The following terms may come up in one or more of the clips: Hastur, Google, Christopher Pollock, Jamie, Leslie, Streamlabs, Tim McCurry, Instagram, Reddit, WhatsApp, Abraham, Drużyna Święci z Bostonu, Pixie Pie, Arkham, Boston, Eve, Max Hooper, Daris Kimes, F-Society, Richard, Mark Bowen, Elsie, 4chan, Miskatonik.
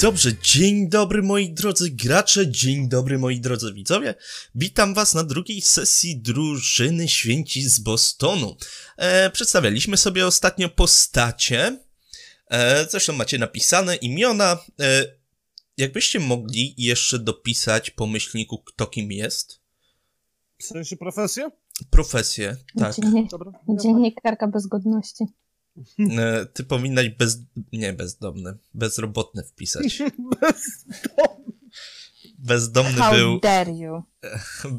Dobrze, dzień dobry moi drodzy gracze, dzień dobry moi drodzy widzowie. Witam was na drugiej sesji Drużyny Święci z Bostonu. Przedstawialiśmy sobie ostatnio postacie, zresztą macie napisane imiona. Jakbyście mogli jeszcze dopisać po myślniku kto kim jest? W sensie profesję? Profesję, tak. Dziennikarka bez godności. Ty powinnaś bezrobotny wpisać.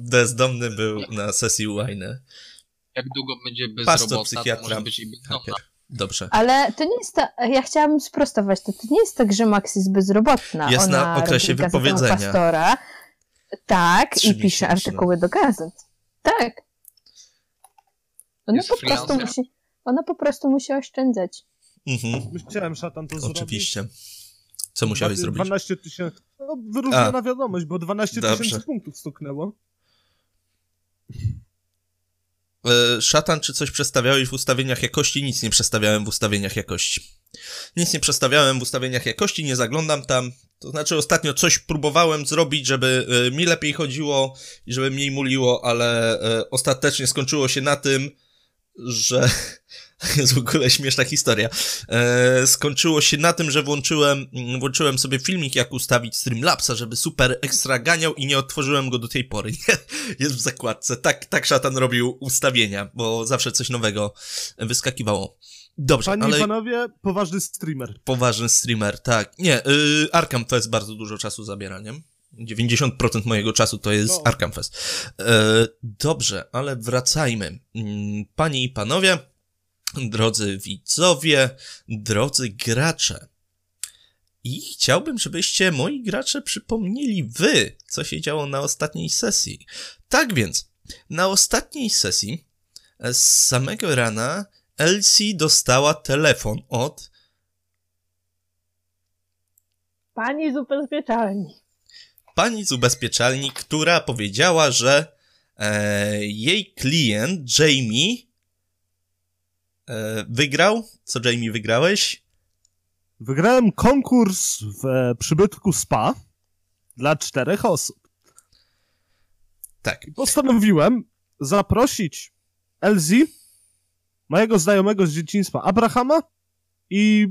Bezdomny był na sesji Wine. Jak długo będzie bezrobotna, to może być i bezdomna. Dobrze. Ale to nie jest tak, ja chciałabym sprostować to. To nie jest tak, że Max jest bezrobotna. Jest na okresie wypowiedzenia. Pastora. Tak, i pisze artykuły do gazet. Tak. Ona po prostu musi... oszczędzać. Mhm. Chciałem szatan to zrobić. Oczywiście. Co musiałeś zrobić? 12 tysięcy. No, wyróżniona wiadomość, bo 12 tysięcy punktów stuknęło. Szatan, czy coś przestawiałeś w ustawieniach jakości? Nic nie przestawiałem w ustawieniach jakości. Nie zaglądam tam. To znaczy ostatnio coś próbowałem zrobić, żeby mi lepiej chodziło i żeby mniej muliło, ale ostatecznie skończyło się na tym, że... Jest w ogóle śmieszna historia. Skończyło się na tym, że włączyłem sobie filmik, jak ustawić Streamlabsa, żeby super ekstra ganiał i nie odtworzyłem go do tej pory. Jest w zakładce. Tak szatan robił ustawienia, bo zawsze coś nowego wyskakiwało. Dobrze, Panie i panowie, poważny streamer. Poważny streamer, tak. Nie, Arkham to jest bardzo dużo czasu zabiera, nie? 90% mojego czasu to jest Arkham Fest. Dobrze, ale wracajmy. Panie i panowie, drodzy widzowie, drodzy gracze. I chciałbym, żebyście, moi gracze, przypomnieli wy, co się działo na ostatniej sesji. Tak więc, na ostatniej sesji z samego rana Elsie dostała telefon od... Pani z ubezpieczalni. Pani z ubezpieczalni, która powiedziała, że jej klient Jamie wygrał. Co Jamie wygrałeś? Wygrałem konkurs w przybytku spa dla 4 osób. Tak. Postanowiłem zaprosić Elsie, mojego znajomego z dzieciństwa Abrahama i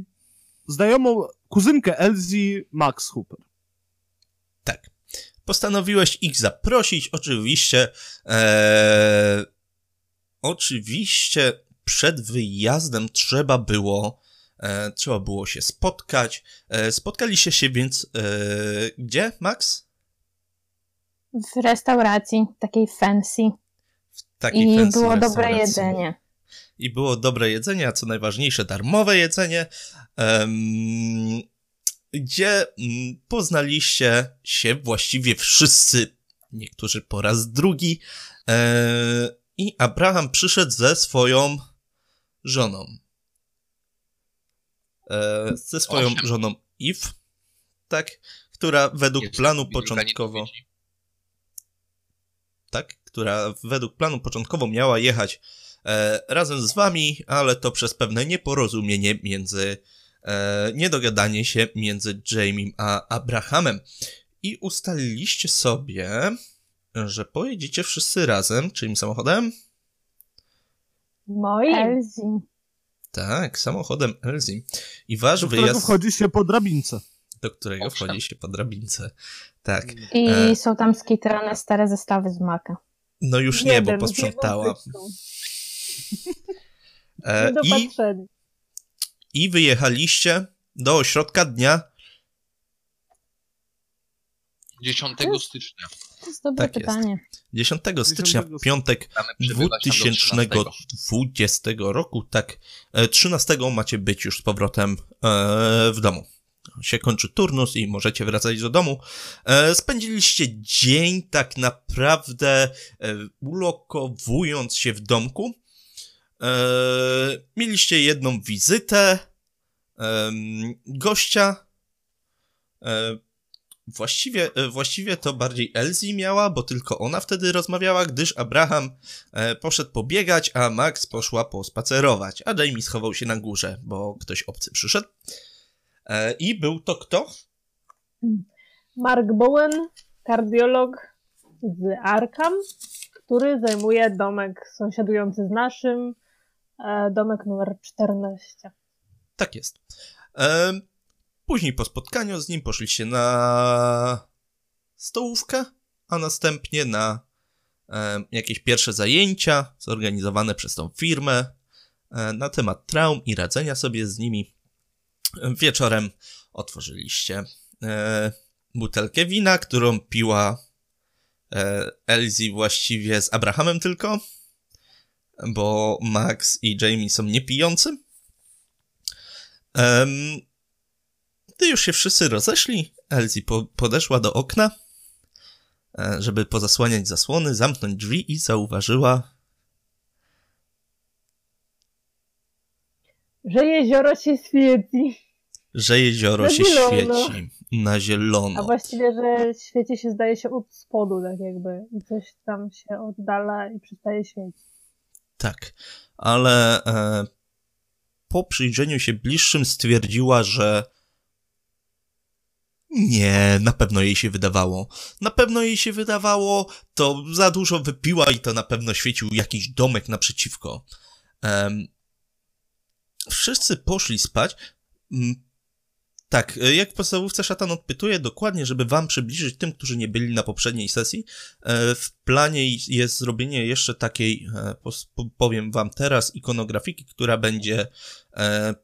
znajomą kuzynkę Elsie Max Hooper. Tak. Postanowiłeś ich zaprosić, oczywiście. Oczywiście przed wyjazdem trzeba było się spotkać. Spotkaliście się więc gdzie, Max? W restauracji, takiej fancy. I było dobre jedzenie, a co najważniejsze, darmowe jedzenie. Gdzie poznaliście się właściwie wszyscy, niektórzy po raz drugi, i Abraham przyszedł ze swoją żoną. Ze swoją żoną Eve, tak, która według planu początkowo... Tak, która według planu początkowo miała jechać razem z wami, ale to przez pewne nieporozumienie między... niedogadanie się między Jamiem a Abrahamem. I ustaliliście sobie, że pojedziecie wszyscy razem. Czyim samochodem? Moim. Elsie. Tak, samochodem Elsie. I wasz wyjazd... Do którego wchodzi się po drabince. Do którego wchodzi się po drabince. Tak. I są tam skitrane stare zestawy z maka. No już nie, bo posprzątała. I wyjechaliście do ośrodka dnia 10 stycznia. To jest dobre pytanie. 10 stycznia, w piątek 2020 roku. Tak, 13 macie być już z powrotem w domu. Się kończy turnus i możecie wracać do domu. Spędziliście dzień tak naprawdę ulokowując się w domku. Mieliście jedną wizytę gościa. Właściwie to bardziej Elsie miała, bo tylko ona wtedy rozmawiała, gdyż Abraham poszedł pobiegać, a Max poszła pospacerować, a Jamie schował się na górze, bo ktoś obcy przyszedł. I był to kto? Mark Bowen, kardiolog z Arkham, który zajmuje domek sąsiadujący z naszym, domek numer 14. Tak jest. Później po spotkaniu z nim poszliście na stołówkę, a następnie na jakieś pierwsze zajęcia zorganizowane przez tą firmę na temat traum i radzenia sobie z nimi. Wieczorem otworzyliście butelkę wina, którą piła Elsie właściwie z Abrahamem tylko, bo Max i Jamie są niepijący. Gdy już się wszyscy rozeszli, Elsie podeszła do okna, żeby pozasłaniać zasłony, zamknąć drzwi i zauważyła, że jezioro się świeci. Że jezioro się świeci na zielono. A właściwie, że świeci się, zdaje się, od spodu, tak jakby. I coś tam się oddala i przestaje świecić. Tak, ale po przyjrzeniu się bliższym stwierdziła, że nie, na pewno jej się wydawało. Na pewno jej się wydawało, to za dużo wypiła i to na pewno świecił jakiś domek naprzeciwko. Wszyscy poszli spać. Tak, jak w podstawówce szatan odpytuje dokładnie, żeby wam przybliżyć tym, którzy nie byli na poprzedniej sesji. W planie jest zrobienie jeszcze takiej, powiem wam teraz, ikonografiki, która będzie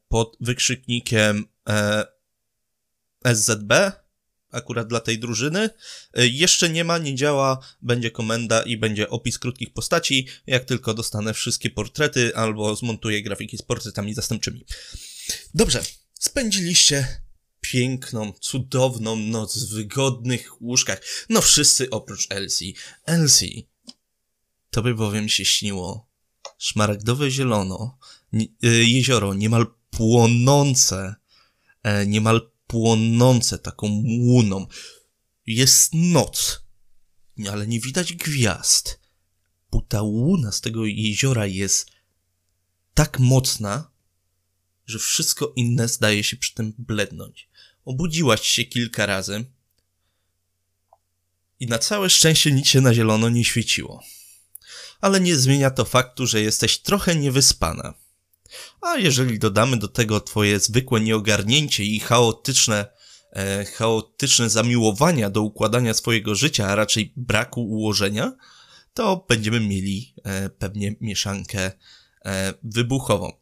pod wykrzyknikiem SZB, akurat dla tej drużyny. Jeszcze nie ma, nie działa, będzie komenda i będzie opis krótkich postaci. Jak tylko dostanę wszystkie portrety albo zmontuję grafiki z portretami zastępczymi. Dobrze, spędziliście piękną, cudowną noc w wygodnych łóżkach. No wszyscy oprócz Elsie. Elsie, tobie bowiem się śniło szmaragdowe zielono, jezioro niemal płonące, taką łuną. Jest noc, ale nie widać gwiazd, bo ta łuna z tego jeziora jest tak mocna, że wszystko inne zdaje się przy tym blednąć. Obudziłaś się kilka razy i na całe szczęście nic się na zielono nie świeciło. Ale nie zmienia to faktu, że jesteś trochę niewyspana. A jeżeli dodamy do tego twoje zwykłe nieogarnięcie i chaotyczne zamiłowania do układania swojego życia, a raczej braku ułożenia, to będziemy mieli pewnie mieszankę wybuchową.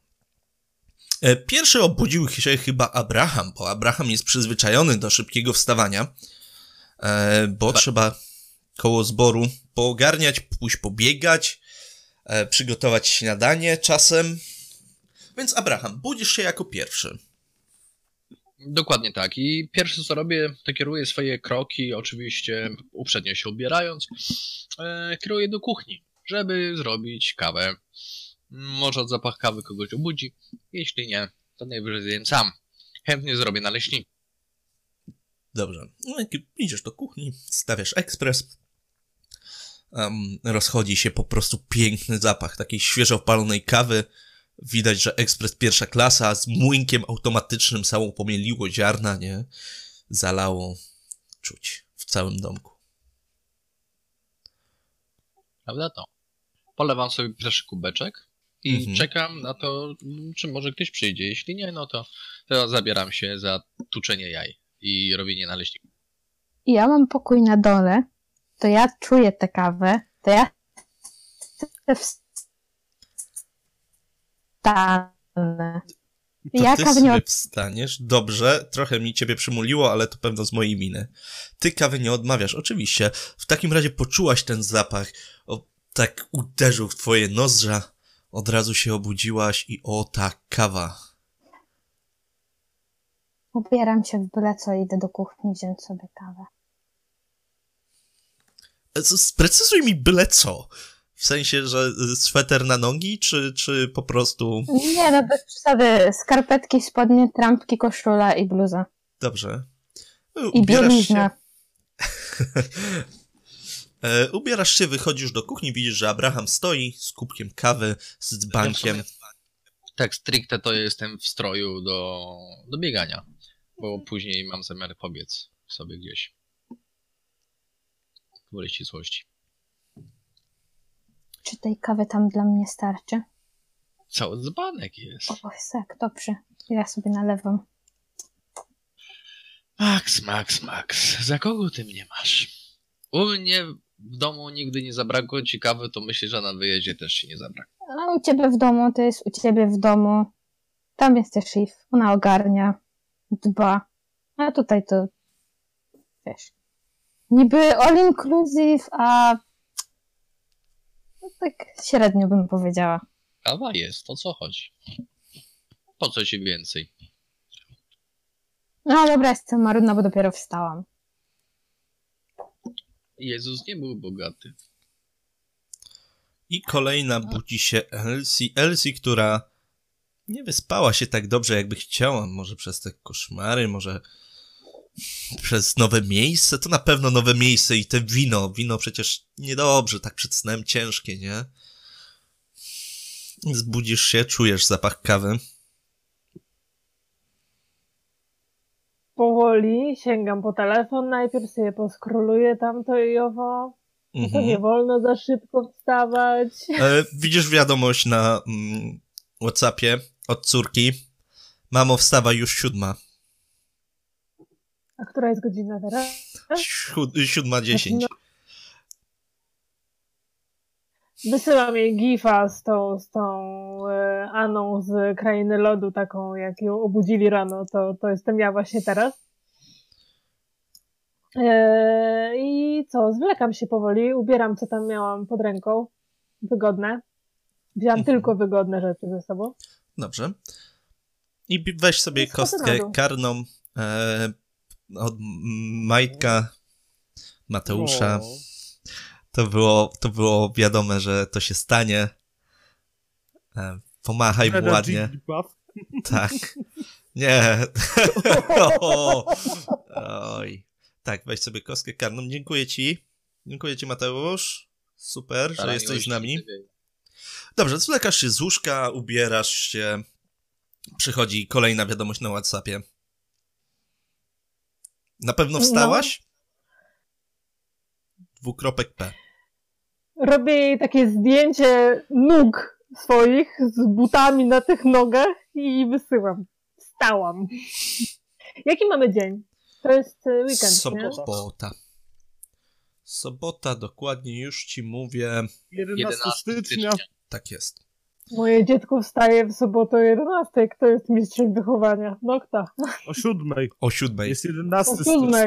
Pierwszy obudził się chyba Abraham, bo Abraham jest przyzwyczajony do szybkiego wstawania, bo trzeba koło zboru poogarniać, pójść pobiegać, przygotować śniadanie czasem. Więc Abraham, budzisz się jako pierwszy. Dokładnie tak. I pierwsze co robię, to kieruję swoje kroki, oczywiście uprzednio się ubierając, kieruję do kuchni, żeby zrobić kawę. Może zapach kawy kogoś obudzi. Jeśli nie, to najwyżej zjem sam. Chętnie zrobię naleśniki. Dobrze. No, jak idziesz do kuchni, stawiasz ekspres. Rozchodzi się po prostu piękny zapach takiej świeżo opalonej kawy. Widać, że ekspres pierwsza klasa z młynkiem automatycznym samą pomieliło ziarna, nie? Zalało. Czuć w całym domku. Prawda to? Polewam sobie pierwszy kubeczek i czekam na to, czy może ktoś przyjdzie. Jeśli nie, no to teraz zabieram się za tuczenie jaj i robienie naleśników. Ja mam pokój na dole, to ja czuję tę kawę, to ja wstanę. Ty wstaniesz? Dobrze, trochę mi ciebie przymuliło, ale to pewno z mojej miny. Ty kawy nie odmawiasz, oczywiście. W takim razie poczułaś ten zapach. Tak uderzył w twoje nozdrza, od razu się obudziłaś i o, ta kawa. Ubieram się w byle co, idę do kuchni wziąć sobie kawę. Sprecyzuj mi byle co. W sensie, że sweter na nogi, czy po prostu... Nie, no bez przesady. Skarpetki, spodnie, trampki, koszula i bluza. Dobrze. Ubierasz i bielizna. Ubierasz się, wychodzisz do kuchni, widzisz, że Abraham stoi z kubkiem kawy, z dzbankiem. Tak, stricte to jestem w stroju do biegania, bo później mam zamiar pobiec. sobie gdzieś. Woli ścisłości. Czy tej kawy tam dla mnie starczy? Cały dzbanek jest. O, tak, dobrze. Ja sobie nalewam. Max. Za kogo ty mnie masz? U mnie w domu nigdy nie zabrakło ci kawy, to myślę, że na wyjeździe też się nie zabrakło. A u ciebie w domu, to jest u ciebie w domu. Tam jest też Eve. Ona ogarnia, dba. A tutaj to, wiesz, niby all inclusive, a no, tak średnio bym powiedziała. Kawa jest, o co chodzi? Po co ci więcej? No dobra, jestem marudna, bo dopiero wstałam. Jezus nie był bogaty. I kolejna budzi się Elsie. Elsie, która nie wyspała się tak dobrze, jakby chciała. Może przez te koszmary, może przez nowe miejsce. To na pewno nowe miejsce i te wino. Wino przecież niedobrze, tak przed snem ciężkie, nie? Zbudzisz się, czujesz zapach kawy. Powoli sięgam po telefon, najpierw sobie poskroluję tamto i owo. Mm-hmm. To nie wolno za szybko wstawać. Widzisz wiadomość na Whatsappie od córki. Mamo, wstawa już 7:00. A która jest godzina teraz? 7:10. Wysyłam jej gifa z tą Aną z Krainy Lodu, taką jak ją obudzili rano, to jestem ja właśnie teraz. I co, zwlekam się powoli, ubieram co tam miałam pod ręką, wygodne. Wziąłam tylko wygodne rzeczy ze sobą. Dobrze. I weź sobie kostkę karną od Majtka Mateusza. To było wiadome, że to się stanie. Pomachaj mu ładnie. Tak. Nie. Oj. Tak, weź sobie kostkę karną. Dziękuję ci. Dziękuję ci, Mateusz. Super, że jesteś z nami. Dobrze, zwlekasz się z łóżka, ubierasz się. Przychodzi kolejna wiadomość na WhatsAppie. Na pewno wstałaś? No. Robię jej takie zdjęcie nóg swoich z butami na tych nogach i wysyłam. Wstałam. Jaki mamy dzień? To jest weekend, Sobota. Nie? Sobota, dokładnie, już ci mówię. 11 stycznia. Tak jest. Moje dziecko wstaje w sobotę o 11:00. Kto jest mistrzem wychowania? Nokta. O 7:00. O 7:00. Jest 11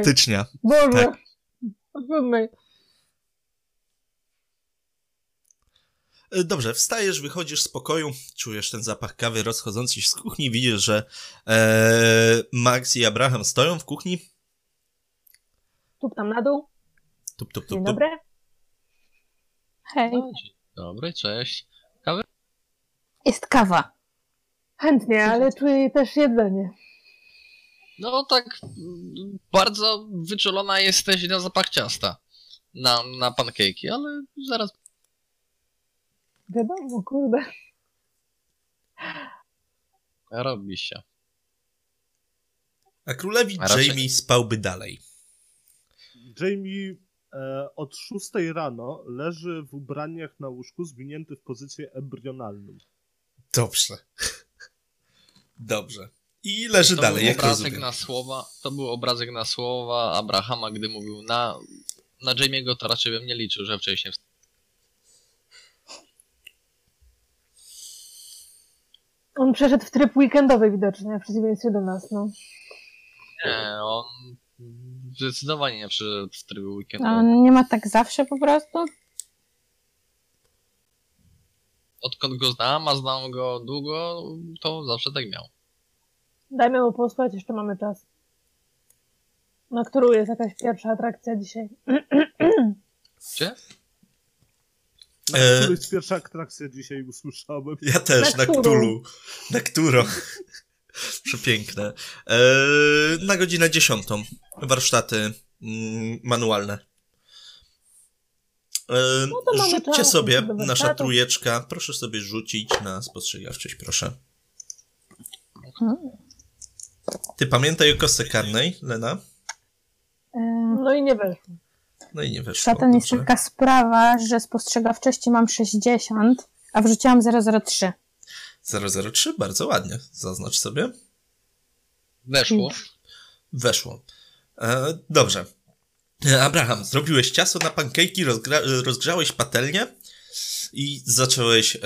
stycznia. Boże. Tak. O 7:00. Dobrze, wstajesz, wychodzisz z pokoju, czujesz ten zapach kawy rozchodzący się z kuchni, widzisz, że Max i Abraham stoją w kuchni. Tup tam na dół. Tup. Dzień dobry. Hej. Dobry, cześć. Kawa? Jest kawa. Chętnie, ale czuję też jedzenie. No tak, bardzo wyczulona jesteś na zapach ciasta, na pancake'i, ale zaraz... Wiadomo, kurde. Robi się. A królewicz Jamie spałby dalej. Jamie od 6:00 rano leży w ubraniach na łóżku, zwinięty w pozycję embrionalną. Dobrze. I leży to dalej, jak rozumiem. To był obrazek na słowa Abrahama, gdy mówił na Jamiego, to raczej bym nie liczył, że wcześniej on przeszedł w tryb weekendowy widocznie, w przeciwieństwie do nas, no. Nie, on zdecydowanie nie przeszedł w tryb weekendowy. A on nie ma tak zawsze po prostu? Odkąd go znam, a znam go długo, to zawsze tak miał. Dajmy mu posłuchać, jeszcze mamy czas. Na którą jest jakaś pierwsza atrakcja dzisiaj? Gdzie? Na którą pierwsza atrakcja dzisiaj usłyszałem. Ja też, na którą. Przepiękne. Na godzinę 10:00. Warsztaty manualne. No rzućcie sobie, nasza trójeczka. Proszę sobie rzucić na spostrzegawczość, proszę. Ty pamiętaj o kostce karnej, Lena? No i nie weszło. No i nie weszło. Szatan jest taka sprawa, że spostrzegawczości mam 60, a wrzuciłam 003. 003? Bardzo ładnie. Zaznacz sobie. Weszło. Weszło. Dobrze. Abraham, zrobiłeś ciasto na pankejki, rozgrzałeś patelnię i zacząłeś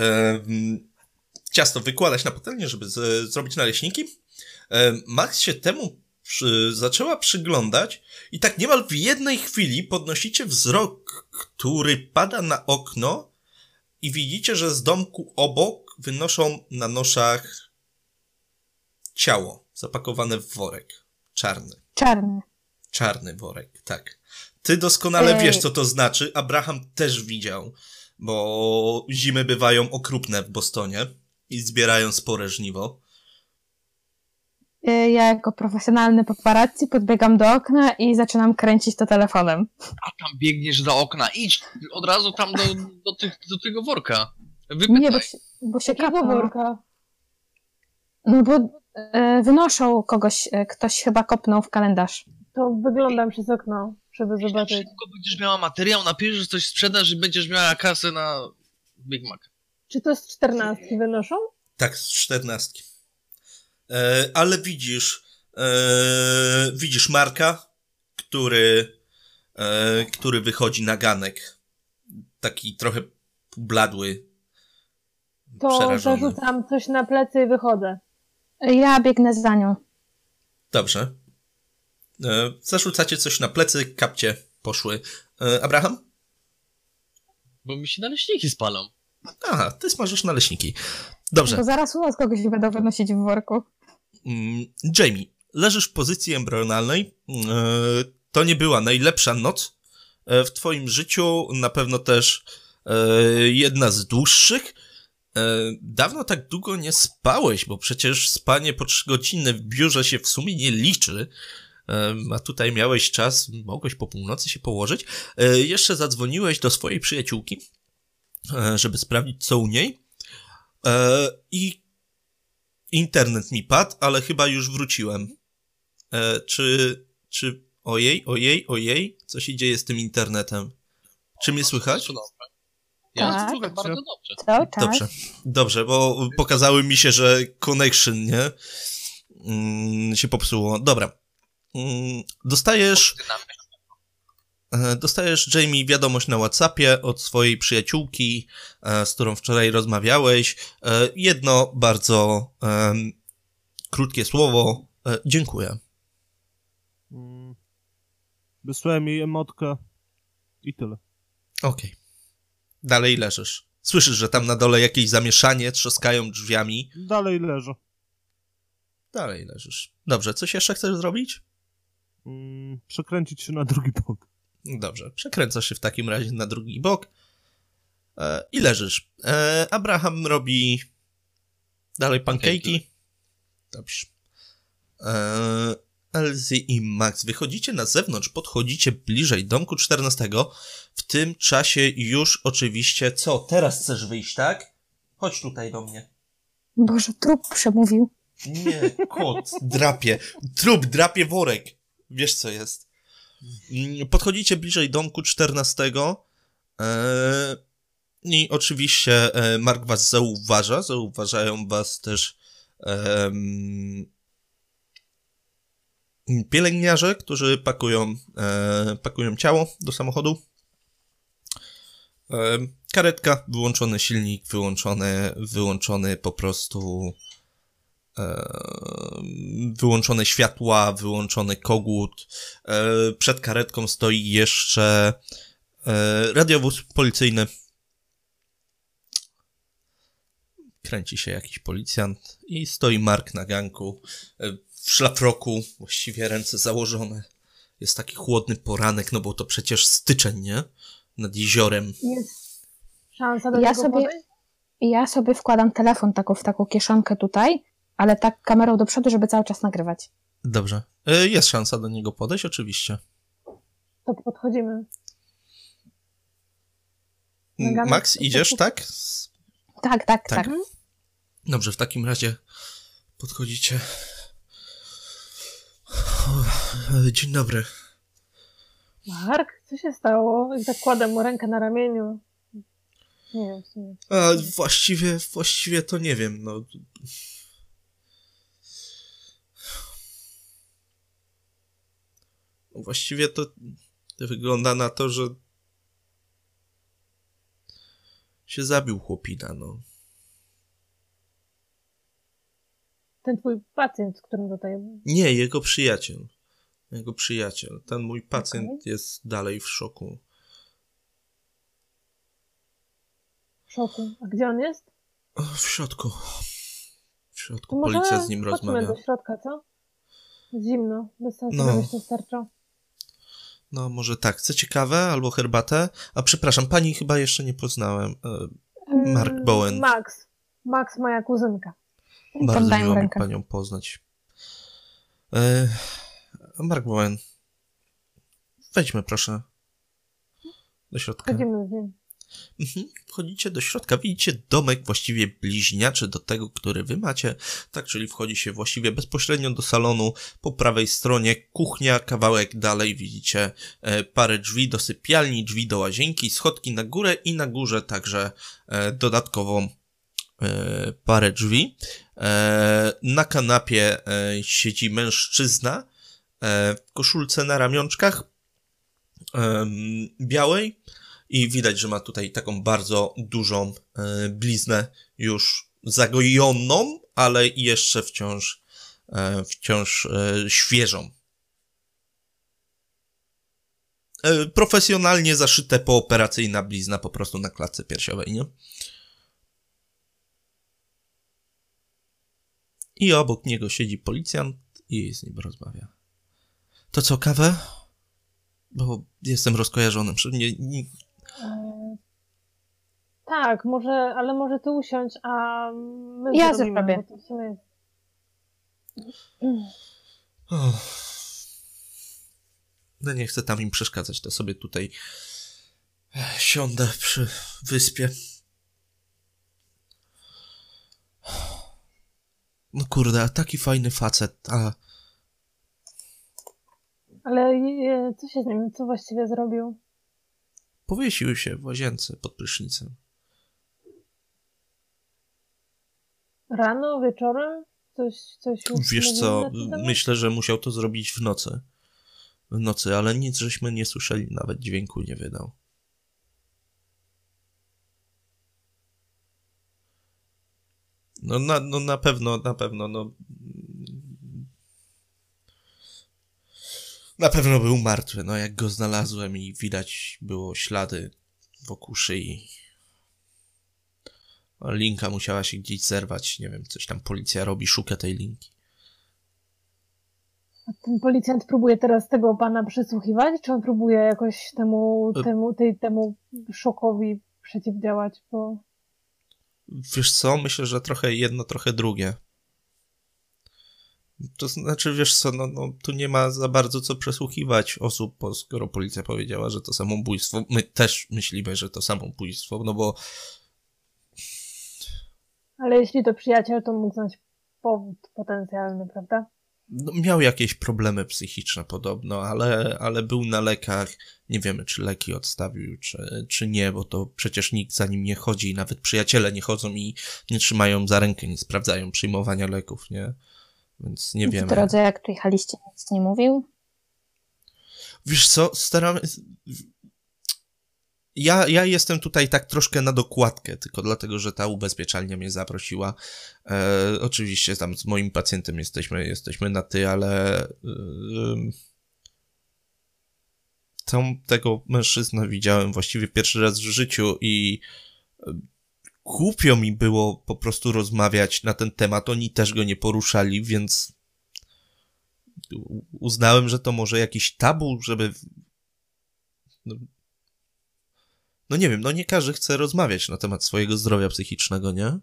ciasto wykładać na patelnię, żeby zrobić naleśniki. Max się temu zaczęła przyglądać i tak niemal w jednej chwili podnosicie wzrok, który pada na okno i widzicie, że z domku obok wynoszą na noszach ciało zapakowane w worek. Czarny. Czarny. Czarny worek, tak. Ty doskonale wiesz, co to znaczy. Abraham też widział, bo zimy bywają okrutne w Bostonie i zbierają spore żniwo. Ja jako profesjonalny paparazzi podbiegam do okna i zaczynam kręcić to telefonem. A tam biegniesz do okna, idź od razu tam do tego worka. Wypytaj. Nie, bo się kapną. Worka? No bo wynoszą kogoś, ktoś chyba kopnął w kalendarz. To wyglądam przez okno, żeby zobaczyć. Szybko będziesz miała materiał, napiszesz coś, sprzedaż i będziesz miała kasę na Big Mac. Czy to z 14 wynoszą? Tak, z 14. Ale widzisz Marka, który wychodzi na ganek. Taki trochę bladły, przerażony. To zarzucam coś na plecy i wychodzę. Ja biegnę za nią. Dobrze. Zarzucacie coś na plecy, kapcie poszły. Abraham? Bo mi się naleśniki spalą. Aha, ty smażysz naleśniki. Dobrze. To zaraz u nas kogoś będą wynosić w worku. Jamie, leżysz w pozycji embrionalnej. To nie była najlepsza noc w twoim życiu. Na pewno też jedna z dłuższych. Dawno tak długo nie spałeś, bo przecież spanie po 3 godziny w biurze się w sumie nie liczy. A tutaj miałeś czas, mogłeś po północy się położyć. Jeszcze zadzwoniłeś do swojej przyjaciółki, żeby sprawdzić, co u niej. I internet mi padł, ale chyba już wróciłem. Czy... Ojej, co się dzieje z tym internetem? Czy mnie słychać? Ja tak, słucham, bardzo dobrze. Tak. Dobrze, bo pokazały mi się, że connection, nie? Się popsuło. Dobra. Dostajesz, Jamie, wiadomość na WhatsAppie od swojej przyjaciółki, z którą wczoraj rozmawiałeś. Jedno bardzo krótkie słowo. Dziękuję. Wysłałem jej emotkę i tyle. Okej. Dalej leżysz. Słyszysz, że tam na dole jakieś zamieszanie, trzaskają drzwiami. Dalej leżę. Dalej leżysz. Dobrze, coś jeszcze chcesz zrobić? Przekręcić się na drugi bok. Dobrze, przekręcasz się w takim razie na drugi bok i leżysz. Abraham robi dalej pankejki. Dobrze. Elsie i Max, wychodzicie na zewnątrz, podchodzicie bliżej domku 14. W tym czasie już oczywiście... Co, teraz chcesz wyjść, tak? Chodź tutaj do mnie. Boże, trup przemówił. Nie, kot drapie. Trup drapie worek. Wiesz, co jest. Podchodzicie bliżej domku 14. I oczywiście Mark was zauważa. Zauważają was też pielęgniarze, którzy pakują ciało do samochodu. Karetka, wyłączony silnik, wyłączony po prostu... wyłączone światła, wyłączony kogut. Przed karetką stoi jeszcze radiowóz policyjny. Kręci się jakiś policjant i stoi Mark na ganku w szlafroku, właściwie ręce założone. Jest taki chłodny poranek, no bo to przecież styczeń, nie? Nad jeziorem. Jest szansa do tego wody? Ja sobie wkładam telefon w taką kieszonkę tutaj, ale tak kamerą do przodu, żeby cały czas nagrywać. Dobrze. Jest szansa do niego podejść, oczywiście. To podchodzimy. Max, idziesz, tak? Tak. Dobrze, w takim razie podchodzicie. Dzień dobry. Mark, co się stało? I tak kładam mu rękę na ramieniu. Nie wiem. Właściwie to nie wiem. No. Właściwie to wygląda na to, że się zabił chłopina, no. Ten twój pacjent, z którym tutaj... Nie, jego przyjaciel. Jego przyjaciel. Ten mój pacjent jest dalej w szoku. W szoku. A gdzie on jest? W środku. W środku. Policja z nim rozmawia. Do środka, co? Zimno. Bez sensu, żebyś nie starczał. No, może tak. Co ciekawe, albo herbatę. A przepraszam, pani chyba jeszcze nie poznałem. Mark Bowen. Max. Max, moja kuzynka. Bardzo miło mi panią poznać. Mark Bowen. Wejdźmy, proszę. Do środka. Wchodzimy z nim. Wchodzicie do środka. Widzicie domek właściwie bliźniaczy do tego, który wy macie. Tak, czyli wchodzi się właściwie bezpośrednio do salonu. Po prawej stronie kuchnia, kawałek dalej widzicie parę drzwi do sypialni, drzwi do łazienki, schodki na górę i na górze także dodatkowo parę drzwi. Na kanapie siedzi mężczyzna w koszulce na ramionczkach białej i widać, że ma tutaj taką bardzo dużą bliznę już zagojoną, ale jeszcze wciąż świeżą. Profesjonalnie zaszyte pooperacyjna blizna po prostu na klatce piersiowej, nie? I obok niego siedzi policjant i z nim rozmawia. To co, kawę? Bo jestem rozkojarzony. Tak, może, ale może ty usiądź, a my ja zrobię. No nie chcę tam im przeszkadzać, to sobie tutaj siądę przy wyspie. No kurde, a taki fajny facet, a... Ale co się z nim, co właściwie zrobił? Powiesił się w łazience pod prysznicem. Rano, wieczorem? Coś wiesz co, myślę, że musiał to zrobić w nocy. W nocy, ale nic żeśmy nie słyszeli, nawet dźwięku nie wydał. No na pewno. Na pewno był martwy, no jak go znalazłem i widać było ślady wokół szyi. Linka musiała się gdzieś zerwać, nie wiem, coś tam policja robi, szuka tej linki. A ten policjant próbuje teraz tego pana przesłuchiwać, czy on próbuje jakoś temu szokowi przeciwdziałać, bo... Wiesz co, myślę, że trochę jedno, trochę drugie. To znaczy, wiesz co, no tu nie ma za bardzo co przesłuchiwać osób, bo skoro policja powiedziała, że to samobójstwo, my też myślimy, że to samobójstwo, no bo... Ale jeśli to przyjaciel, to mógł znać powód potencjalny, prawda? No, miał jakieś problemy psychiczne podobno, ale był na lekach. Nie wiemy, czy leki odstawił, czy nie, bo to przecież nikt za nim nie chodzi i nawet przyjaciele nie chodzą i nie trzymają za rękę, nie sprawdzają przyjmowania leków, nie? Więc nie wiemy. W drodze, jak tu jechaliście, nic nie mówił? Wiesz co, Ja jestem tutaj tak troszkę na dokładkę, tylko dlatego, że ta ubezpieczalnia mnie zaprosiła. Oczywiście tam z moim pacjentem jesteśmy na ty, ale tego mężczyznę widziałem właściwie pierwszy raz w życiu i głupio mi było po prostu rozmawiać na ten temat. Oni też go nie poruszali, więc uznałem, że to może jakiś tabu, żeby... No nie wiem, no nie każdy chce rozmawiać na temat swojego zdrowia psychicznego, nie?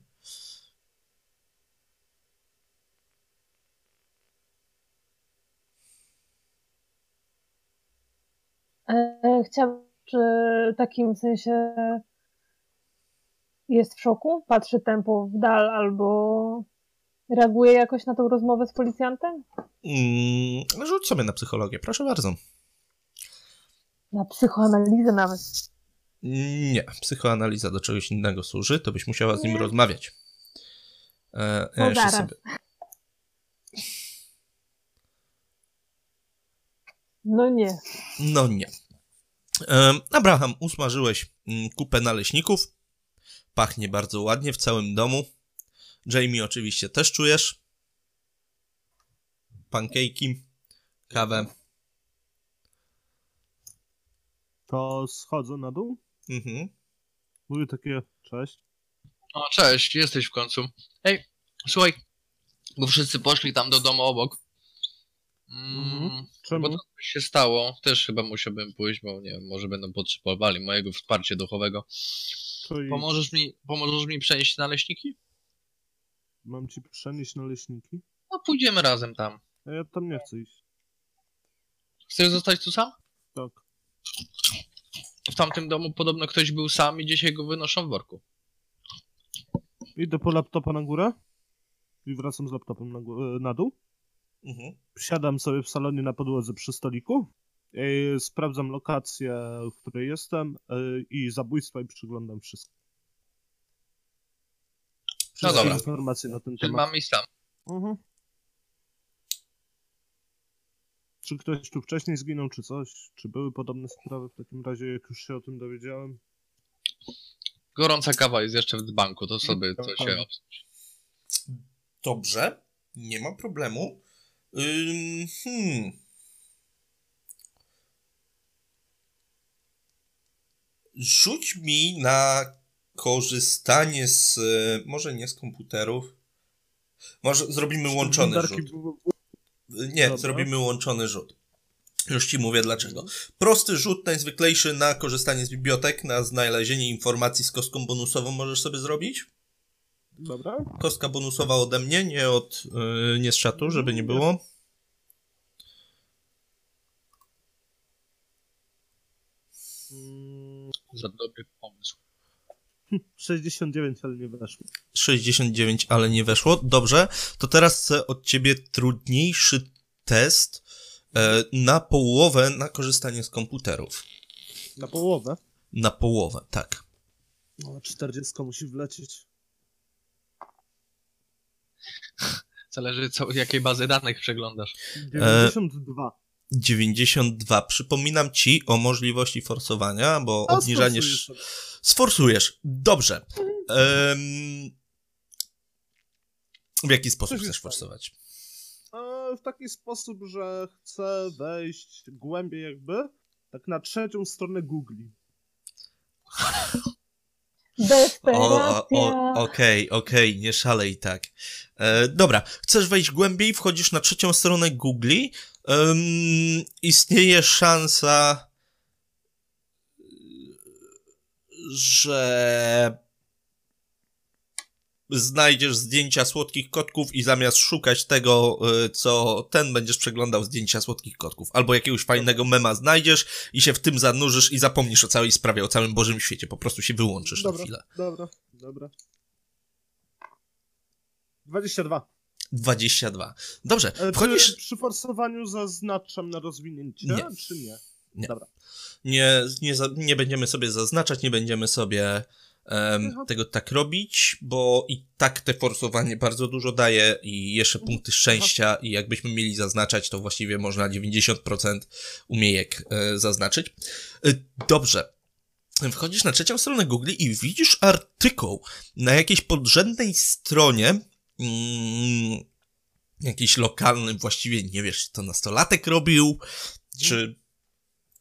Chciałabym, czy w takim sensie jest w szoku? Patrzy tempo w dal albo reaguje jakoś na tą rozmowę z policjantem? Rzuć sobie na psychologię, proszę bardzo. Na psychoanalizę nawet. Nie, psychoanaliza do czegoś innego służy, to byś musiała z nim rozmawiać. Ja jeszcze sobie... No nie. No nie. Abraham, usmażyłeś kupę naleśników. Pachnie bardzo ładnie w całym domu. Jamie oczywiście też czujesz. Pankejki, kawę. To schodzę na dół? Mhm. Mówię takie, cześć. O, cześć, jesteś w końcu. Ej, słuchaj, bo wszyscy poszli tam do domu obok. Czemu? Bo to się stało. Też chyba musiałbym pójść, bo nie wiem, może będą potrzebowali mojego wsparcia duchowego. Czyli... Pomożesz mi przenieść naleśniki? Mam ci przenieść naleśniki? No pójdziemy razem tam. A ja tam nie chcę iść. Chcesz zostać tu sam? Tak. W tamtym domu podobno ktoś był sam i dzisiaj go wynoszą w worku. Idę po laptopa na górę i wracam z laptopem na dół. Mhm. Siadam sobie w salonie na podłodze przy stoliku, sprawdzam lokację, w której jestem i zabójstwa i przyglądam wszystko. Wszystkie informacje na ten temat. Mam i sam. Mhm. Czy ktoś tu wcześniej zginął, czy coś? Czy były podobne sprawy w takim razie, jak już się o tym dowiedziałem? Gorąca kawa jest jeszcze w dzbanku, to sobie to się obsłuży. Dobrze, nie ma problemu. Rzuć mi na korzystanie z... Może nie z komputerów. Może zrobimy łączony rzut. Nie, zrobimy łączony rzut. Już ci mówię dlaczego. Prosty rzut, najzwyklejszy na korzystanie z bibliotek, na znalezienie informacji z kostką bonusową możesz sobie zrobić. Dobra. Kostka bonusowa ode mnie, nie z czatu, żeby nie było. Za dobry pomysł. 69, ale nie weszło. 69, ale nie weszło. Dobrze, to teraz chcę od ciebie trudniejszy test na połowę na korzystanie z komputerów. Na połowę? Na połowę, tak. No, 40 musi wlecieć. Zależy jakiej bazy danych przeglądasz. 92. 92. Przypominam ci o możliwości forsowania, bo obniżanie... Sforsujesz. Dobrze. W jaki sposób chcesz forsować? W taki sposób, że chcę wejść głębiej jakby, tak na trzecią stronę Google. Okej, nie szalej tak. Dobra, chcesz wejść głębiej, wchodzisz na trzecią stronę Google. Istnieje szansa, że znajdziesz zdjęcia słodkich kotków i zamiast szukać tego, co ten, będziesz przeglądał zdjęcia słodkich kotków. Albo jakiegoś fajnego mema znajdziesz i się w tym zanurzysz i zapomnisz o całej sprawie, o całym Bożym świecie. Po prostu się wyłączysz na chwilę. Dobra. 22. Dobrze, wchodzisz... Przy forsowaniu zaznaczam na rozwinięcie, czy nie? Nie. Dobra. Nie będziemy sobie zaznaczać, nie będziemy sobie... tego tak robić, bo i tak te forsowanie bardzo dużo daje i jeszcze punkty szczęścia i jakbyśmy mieli zaznaczać, to właściwie można 90% umiejek zaznaczyć. Dobrze. Wchodzisz na trzecią stronę Google i widzisz artykuł na jakiejś podrzędnej stronie, jakiś lokalny, właściwie nie wiesz, czy to nastolatek robił,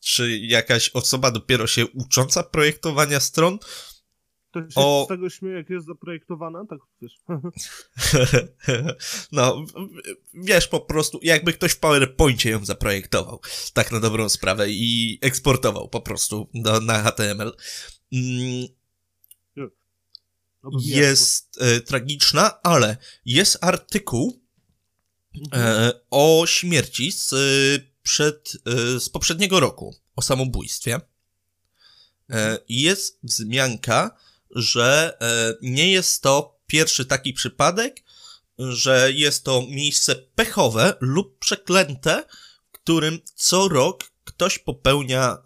czy jakaś osoba dopiero się ucząca projektowania stron. To się z tego śmieje, jak jest zaprojektowana, tak wiesz. No, wiesz, po prostu, jakby ktoś w PowerPoincie ją zaprojektował, tak na dobrą sprawę, i eksportował po prostu na HTML. Jest tragiczna, ale jest artykuł o śmierci z poprzedniego roku, o samobójstwie. Jest wzmianka, że nie jest to pierwszy taki przypadek, że jest to miejsce pechowe lub przeklęte, w którym co rok ktoś popełnia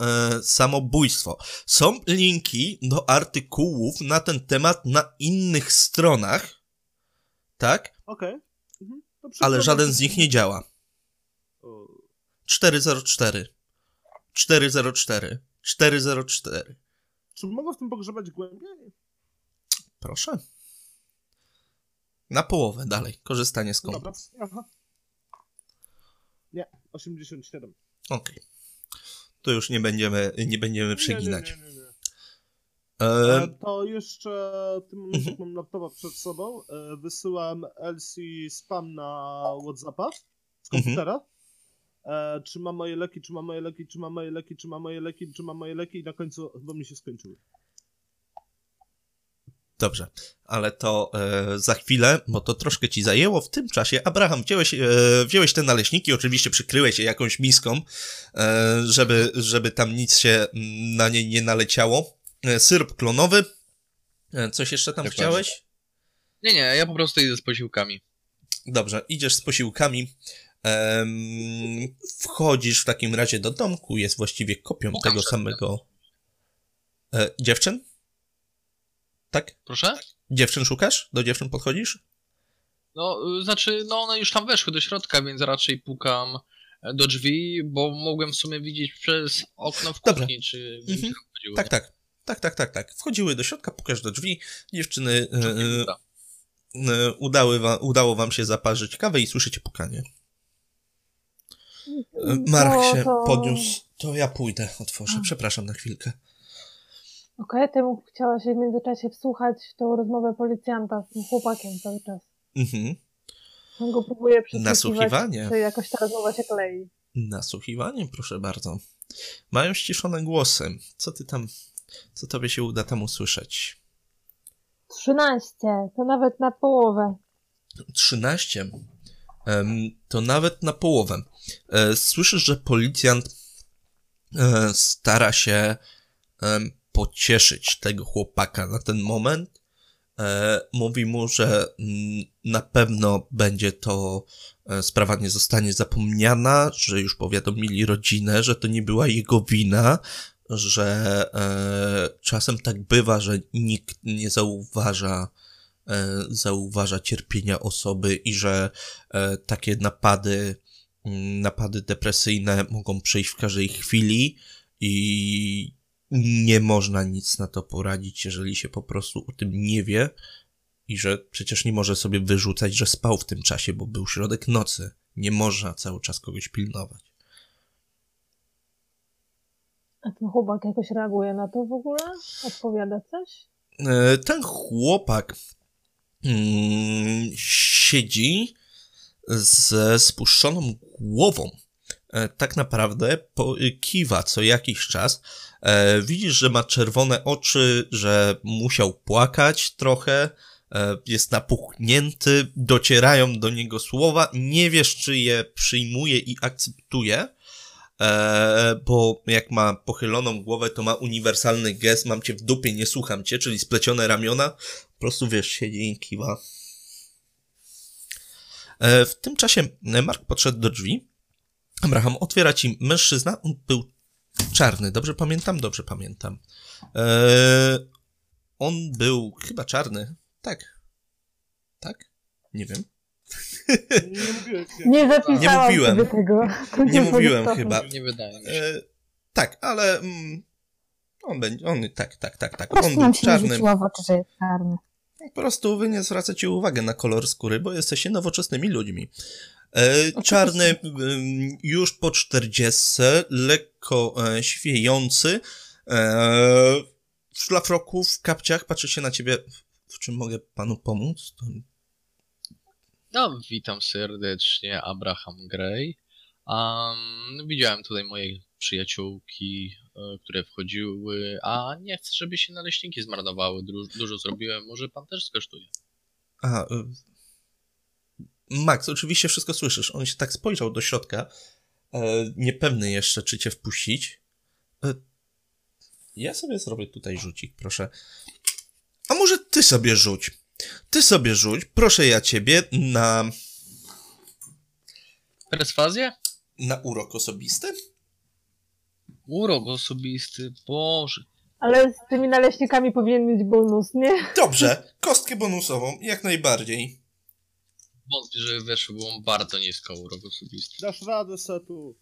samobójstwo. Są linki do artykułów na ten temat na innych stronach, tak? Okej. Mhm. Ale żaden z nich nie działa. 404. 404. 404. Czy mogę w tym pogrzebać głębiej? Proszę. Na połowę dalej. Korzystanie z kompu. Dobra. Nie, 87. Okej. Okay. To już nie będziemy przeginać. Nie. To jeszcze w tym momencie mam laptopa przed sobą. Wysyłam Elsie spam na WhatsAppa z komputera. Czy ma moje leki, czy ma moje leki, czy ma moje leki, czy ma moje leki, czy ma moje leki i na końcu chyba mi się skończyły. Dobrze, ale to za chwilę, bo to troszkę ci zajęło. W tym czasie, Abraham, wziąłeś te naleśniki, oczywiście przykryłeś je jakąś miską, żeby tam nic się na nie nie naleciało. Syrop klonowy. Coś jeszcze tam chciałeś? Nie, ja po prostu idę z posiłkami. Dobrze, idziesz z posiłkami. Wchodzisz w takim razie do domku, jest właściwie kopią tego samego... Dziewczyn? Tak? Proszę? Dziewczyn szukasz? Do dziewczyn podchodzisz? No, znaczy, no one już tam weszły do środka, więc raczej pukam do drzwi, bo mogłem w sumie widzieć przez okno w kuchni, czy... Tak. Wchodziły do środka, pukasz do drzwi, dziewczyny udało wam się zaparzyć kawę i słyszycie pukanie. Mark się podniósł, to ja pójdę, otworzę, przepraszam na chwilkę. Okej, ty chciała się w międzyczasie wsłuchać w tą rozmowę policjanta z tym chłopakiem cały czas. On go próbuje przesłuchiwać, czy jakoś ta rozmowa się klei. Nasłuchiwanie, proszę bardzo. Mają ściszone głosy. Co ty tam, co tobie się uda tam usłyszeć? 13, to nawet na połowę. 13, to nawet na połowę. Słyszysz, że policjant stara się pocieszyć tego chłopaka na ten moment. Mówi mu, że na pewno będzie to sprawa nie zostanie zapomniana, że już powiadomili rodzinę, że to nie była jego wina, że czasem tak bywa, że nikt nie zauważa cierpienia osoby i że takie napady depresyjne mogą przyjść w każdej chwili i nie można nic na to poradzić, jeżeli się po prostu o tym nie wie i że przecież nie może sobie wyrzucać, że spał w tym czasie, bo był środek nocy. Nie można cały czas kogoś pilnować. A ten chłopak jakoś reaguje na to w ogóle? Odpowiada coś? Ten chłopak siedzi ze spuszczoną głową. Tak naprawdę kiwa co jakiś czas. Widzisz, że ma czerwone oczy, że musiał płakać trochę, jest napuchnięty, docierają do niego słowa, nie wiesz, czy je przyjmuje i akceptuje, bo jak ma pochyloną głowę, to ma uniwersalny gest, mam cię w dupie, nie słucham cię, czyli splecione ramiona, po prostu wiesz, siedzi i kiwa. W tym czasie Mark podszedł do drzwi. Abraham, otwiera ci mężczyzna, on był czarny, dobrze pamiętam. On był chyba czarny, tak? Nie wiem. Nie zapisałem tego. Nie mówiłem chyba. Nie wydaje mi się. Tak, ale on będzie, tak. Po prostu on był czarny. Po prostu wy nie zwracacie uwagi na kolor skóry, bo jesteście nowoczesnymi ludźmi. Czarny, już po 40, lekko świejący, w szlafroku, w kapciach, patrzy się na ciebie, w czym mogę panu pomóc? No, witam serdecznie, Abraham Gray. Widziałem tutaj moje przyjaciółki, które wchodziły, a nie chcę, żeby się naleśniki zmarnowały, dużo zrobiłem, może pan też skosztuje. Max, oczywiście wszystko słyszysz. On się tak spojrzał do środka, niepewny jeszcze, czy cię wpuścić. Ja sobie zrobię tutaj rzucik, proszę. A może ty sobie rzuć? Proszę ja ciebie na... Perswazję? Na urok osobisty? Urok osobisty, Boże. Ale z tymi naleśnikami powinien mieć bonus, nie? Dobrze, kostkę bonusową, jak najbardziej. Wątpię, że weszły, bo on bardzo nisko urok osobisty. Dasz radę, Setu.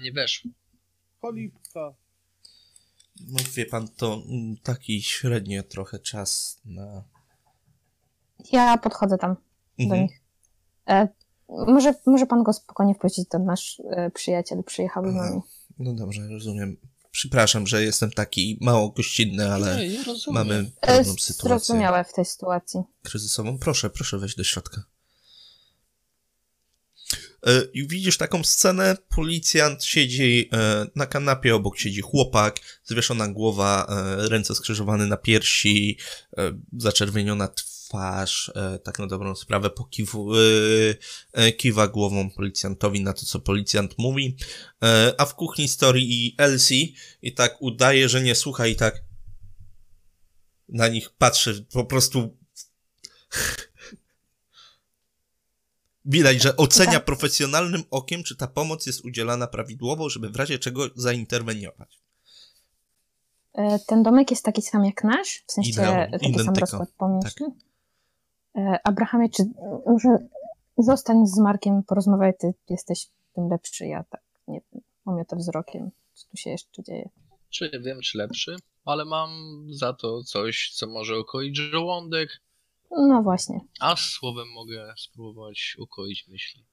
Nie weszło. Polipka. No wie pan, to taki średnio trochę czas na... Ja podchodzę tam do nich. Może pan go spokojnie wpuścić, to nasz przyjaciel przyjechał z nami. No dobrze, rozumiem. Przepraszam, że jestem taki mało gościnny, ale nie, mamy pewną sytuację. Zrozumiałe w tej sytuacji. Kryzysową. Proszę wejść do środka. I widzisz taką scenę, policjant siedzi na kanapie, obok siedzi chłopak, zwieszona głowa, ręce skrzyżowane na piersi, zaczerwieniona twarz, tak na dobrą sprawę kiwa głową policjantowi na to, co policjant mówi, a w kuchni stoi i Elsie i tak udaje, że nie słucha i tak na nich patrzy, po prostu... Widać, że ocenia profesjonalnym okiem, czy ta pomoc jest udzielana prawidłowo, żeby w razie czego zainterweniować. Ten domek jest taki sam jak nasz? W sensie taki sam rozkład pomieszczeń? Tak. Abrahamie, czy może zostań z Markiem, porozmawiaj, ty jesteś tym lepszy, ja tak nie wiem, omiotę wzrokiem, co tu się jeszcze dzieje. Czy wiem, czy lepszy, ale mam za to coś, co może okoić żołądek. No właśnie. Aż słowem mogę spróbować ukoić myśli.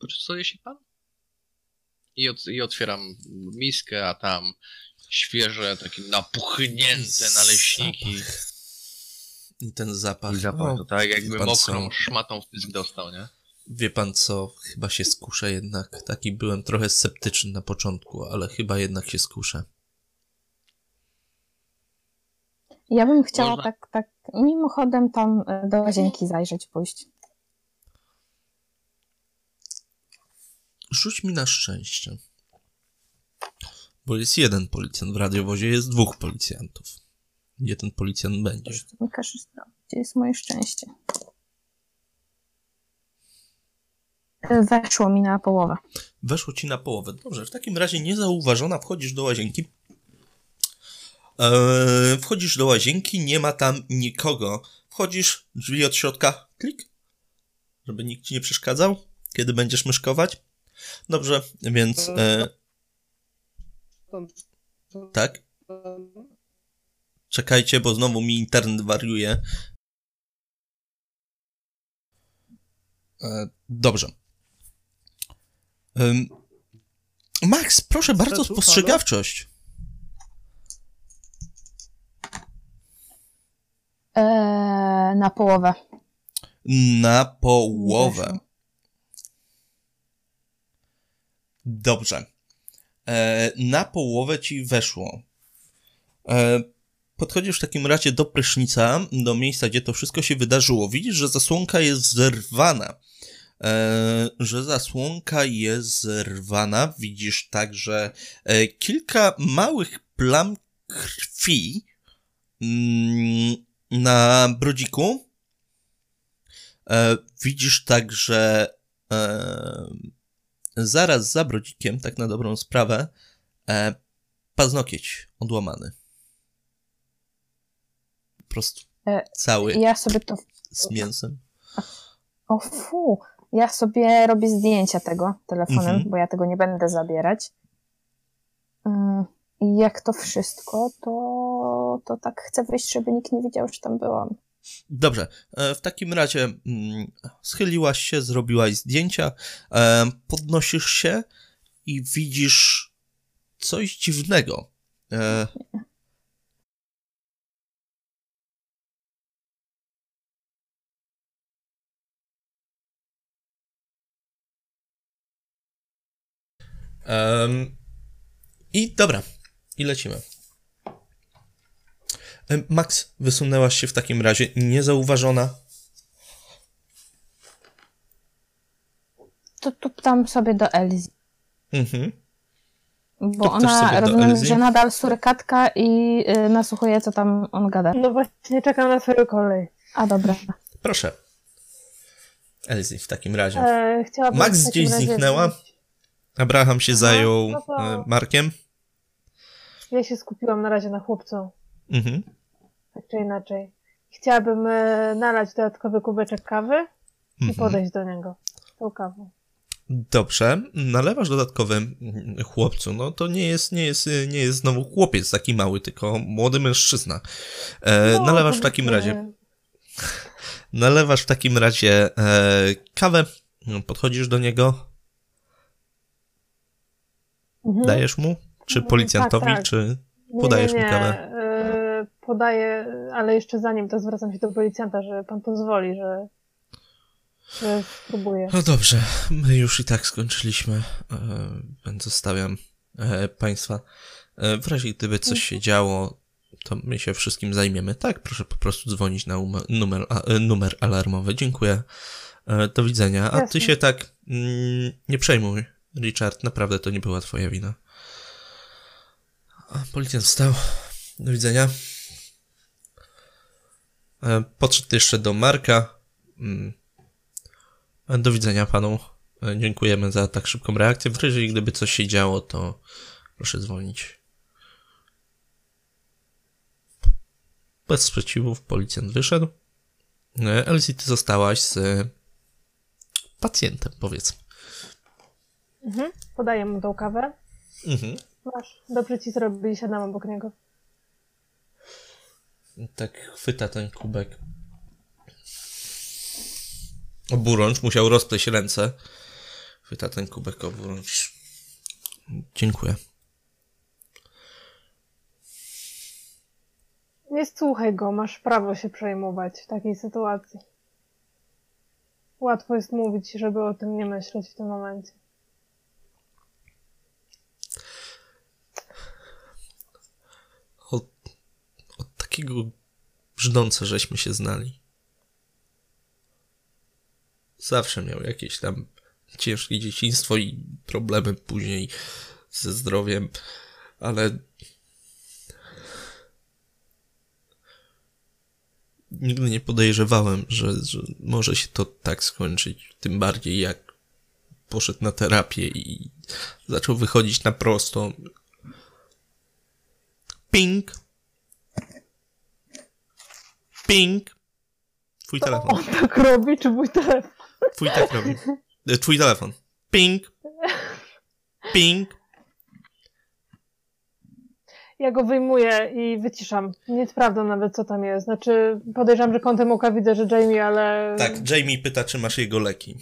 Poczuje się pan? I otwieram miskę, a tam świeże, takie napuchnięte naleśniki. Zapach. I ten zapach. No, tak jakby mokrą szmatą w pysk dostał, nie? Wie pan co, chyba się skuszę jednak. Taki byłem trochę sceptyczny na początku, ale chyba jednak się skuszę. Ja bym chciała tak mimochodem tam do łazienki zajrzeć, pójść. Rzuć mi na szczęście. Bo jest jeden policjant w radiowozie, jest dwóch policjantów. Gdzie ten policjant będzie? Gdzie jest moje szczęście? Weszło mi na połowę. Weszło ci na połowę. Dobrze, w takim razie niezauważona wchodzisz do łazienki. Wchodzisz do łazienki, nie ma tam nikogo. Wchodzisz, drzwi od środka, klik, żeby nikt ci nie przeszkadzał, kiedy będziesz myszkować. Dobrze, więc... Tak? Czekajcie, bo znowu mi internet wariuje. Dobrze. Max, proszę bardzo, spostrzegawczość. Na połowę. Na połowę. Dobrze. Na połowę ci weszło. Podchodzisz w takim razie do prysznica, do miejsca, gdzie to wszystko się wydarzyło. Widzisz, że zasłonka jest zerwana. Widzisz także kilka małych plam krwi na brodziku. Widzisz także zaraz za brodzikiem, tak na dobrą sprawę, paznokieć odłamany. Po prostu cały. Ja sobie to... Z mięsem. O fu, ja sobie robię zdjęcia tego telefonem, bo ja tego nie będę zabierać. I jak to wszystko, to tak chcę wyjść, żeby nikt nie widział, że tam byłam. Dobrze, w takim razie schyliłaś się, zrobiłaś zdjęcia, podnosisz się i widzisz coś dziwnego. I dobra. I lecimy. Max, wysunęłaś się w takim razie niezauważona. To tam sobie do Elsie. Bo ona, rozumiem, że nadal surykatka i nasłuchuje, co tam on gada. No właśnie, czekam na swoją kolej. A, dobra. Proszę. Elsie, w takim razie. Max gdzieś zniknęła. Abraham się zajął Markiem. Ja się skupiłam na razie na chłopcu. Mhm. Tak czy inaczej. Chciałabym nalać dodatkowy kubeczek kawy i podejść do niego tą kawą. Dobrze, nalewasz dodatkowym chłopcu. No to nie jest znowu chłopiec taki mały, tylko młody mężczyzna. Nalewasz w takim razie. Nalewasz w takim razie kawę, podchodzisz do niego, dajesz mu, czy policjantowi, tak. czy podajesz mu kawę? Podaję, ale jeszcze zanim to zwracam się do policjanta, że pan pozwoli, że spróbuję. No dobrze, my już i tak skończyliśmy, więc zostawiam państwa. W razie gdyby coś się działo, to my się wszystkim zajmiemy. Tak, proszę po prostu dzwonić na numer alarmowy. Dziękuję. Do widzenia. A ty się tak nie przejmuj, Richard. Naprawdę to nie była twoja wina. Policjant wstał. Do widzenia. Podszedł jeszcze do Marka. Do widzenia panu. Dziękujemy za tak szybką reakcję. W razie gdyby coś się działo, to proszę dzwonić. Bez sprzeciwów policjant wyszedł. Elsie, ty zostałaś z pacjentem, powiedzmy. Podaję mu tą kawę. Masz, dobrze ci zrobili, siadam obok niego. Tak chwyta ten kubek. Oburącz, musiał rozpleść ręce. Chwyta ten kubek oburącz. Dziękuję. Nie słuchaj go, masz prawo się przejmować w takiej sytuacji. Łatwo jest mówić, żeby o tym nie myśleć w tym momencie. Od takiego brzdąca żeśmy się znali. Zawsze miał jakieś tam ciężkie dzieciństwo i problemy później ze zdrowiem, ale... Nigdy nie podejrzewałem, że może się to tak skończyć, tym bardziej jak poszedł na terapię i zaczął wychodzić na prostą. Ping! Ping! Twój telefon. On tak robi, czy mój telefon? Twój tak robi. Twój telefon. Ping! Ping! Ja go wyjmuję i wyciszam. Nie sprawdzam nawet, co tam jest. Znaczy, podejrzewam, że kątem oka widzę, że Jamie, ale... Tak, Jamie pyta, czy masz jego leki.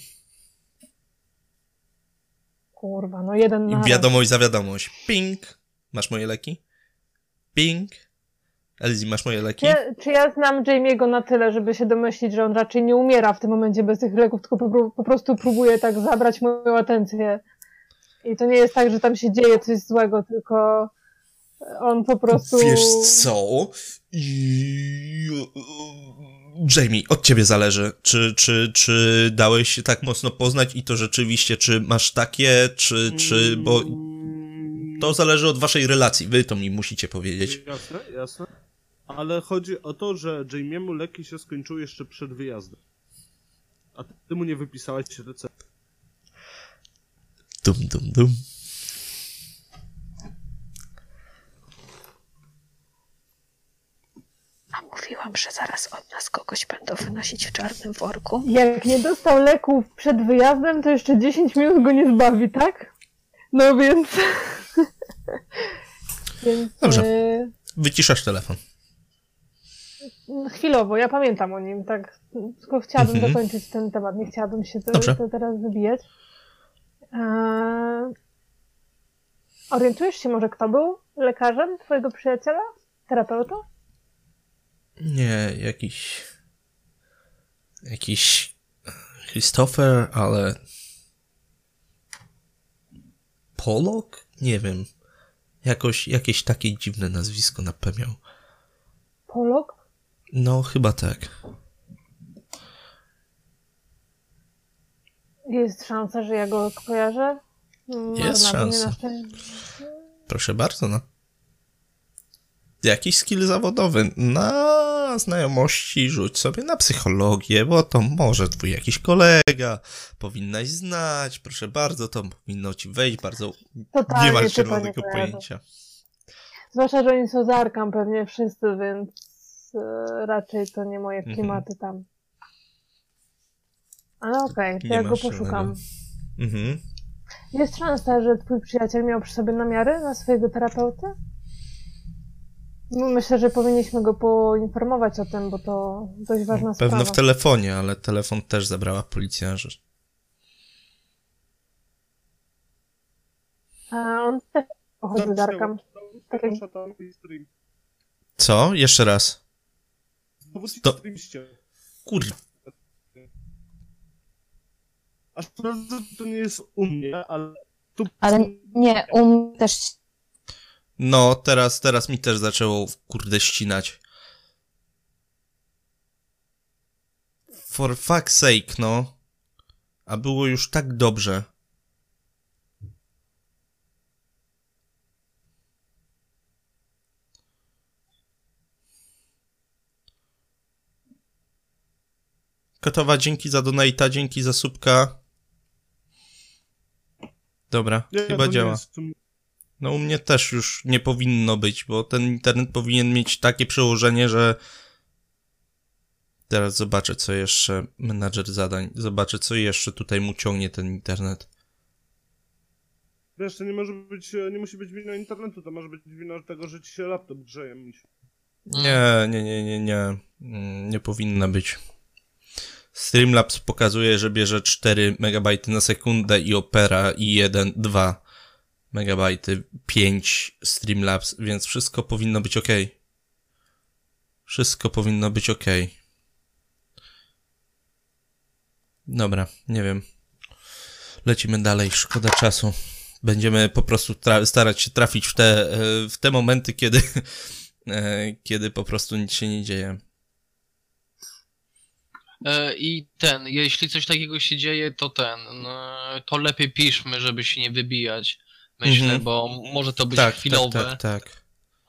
Kurwa, no jeden na... I wiadomość za wiadomość. Ping! Masz moje leki? Ping! Elsie, masz moje leki? Czy ja znam Jamiego na tyle, żeby się domyślić, że on raczej nie umiera w tym momencie bez tych leków, tylko po prostu próbuje tak zabrać moją atencję. I to nie jest tak, że tam się dzieje coś złego, tylko... On po prostu... Wiesz co? Jamie, od ciebie zależy, czy dałeś się tak mocno poznać i to rzeczywiście, czy masz takie, czy bo to zależy od waszej relacji, wy to mi musicie powiedzieć. Jasne, jasne, ale chodzi o to, że Jamiemu leki się skończyły jeszcze przed wyjazdem, a ty mu nie wypisałaś recepty. Dum. Mówiłam, że zaraz od nas kogoś będą wynosić w czarnym worku. Jak nie dostał leków przed wyjazdem, to jeszcze 10 minut go nie zbawi, tak? No więc... Dobrze. Wyciszasz telefon. Chwilowo, ja pamiętam o nim, tak? Tylko chciałabym dokończyć ten temat, nie chciałabym się teraz wybijać. Orientujesz się może, kto był lekarzem twojego przyjaciela? Terapeuta? Nie, jakiś Christopher, ale Pollock? Nie wiem. Jakieś takie dziwne nazwisko na P miał. Pollock? No, chyba tak. Jest szansa, że ja go kojarzę? Jest szansa. Proszę bardzo, no. Jakiś skill zawodowy. No, plan znajomości rzuć sobie na psychologię, bo to może twój jakiś kolega, powinnaś znać, proszę bardzo, to powinno ci wejść, bardzo totalnie, nie masz żadnego pojęcia. Zwłaszcza, że oni są z Arkham pewnie wszyscy, więc raczej to nie moje klimaty tam. Ale okej, to ja go poszukam. Jest szansa, że twój przyjaciel miał przy sobie namiary na swojego terapeuty? Myślę, że powinniśmy go poinformować o tym, bo to dość ważna sprawa. Pewno w telefonie, ale telefon też zabrała policja. A on też pochodzi z Arkham. Co? Jeszcze raz. To... Kurwa. Aż to nie jest u mnie, ale... Tu... Ale nie, u mnie też... No, teraz mi też zaczęło, kurde, ścinać. For fuck's sake, no. A było już tak dobrze. Kotowa, dzięki za donata, dzięki za subka. Dobra, nie, chyba działa. Jest... No u mnie też już nie powinno być, bo ten internet powinien mieć takie przełożenie, że... Teraz zobaczę, co jeszcze menadżer zadań. Zobaczę, co jeszcze tutaj mu ciągnie ten internet. Wiesz, to nie może być, nie musi być wina internetu, to może być wina tego, że ci się laptop grzeje. Nie. Nie powinna być. Streamlabs pokazuje, że bierze 4 MB na sekundę i Opera i 1,2 MB, 5 Streamlabs, więc wszystko powinno być ok. Wszystko powinno być ok. Dobra, nie wiem. Lecimy dalej, szkoda czasu. Będziemy po prostu starać się trafić w te momenty, kiedy po prostu nic się nie dzieje. I jeśli coś takiego się dzieje, to to lepiej piszmy, żeby się nie wybijać, myślę, bo może to być chwilowe, tak.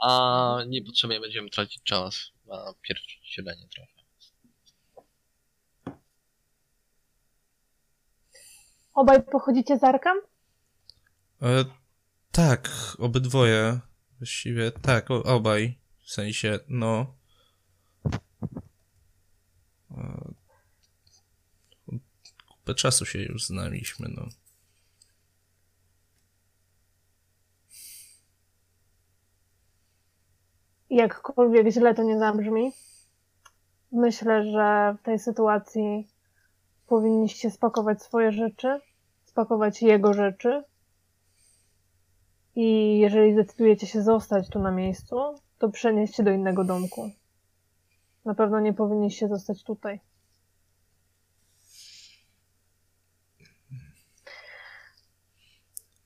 A niepotrzebnie będziemy tracić czas na pierdzielenie trochę. Obaj pochodzicie z Arkham? Tak, obydwoje, właściwie tak, obaj, w sensie, no... Kupę czasu się już znaliśmy, no. Jakkolwiek źle to nie zabrzmi, myślę, że w tej sytuacji powinniście spakować swoje rzeczy, spakować jego rzeczy i jeżeli zdecydujecie się zostać tu na miejscu, to przenieść się do innego domku. Na pewno nie powinniście zostać tutaj.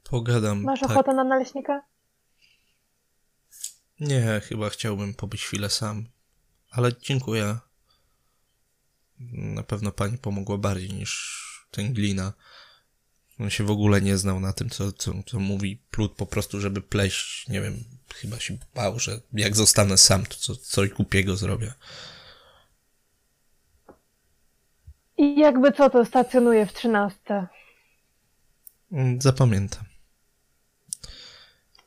Pogadam. Masz ochotę na naleśnika? Nie, chyba chciałbym pobyć chwilę sam. Ale dziękuję. Na pewno pani pomogła bardziej niż ten Glina. On się w ogóle nie znał na tym, co mówi. Plód po prostu, żeby pleść. Nie wiem, chyba się bał, że jak zostanę sam, to coś głupiego zrobię. I jakby co, to stacjonuje w 13. Zapamiętam.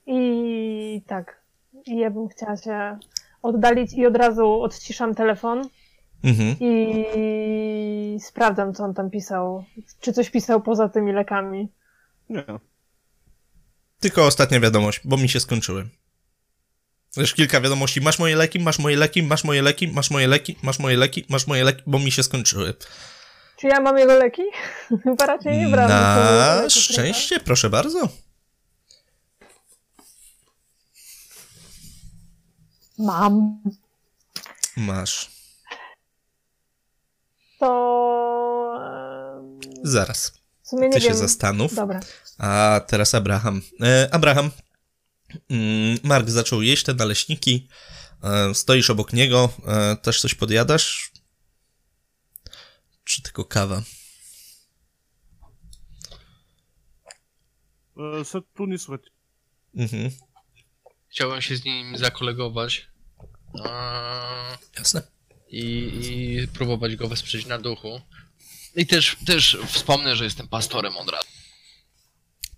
I tak. Ja bym chciała się oddalić i od razu odciszam telefon. I sprawdzam, co on tam pisał. Czy coś pisał poza tymi lekami. Nie. Tylko ostatnia wiadomość, bo mi się skończyły. Już kilka wiadomości. Masz moje leki, masz moje leki, masz moje leki, masz moje leki, masz moje leki, masz moje leki, bo mi się skończyły. Czy ja mam jego leki? Chyba raczej nie brałem. Na szczęście, proszę bardzo. Mam. Masz. To... Zaraz. W sumie nie wiem. Się zastanów. Dobra. A teraz Abraham. Abraham. Mark zaczął jeść te naleśniki. Stoisz obok niego. Też coś podjadasz? Czy tylko kawa? Tu nie słychać. Chciałem się z nim zakolegować. Jasne. i próbować go wesprzeć na duchu. I też wspomnę, że jestem pastorem od razu.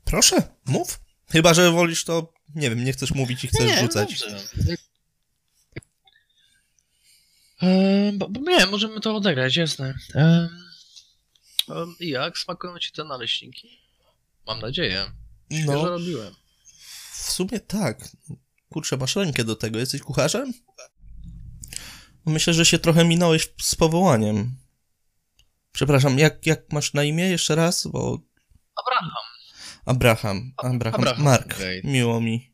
Proszę, mów. Chyba że wolisz to, nie wiem, nie chcesz mówić i chcesz rzucać. Nie, możemy to odegrać, jasne. Jak smakują ci te naleśniki? Mam nadzieję. No, że robiłem. W sumie tak. Kurczę, masz rękę do tego. Jesteś kucharzem? Myślę, że się trochę minąłeś z powołaniem. Przepraszam, jak masz na imię jeszcze raz? Bo... Abraham. Mark, okay. Miło mi.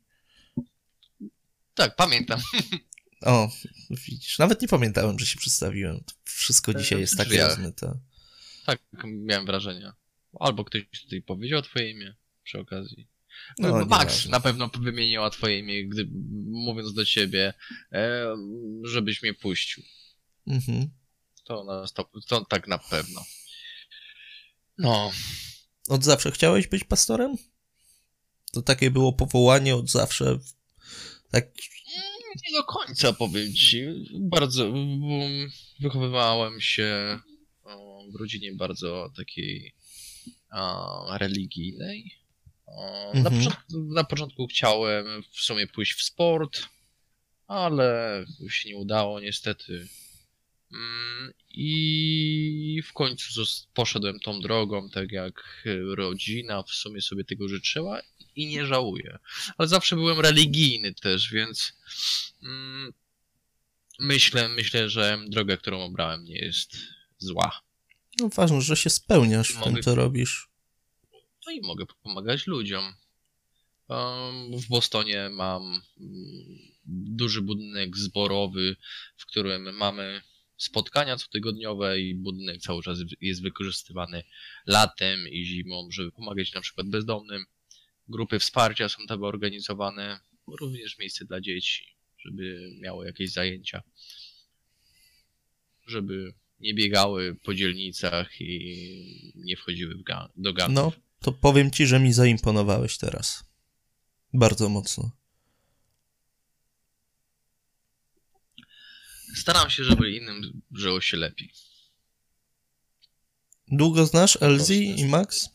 Tak, pamiętam. O, widzisz, nawet nie pamiętałem, że się przedstawiłem. Wszystko dzisiaj jest tak jasne. Tak, miałem wrażenie. Albo ktoś tutaj powiedział twoje imię przy okazji. No, Max na pewno wymieniła twoje imię, mówiąc do ciebie, żebyś mnie puścił. Mhm. To tak na pewno. No. Od zawsze chciałeś być pastorem? To takie było powołanie od zawsze. Tak... Nie do końca, powiem ci. Bardzo wychowywałem się w rodzinie bardzo takiej religijnej. Na początku chciałem w sumie pójść w sport, ale się nie udało niestety. I w końcu poszedłem tą drogą, tak jak rodzina w sumie sobie tego życzyła i nie żałuję. Ale zawsze byłem religijny też, więc myślę, że droga, którą obrałem, nie jest zła. No ważne, że się spełniasz w tym, co robisz. No i mogę pomagać ludziom. W Bostonie mam duży budynek zborowy, w którym mamy spotkania cotygodniowe i budynek cały czas jest wykorzystywany latem i zimą, żeby pomagać na przykład bezdomnym. Grupy wsparcia są tam organizowane, również miejsce dla dzieci, żeby miały jakieś zajęcia, żeby nie biegały po dzielnicach i nie wchodziły do gangów. No, to powiem ci, że mi zaimponowałeś teraz. Bardzo mocno. Staram się, żeby innym żyło się lepiej. Długo znasz Elsie i Max?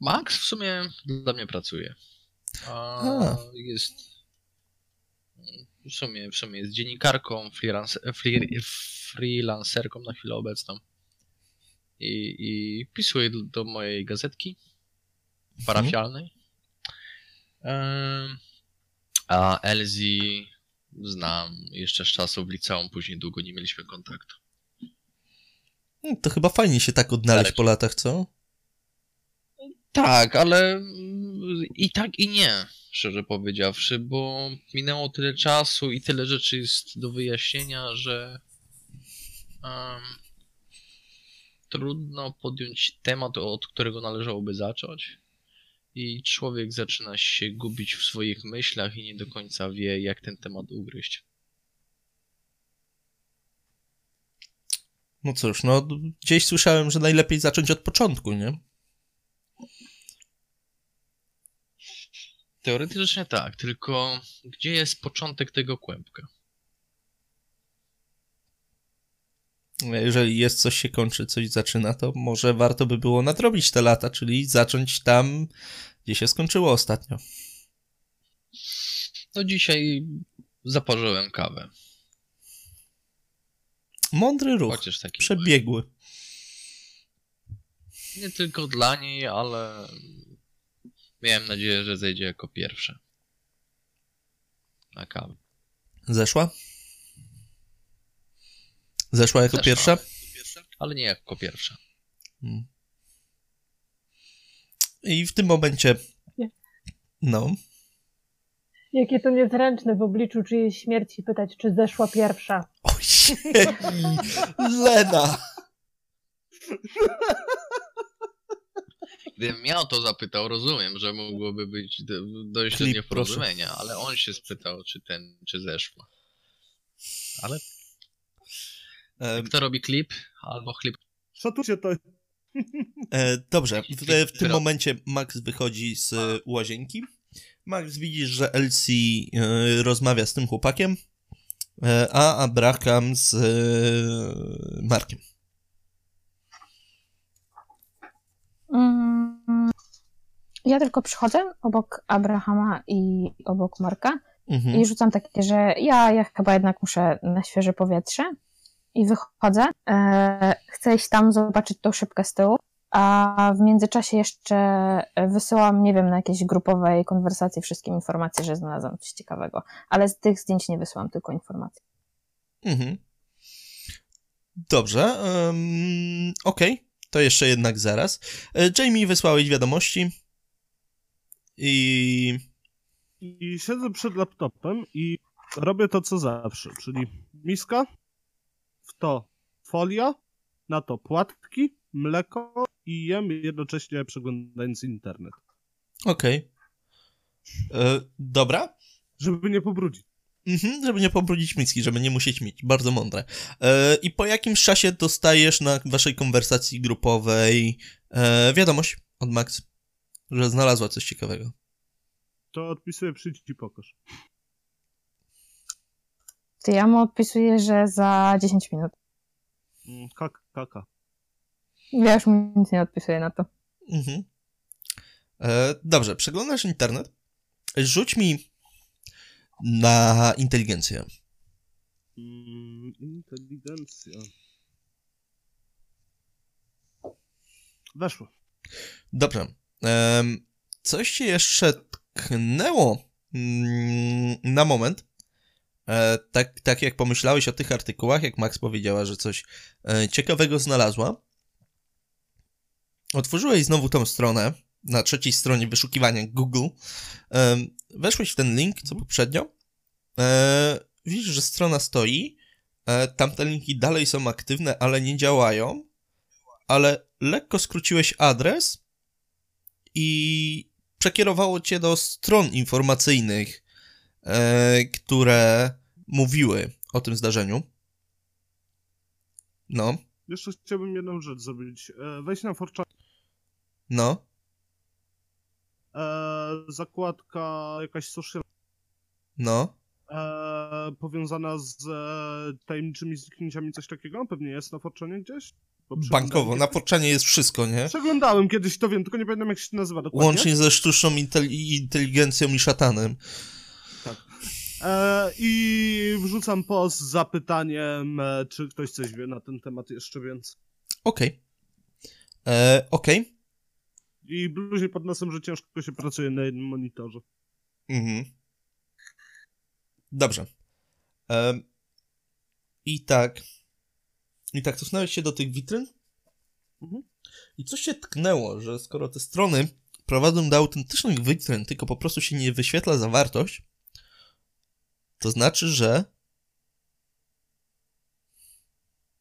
Max w sumie dla mnie pracuje. Jest w sumie jest dziennikarką, freelancerką na chwilę obecną. I pisuje do mojej gazetki parafialnej. A Elsie znam jeszcze z czasów liceum, później długo nie mieliśmy kontaktu. To chyba fajnie się tak odnaleźć po latach, co? Tak, ale i tak i nie, szczerze powiedziawszy, bo minęło tyle czasu i tyle rzeczy jest do wyjaśnienia, że trudno podjąć temat, od którego należałoby zacząć. I człowiek zaczyna się gubić w swoich myślach i nie do końca wie, jak ten temat ugryźć. No cóż, no gdzieś słyszałem, że najlepiej zacząć od początku, nie? Teoretycznie tak, tylko gdzie jest początek tego kłębka? Jeżeli jest coś się kończy, coś zaczyna, to może warto by było nadrobić te lata, czyli zacząć tam, gdzie się skończyło ostatnio. No dzisiaj zaparzyłem kawę. Mądry ruch, przebiegły. Nie tylko dla niej, ale miałem nadzieję, że zejdzie jako pierwsza na kawę. Zeszła? Zeszła jako pierwsza? Ale nie jako pierwsza. I w tym momencie... No. Jakie to niezręczne w obliczu czyjejś śmierci pytać, czy zeszła pierwsza. Oj, Lena! Gdybym miał to zapytał, rozumiem, że mogłoby być dojść do nieporozumienia, ale on się spytał, czy zeszła. Ale... Kto robi klip? Albo chlip. Szatujcie to. Dobrze, w tym momencie Max wychodzi z łazienki. Max, widzisz, że Elsie rozmawia z tym chłopakiem a Abraham z Markiem. Ja tylko przychodzę obok Abrahama i obok Marka i rzucam takie, że ja chyba jednak muszę na świeże powietrze i wychodzę. Chcę iść tam zobaczyć tą szybkę z tyłu, a w międzyczasie jeszcze wysyłam, nie wiem, na jakiejś grupowej konwersacji wszystkim informacje, że znalazłam coś ciekawego, ale z tych zdjęć nie wysyłam, tylko informacje. Dobrze, okej. To jeszcze jednak zaraz. Jamie, wysłałeś wiadomości i siedzę przed laptopem i robię to, co zawsze, czyli miska, w to folia, na to płatki, mleko i jem jednocześnie przeglądając internet. Okej. Dobra. Żeby nie pobrudzić. Żeby nie pobrudzić miski, żeby nie musieć mieć. Bardzo mądre. I po jakimś czasie dostajesz na waszej konwersacji grupowej wiadomość od Max, że znalazła coś ciekawego. To odpisuję, przyjdź i pokaż. To ja mu odpisuję, że za 10 minut. Kaka. Ja już mu nic nie odpisuję na to. Dobrze, przeglądasz internet. Rzuć mi na inteligencję. Inteligencja. Weszło. Dobrze. Coś się jeszcze tknęło na moment. Tak jak pomyślałeś o tych artykułach, jak Max powiedziała, że coś ciekawego znalazła. Otworzyłeś znowu tą stronę. Na trzeciej stronie wyszukiwania Google. Weszłeś w ten link, co poprzednio. Widzisz, że strona stoi. Tamte linki dalej są aktywne, ale nie działają. Ale lekko skróciłeś adres i przekierowało cię do stron informacyjnych, które mówiły o tym zdarzeniu. No. Jeszcze chciałbym jedną rzecz zrobić. Wejdź na Forcza. No. Zakładka jakaś social. No. Powiązana z tajemniczymi zniknięciami, coś takiego? Pewnie jest na Forczanie gdzieś? Bankowo, na Forczanie jest wszystko, nie? Przeglądałem kiedyś, to wiem, tylko nie pamiętam, jak się nazywa dokładnie. Łącznie ze sztuczną inteligencją i szatanem. Tak. I wrzucam post z zapytaniem, czy ktoś coś wie na ten temat jeszcze więcej. Okej. I bluzie pod nosem, że ciężko się pracuje na jednym monitorze. Dobrze. I tak, cofnąłeś się do tych witryn. I coś się tknęło, że skoro te strony prowadzą do autentycznych witryn, tylko po prostu się nie wyświetla zawartość, to znaczy, że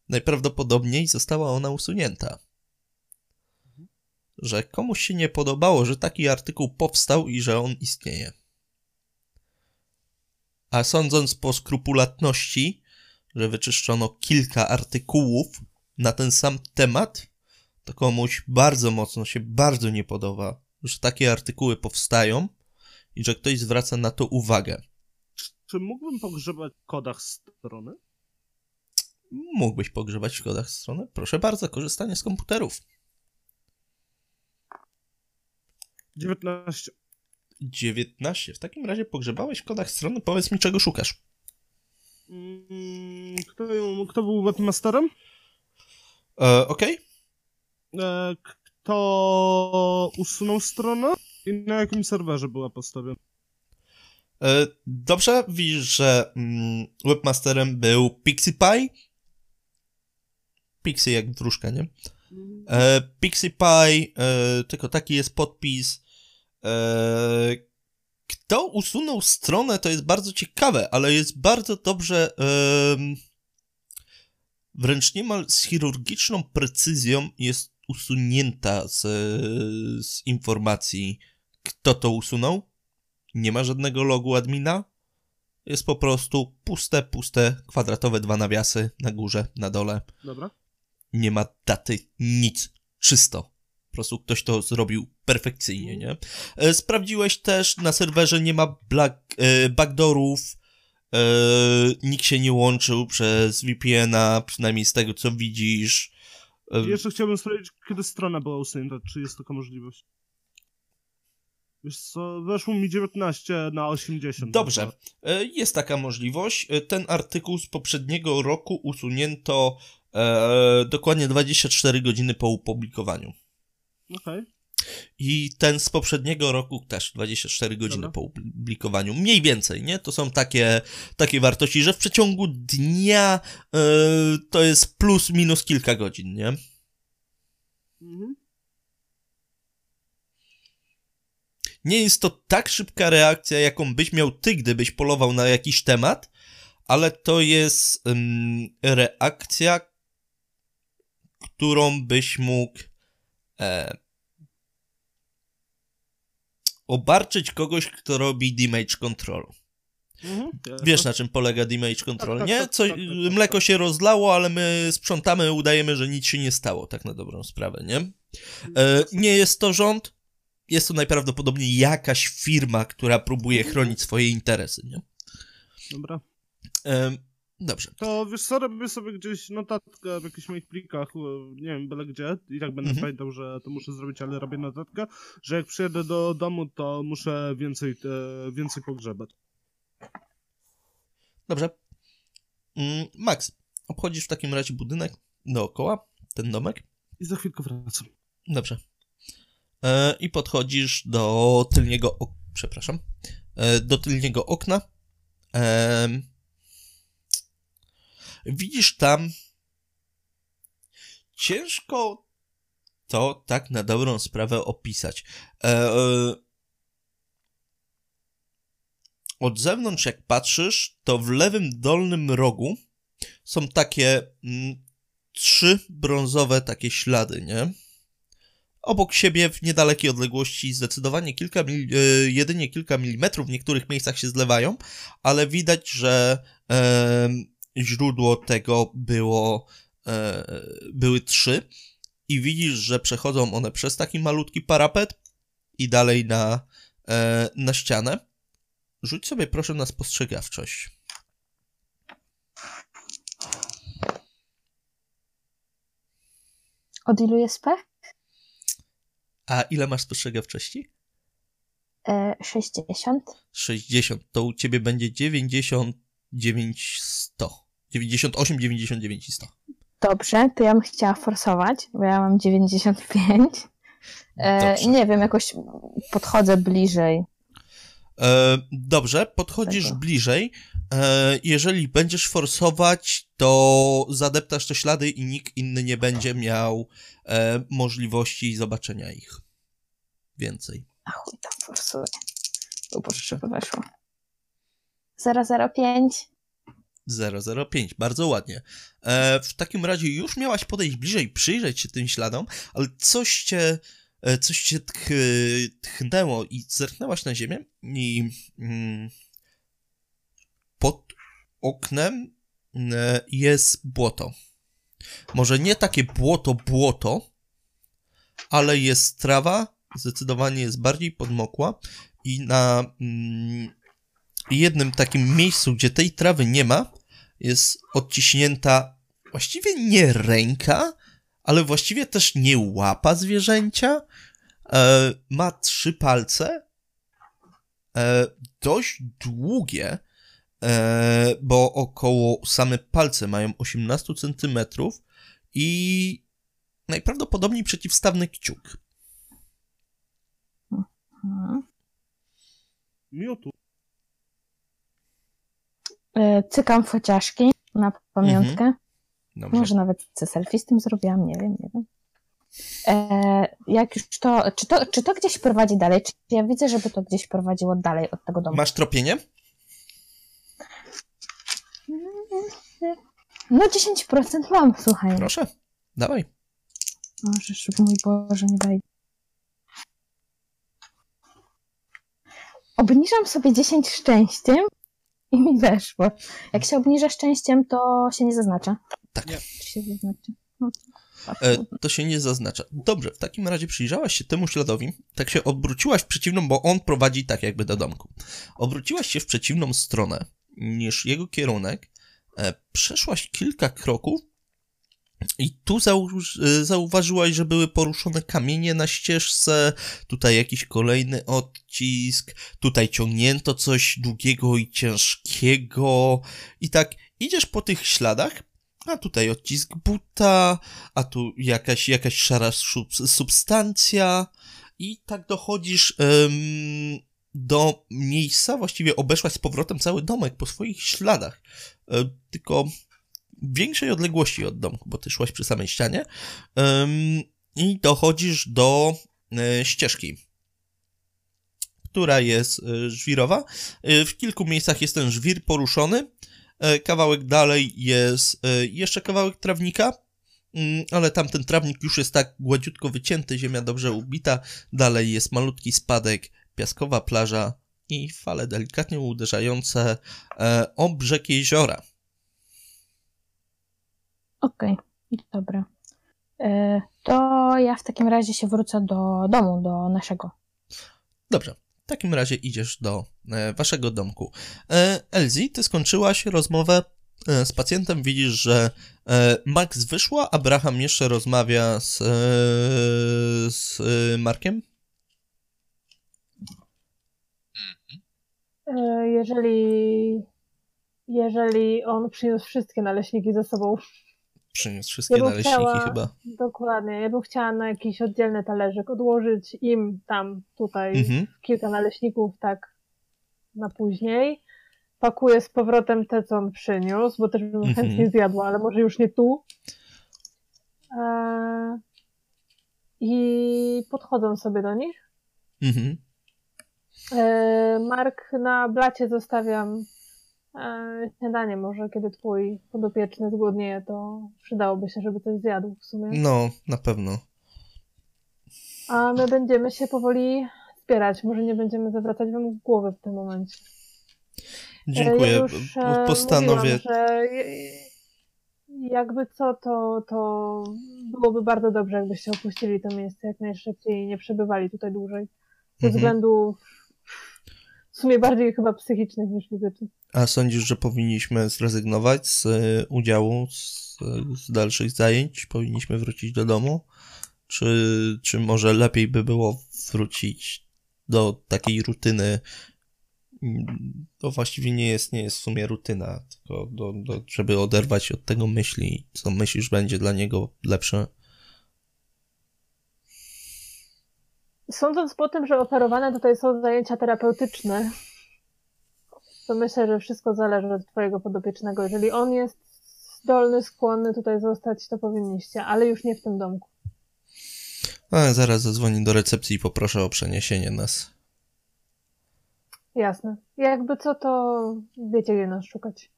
najprawdopodobniej została ona usunięta. Że komuś się nie podobało, że taki artykuł powstał i że on istnieje. A sądząc po skrupulatności, że wyczyszczono kilka artykułów na ten sam temat, to komuś bardzo nie podoba, że takie artykuły powstają i że ktoś zwraca na to uwagę. Czy mógłbym pogrzebać w kodach strony? Mógłbyś pogrzebać w kodach strony? Proszę bardzo, korzystanie z komputerów. 19. W takim razie pogrzebałeś w kodach strony. Powiedz mi, czego szukasz. Kto był webmasterem? Okej. Kto usunął stronę i na jakim serwerze była postawiona? Dobrze, widzisz, że webmasterem był Pixie Pie. Pixie jak wróżka, nie? Pixie Pie, tylko taki jest podpis. Kto usunął stronę, to jest bardzo ciekawe, ale jest bardzo dobrze, wręcz niemal z chirurgiczną precyzją jest usunięta z informacji, kto to usunął. Nie ma żadnego logu admina. Jest po prostu puste, kwadratowe dwa nawiasy na górze, na dole. Dobra. Nie ma daty, nic. Czysto. Po prostu ktoś to zrobił perfekcyjnie, nie? Sprawdziłeś też, na serwerze nie ma backdoorów, Nikt się nie łączył przez VPN-a, przynajmniej z tego, co widzisz. Jeszcze chciałbym sprawdzić, kiedy strona była usunięta, czy jest taka możliwość. Wiesz co, weszło mi 19 na 80. Dobrze, tak? Jest taka możliwość. Ten artykuł z poprzedniego roku usunięto dokładnie 24 godziny po opublikowaniu. Okej. Okay. I ten z poprzedniego roku też 24 godziny po opublikowaniu. Mniej więcej, nie? To są takie wartości, że w przeciągu dnia to jest plus minus kilka godzin, nie? Mhm. Nie jest to tak szybka reakcja, jaką byś miał ty, gdybyś polował na jakiś temat, ale to jest reakcja, którą byś mógł obarczyć kogoś, kto robi damage control. Mhm. Wiesz, na czym polega damage control, tak, nie? Tak. Mleko się rozlało, ale my sprzątamy, udajemy, że nic się nie stało, tak na dobrą sprawę, nie? Nie jest to rząd, jest to najprawdopodobniej jakaś firma, która próbuje chronić swoje interesy, nie? Dobra. Dobrze. To wiesz co, robię sobie gdzieś notatkę w jakichś moich plikach, nie wiem, byle gdzie, i tak będę pamiętał, że to muszę zrobić, ale robię notatkę, że jak przyjadę do domu, to muszę więcej pogrzebać. Dobrze. Max, obchodzisz w takim razie budynek dookoła, ten domek? I za chwilkę wracam. Dobrze. I podchodzisz do tylniego do tylniego okna. Widzisz tam ciężko to tak na dobrą sprawę opisać. Od zewnątrz jak patrzysz, to w lewym dolnym rogu są takie trzy brązowe takie ślady, nie? Obok siebie w niedalekiej odległości zdecydowanie jedynie kilka milimetrów, w niektórych miejscach się zlewają, ale widać, że źródło tego były trzy i widzisz, że przechodzą one przez taki malutki parapet i dalej na ścianę. Rzuć sobie proszę na spostrzegawczość. Od ilu jest pech? A ile masz spostrzegawczości? 60. 60. To u ciebie będzie 98, 99 i 100. Dobrze, to ja bym chciała forsować, bo ja mam 95. Nie wiem, jakoś podchodzę bliżej. Dobrze, podchodzisz bliżej. Jeżeli będziesz forsować, to zadeptasz te ślady i nikt inny nie będzie miał możliwości zobaczenia ich więcej. A chuj, tam forsuję. Bo potrzeba weszło. 005. 005, bardzo ładnie. W takim razie już miałaś podejść bliżej, przyjrzeć się tym śladom, ale coś cię tchnęło i zerknęłaś na ziemię i pod oknem jest błoto. Może nie takie błoto, ale jest trawa, zdecydowanie jest bardziej podmokła i na jednym takim miejscu, gdzie tej trawy nie ma, jest odciśnięta właściwie nie ręka, ale właściwie też nie łapa zwierzęcia. Ma trzy palce. Dość długie, bo około same palce mają 18 cm i najprawdopodobniej przeciwstawny kciuk. Miotu. Cykam fociaszki na pamiątkę. Może nawet selfie z tym zrobiłam, nie wiem. Jak już to czy to gdzieś prowadzi dalej? Czy ja widzę, żeby to gdzieś prowadziło dalej od tego domu? Masz tropienie? No 10% mam, słuchaj. Proszę, dawaj. Możesz, mój Boże, nie daj. Obniżam sobie 10 szczęściem. I mi weszło. Jak się obniża szczęściem, to się nie zaznacza. Tak. Czy się zaznacza? No. To się nie zaznacza. Dobrze, w takim razie przyjrzałaś się temu śladowi, tak się obróciłaś w przeciwną, bo on prowadzi tak jakby do domku. Obróciłaś się w przeciwną stronę niż jego kierunek, przeszłaś kilka kroków i tu zauważyłaś, że były poruszone kamienie na ścieżce, tutaj jakiś kolejny odcisk, tutaj ciągnięto coś długiego i ciężkiego i tak idziesz po tych śladach, a tutaj odcisk buta, a tu jakaś szara substancja i tak dochodzisz do miejsca, właściwie obeszłaś z powrotem cały domek po swoich śladach, tylko większej odległości od domku, bo ty szłaś przy samej ścianie i dochodzisz do ścieżki, która jest żwirowa. W kilku miejscach jest ten żwir poruszony, kawałek dalej jest jeszcze kawałek trawnika, ale tamten trawnik już jest tak gładziutko wycięty, ziemia dobrze ubita, dalej jest malutki spadek, piaskowa plaża i fale delikatnie uderzające o brzeg jeziora. Okej, dobra. To ja w takim razie się wrócę do domu, do naszego. Dobrze, w takim razie idziesz do waszego domku. Elsie, ty skończyłaś rozmowę z pacjentem, widzisz, że Max wyszła, Abraham jeszcze rozmawia z Markiem? Jeżeli on przyniósł wszystkie naleśniki ze sobą. Przyniósł wszystkie naleśniki chyba. Dokładnie. Ja bym chciała na jakiś oddzielny talerzyk odłożyć im tam, tutaj kilka naleśników tak na później. Pakuję z powrotem te, co on przyniósł, bo też bym chętnie zjadła, ale może już nie tu. I podchodzą sobie do nich. Mark, na blacie zostawiam śniadanie, może kiedy twój podopieczny zgłodnieje, to przydałoby się, żeby coś zjadł w sumie. No, na pewno. A my będziemy się powoli zbierać. Może nie będziemy zawracać wam głowy w tym momencie. Dziękuję. Ja już postanowię. Mówiłam, że jakby co, to byłoby bardzo dobrze, jakbyście opuścili to miejsce jak najszybciej i nie przebywali tutaj dłużej. Ze względów w sumie bardziej chyba psychicznych niż fizycznych. A sądzisz, że powinniśmy zrezygnować z udziału, z dalszych zajęć? Powinniśmy wrócić do domu? Czy może lepiej by było wrócić do takiej rutyny? To właściwie nie jest w sumie rutyna, tylko żeby oderwać się od tego myśli, co myślisz będzie dla niego lepsze. Sądząc po tym, że oferowane tutaj są zajęcia terapeutyczne, to myślę, że wszystko zależy od twojego podopiecznego. Jeżeli on jest zdolny, skłonny tutaj zostać, to powinniście, ale już nie w tym domku. A, zaraz zadzwonię do recepcji i poproszę o przeniesienie nas. Jasne. Jakby co, to wiecie, gdzie nas szukać.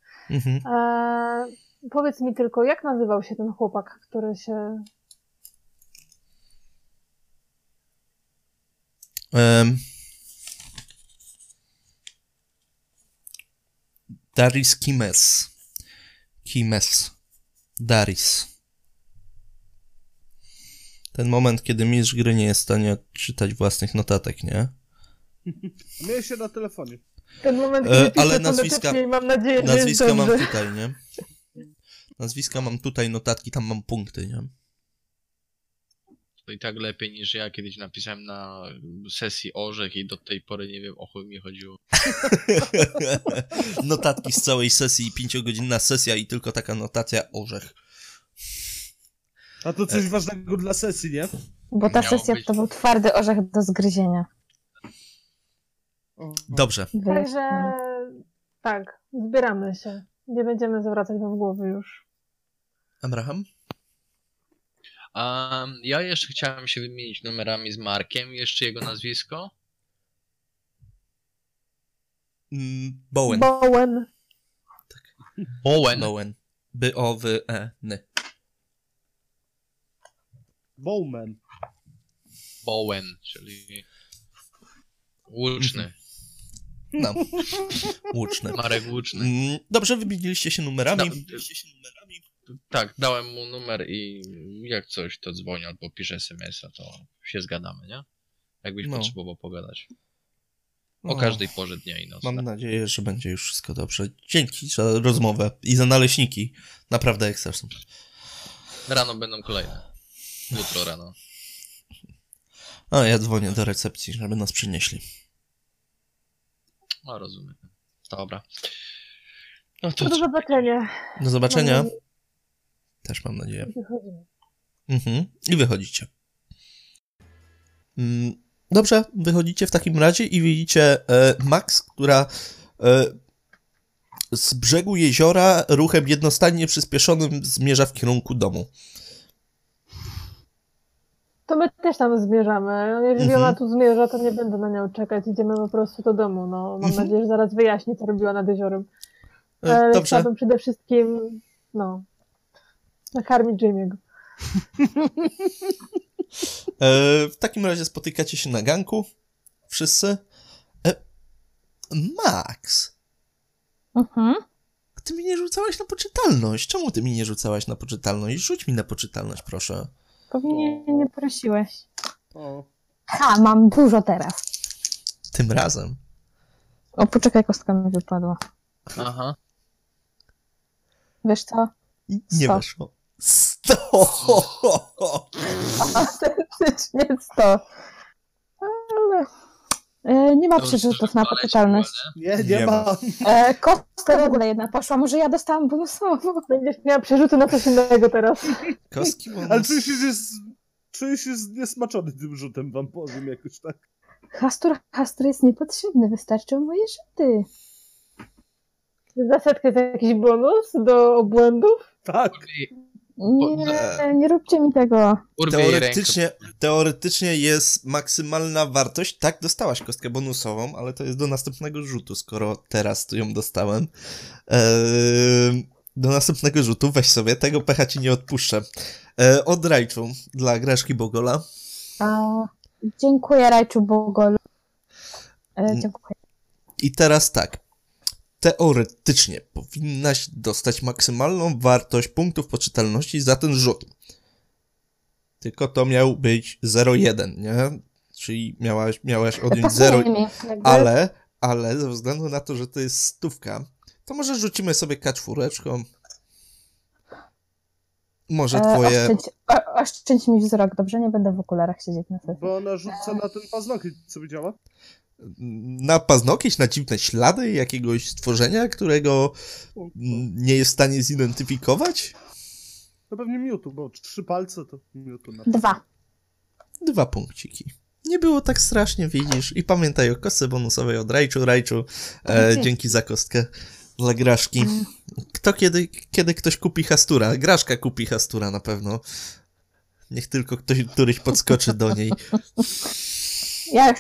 Powiedz mi tylko, jak nazywał się ten chłopak, który się... Daris Kimes. Daris. Ten moment, kiedy mistrz gry nie jest w stanie odczytać własnych notatek, nie? Myję się na telefonie. Ten moment, kiedy piszę fonetycznie i mam nadzieję, że jest dobrze. Nazwiska mam tutaj, nie? Nazwiska mam tutaj, notatki, tam mam punkty, nie? To i tak lepiej niż ja kiedyś napisałem na sesji orzech i do tej pory nie wiem, o chuj mi chodziło. Notatki z całej sesji, 5-godzinna sesja i tylko taka notacja orzech. A to coś ważnego dla sesji, nie? Bo ta sesja to był twardy orzech do zgryzienia. Dobrze. Także tak, zbieramy się. Nie będziemy zawracać wam głowy już. Abraham? A ja jeszcze chciałem się wymienić numerami z Markiem. Jeszcze jego nazwisko? Bowen. Bowen. Tak. Bowen. B-O-W-E-N. Bowman. Bowen, czyli łuczny. No, łuczny. Marek łuczny. Dobrze, wymieniliście się numerami. Tak, dałem mu numer i jak coś to dzwoni albo pisze SMS-a, to się zgadamy, nie? Jakbyś potrzebował pogadać. O każdej porze dnia i nocy. Mam nadzieję, że będzie już wszystko dobrze. Dzięki za rozmowę i za naleśniki. Naprawdę ekstra są. Rano będą kolejne. Jutro rano. A ja dzwonię do recepcji, żeby nas przynieśli. No, rozumiem. Dobra. No to... Do zobaczenia. Do zobaczenia. Też mam nadzieję. Wychodzimy. Mhm. I wychodzicie. Dobrze, wychodzicie w takim razie i widzicie Max, która z brzegu jeziora ruchem jednostajnie przyspieszonym zmierza w kierunku domu. To my też tam zmierzamy. Jeżeli ona tu zmierza, to nie będę na nią czekać. Idziemy po prostu do domu. No, mam nadzieję, że zaraz wyjaśni, co robiła nad jeziorem. Dobrze. Chciałabym przede wszystkim nakarmić Jamie'ego. W takim razie spotykacie się na ganku. Wszyscy. Max! Ty mi nie rzucałaś na poczytalność. Czemu ty mi nie rzucałaś na poczytalność? Rzuć mi na poczytalność, proszę. Pewnie nie prosiłeś. A, mam dużo teraz. Tym razem. O, poczekaj, kostka mi wypadła. Aha. Wiesz co? Nie weszło. 100! Autentycznie 100. Nie ma przerzutów na poczytalność. Nie ma. Kostka w ogóle jedna poszła. Może ja dostałam bonusowo. Będziesz miała przerzuty na coś innego teraz. Kostki bonus. Ale czujesz się niesmaczony tym rzutem, wam powiem jakoś tak. Hastur jest niepotrzebny. Wystarczą moje rzuty. Za setkę to jakiś bonus do obłędów? Tak. Nie róbcie mi tego. Teoretycznie jest maksymalna wartość. Tak, dostałaś kostkę bonusową, ale to jest do następnego rzutu, skoro teraz tu ją dostałem. Do następnego rzutu weź sobie, tego pecha ci nie odpuszczę. Od Rajczu dla Graszki Bogola. Dziękuję Rajczu Bogolu. Dziękuję. I teraz tak. Teoretycznie powinnaś dostać maksymalną wartość punktów poczytalności za ten rzut. Tylko to miał być 0,1, nie? Czyli miałaś odjąć 0, ale ze względu na to, że to jest 100, to może rzucimy sobie K4. Może twoje... Oszczędź mi wzrok, dobrze? Nie będę w okularach siedzieć na sesji. Bo ona rzuca na ten paznokieć, co widziała? Na paznokieć, na dziwne ślady jakiegoś stworzenia, którego nie jest w stanie zidentyfikować? To pewnie miutu, bo 3 palce to miutu. Na 2 punkciki. Nie było tak strasznie, widzisz. I pamiętaj o kostce bonusowej od Rajczu. Rajczu, dzięki za kostkę dla Graszki. Kto kiedy ktoś kupi Hastura? Graszka kupi Hastura na pewno. Niech tylko któryś podskoczy do niej. Ja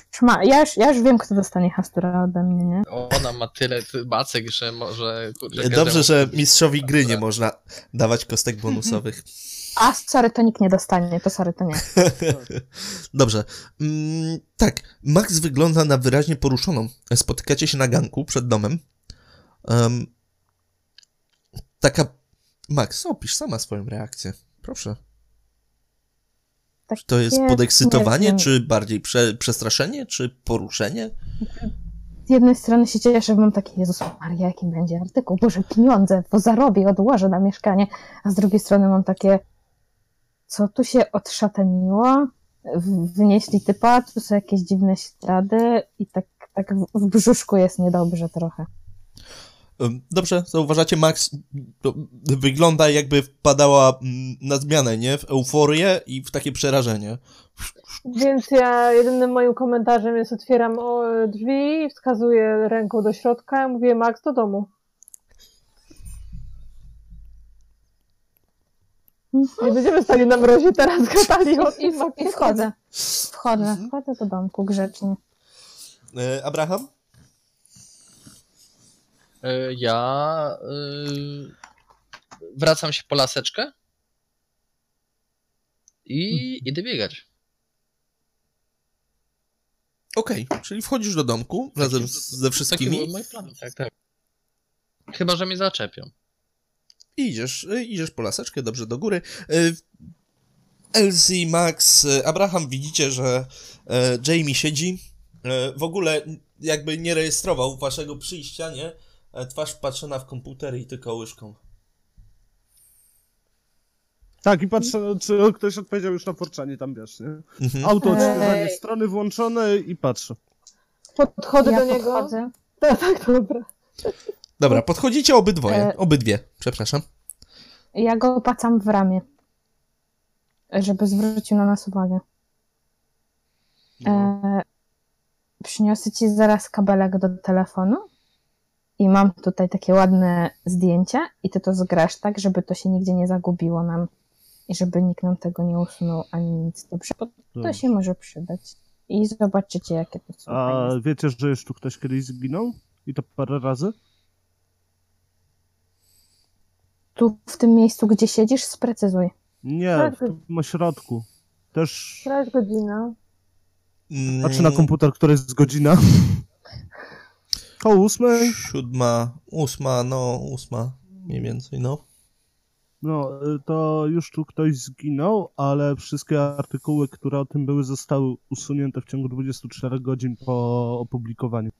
już wiem, kto dostanie Hastura ode mnie, nie? Ona ma tyle bacek, że może... Dobrze, że mistrzowi gry nie można dawać kostek bonusowych. A, sorry, to nikt nie dostanie, to sorry, to nie. Dobrze. Tak, Max wygląda na wyraźnie poruszoną. Spotykacie się na ganku przed domem. Max, opisz sama swoją reakcję, proszę. Czy to jest podekscytowanie, czy bardziej przestraszenie, czy poruszenie? Z jednej strony się cieszę, bo mam taki, Jezus Maria, jaki będzie artykuł, Boże, pieniądze, bo zarobię, odłożę na mieszkanie, a z drugiej strony mam takie, co tu się odszataniło, wynieśli typa, tu są jakieś dziwne ślady i tak w brzuszku jest niedobrze trochę. Dobrze, zauważacie, Max wygląda, jakby wpadała na zmianę, nie? W euforię i w takie przerażenie. Więc ja jedynym moim komentarzem jest: otwieram drzwi i wskazuję ręką do środka, mówię: Max, do domu. Nie będziemy stali na mrozie teraz, gadali o tym. I wchodzę. Wchodzę do domku grzecznie. Abraham? Ja wracam się po laseczkę i idę biegać. Okej, czyli wchodzisz do domku razem ze wszystkimi. Taki był mój plan, tak. Chyba że mnie zaczepią. Idziesz po laseczkę, dobrze, do góry. Elsie, Max, Abraham, widzicie, że Jamie siedzi w ogóle jakby nie rejestrował waszego przyjścia, nie? Twarz wpatrzona w komputer i tylko łyżką. Tak, i patrzę, czy ktoś odpowiedział już na porczanie tam, wiesz, nie? Auto odświeżanie strony włączone i patrzę. Podchodzę do niego. Podchodzę. Tak, dobra. Dobra, podchodzicie obydwoje, obydwie, przepraszam. Ja go opacam w ramię, żeby zwrócił na nas uwagę. Przyniosę ci zaraz kabelek do telefonu i mam tutaj takie ładne zdjęcie i ty to zgrasz tak, żeby to się nigdzie nie zagubiło nam i żeby nikt nam tego nie usunął ani nic. Dobrze, to się może przydać i zobaczycie, jakie to są. A wiecie, że już tu ktoś kiedyś zginął? I to parę razy? Tu w tym miejscu, gdzie siedzisz, sprecyzuj. Nie, w tym ośrodku. Też... Teraz godzina. Patrzę na komputer, która jest godzina. Koło 8:00. 8:00, mniej więcej, no. No, to już tu ktoś zginął, ale wszystkie artykuły, które o tym były, zostały usunięte w ciągu 24 godzin po opublikowaniu.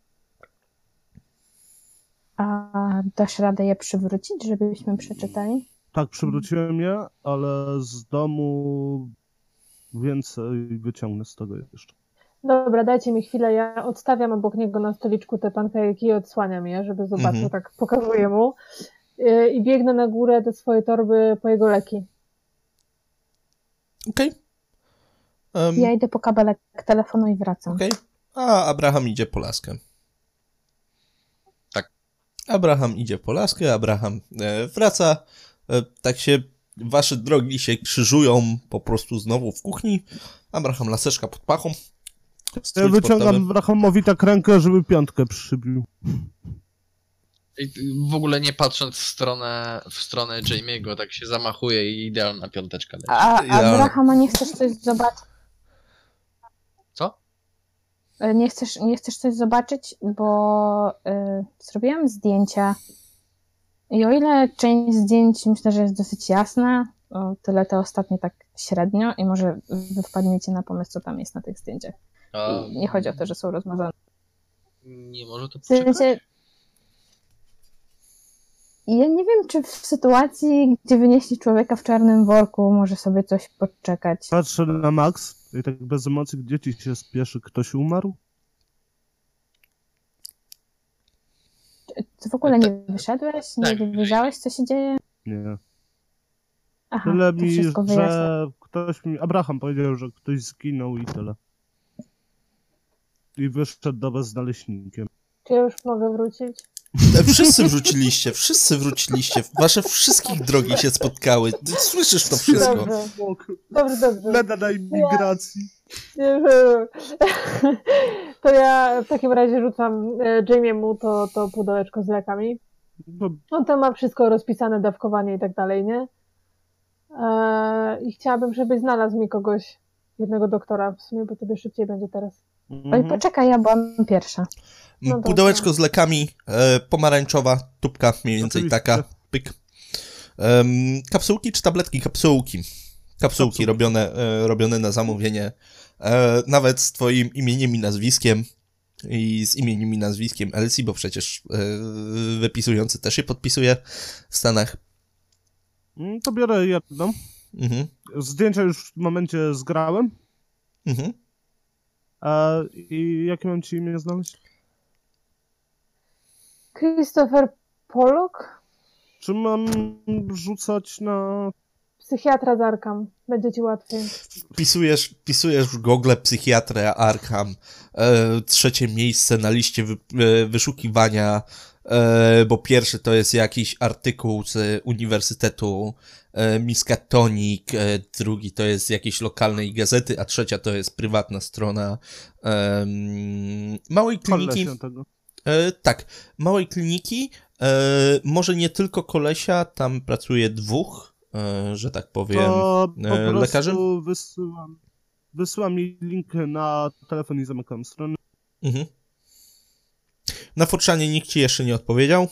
A dasz radę je przywrócić, żebyśmy przeczytali? Tak, przywróciłem je, ale z domu więcej wyciągnę z tego jeszcze. Dobra, dajcie mi chwilę, ja odstawiam obok niego na stoliczku te pankejki i odsłaniam je, żeby zobaczył, tak pokazuję mu. I biegnę na górę do swojej torby po jego leki. Okej. Okay. Ja idę po kabelek telefonu i wracam. Okej. Okay. A Abraham idzie po laskę. Abraham idzie po laskę, Abraham wraca, tak się wasze drogi się krzyżują po prostu znowu w kuchni. Abraham laseczka pod pachą. Ja wyciągam Abrahamowi tak rękę, żeby piątkę przybił. I w ogóle nie patrząc w stronę Jamie'ego, tak się zamachuje i idealna piąteczka. A Abrahama nie chcesz coś zobaczyć? Nie chcesz coś zobaczyć, bo zrobiłam zdjęcia i o ile część zdjęć myślę, że jest dosyć jasna, o tyle te ostatnie tak średnio i może wy wpadniecie na pomysł, co tam jest na tych zdjęciach. I nie chodzi o to, że są rozmazane. Nie może to poczekać? W sensie, ja nie wiem, czy w sytuacji, gdzie wynieśli człowieka w czarnym worku, może sobie coś poczekać. Patrzę na Max. I tak bez emocji, gdzie ci się spieszy? Ktoś umarł? Ty w ogóle nie wyszedłeś? Nie wiedziałeś, co się dzieje? Nie. Aha, tyle mi, że ktoś mi... Abraham powiedział, że ktoś zginął i tyle. I wyszedł do was z naleśnikiem. Czy ja już mogę wrócić? Wszyscy wróciliście. Wasze wszystkich drogi się spotkały. Ty słyszysz to wszystko. Dobrze. Leda na imigracji. To ja w takim razie rzucam Jamie'emu to pudełeczko z lekami. On tam ma wszystko rozpisane, dawkowanie i tak dalej, nie? I chciałabym, żebyś znalazł mi kogoś, jednego doktora w sumie, bo tobie szybciej będzie teraz. Oj, poczekaj, ja byłam pierwsza. No pudełeczko z lekami, pomarańczowa, tubka mniej więcej taka, pyk. Kapsułki czy tabletki? Kapsułki. Robione na zamówienie, nawet z twoim imieniem i nazwiskiem i z imieniem i nazwiskiem Elsie, bo przecież wypisujący też się podpisuje w Stanach. To biorę jedną. Zdjęcia już w momencie zgrałem. A i jakie mam ci imię znaleźć? Christopher Pollock? Czy mam rzucać na... Psychiatra z Arkham. Będzie ci łatwiej. Wpisujesz w Google psychiatrę Arkham. Trzecie miejsce na liście wyszukiwania, bo pierwszy to jest jakiś artykuł z Uniwersytetu Miskatonik, drugi to jest jakiejś lokalnej gazety, a trzecia to jest prywatna strona małej kliniki. Tak, małej kliniki, może nie tylko kolesia, tam pracuje dwóch, że tak powiem, lekarzy. Po prostu wysyłam mi link na telefon i zamykam stronę. Na Fortschanie nikt ci jeszcze nie odpowiedział?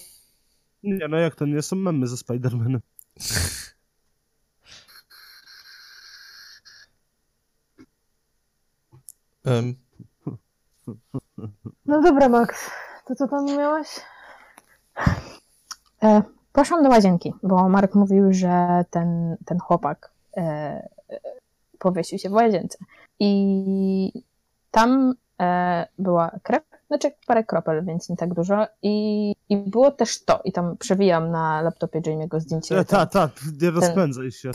Nie, no jak to nie są memy ze Spider-Manem. No dobra, Max. To co tam miałaś? Poszłam do łazienki, bo Mark mówił, że ten chłopak powiesił się w łazience. I tam była krew, znaczy parę kropel, więc nie tak dużo. I było też to. I tam przewijam na laptopie Jamie'ego zdjęcie. Nie rozpędzaj się.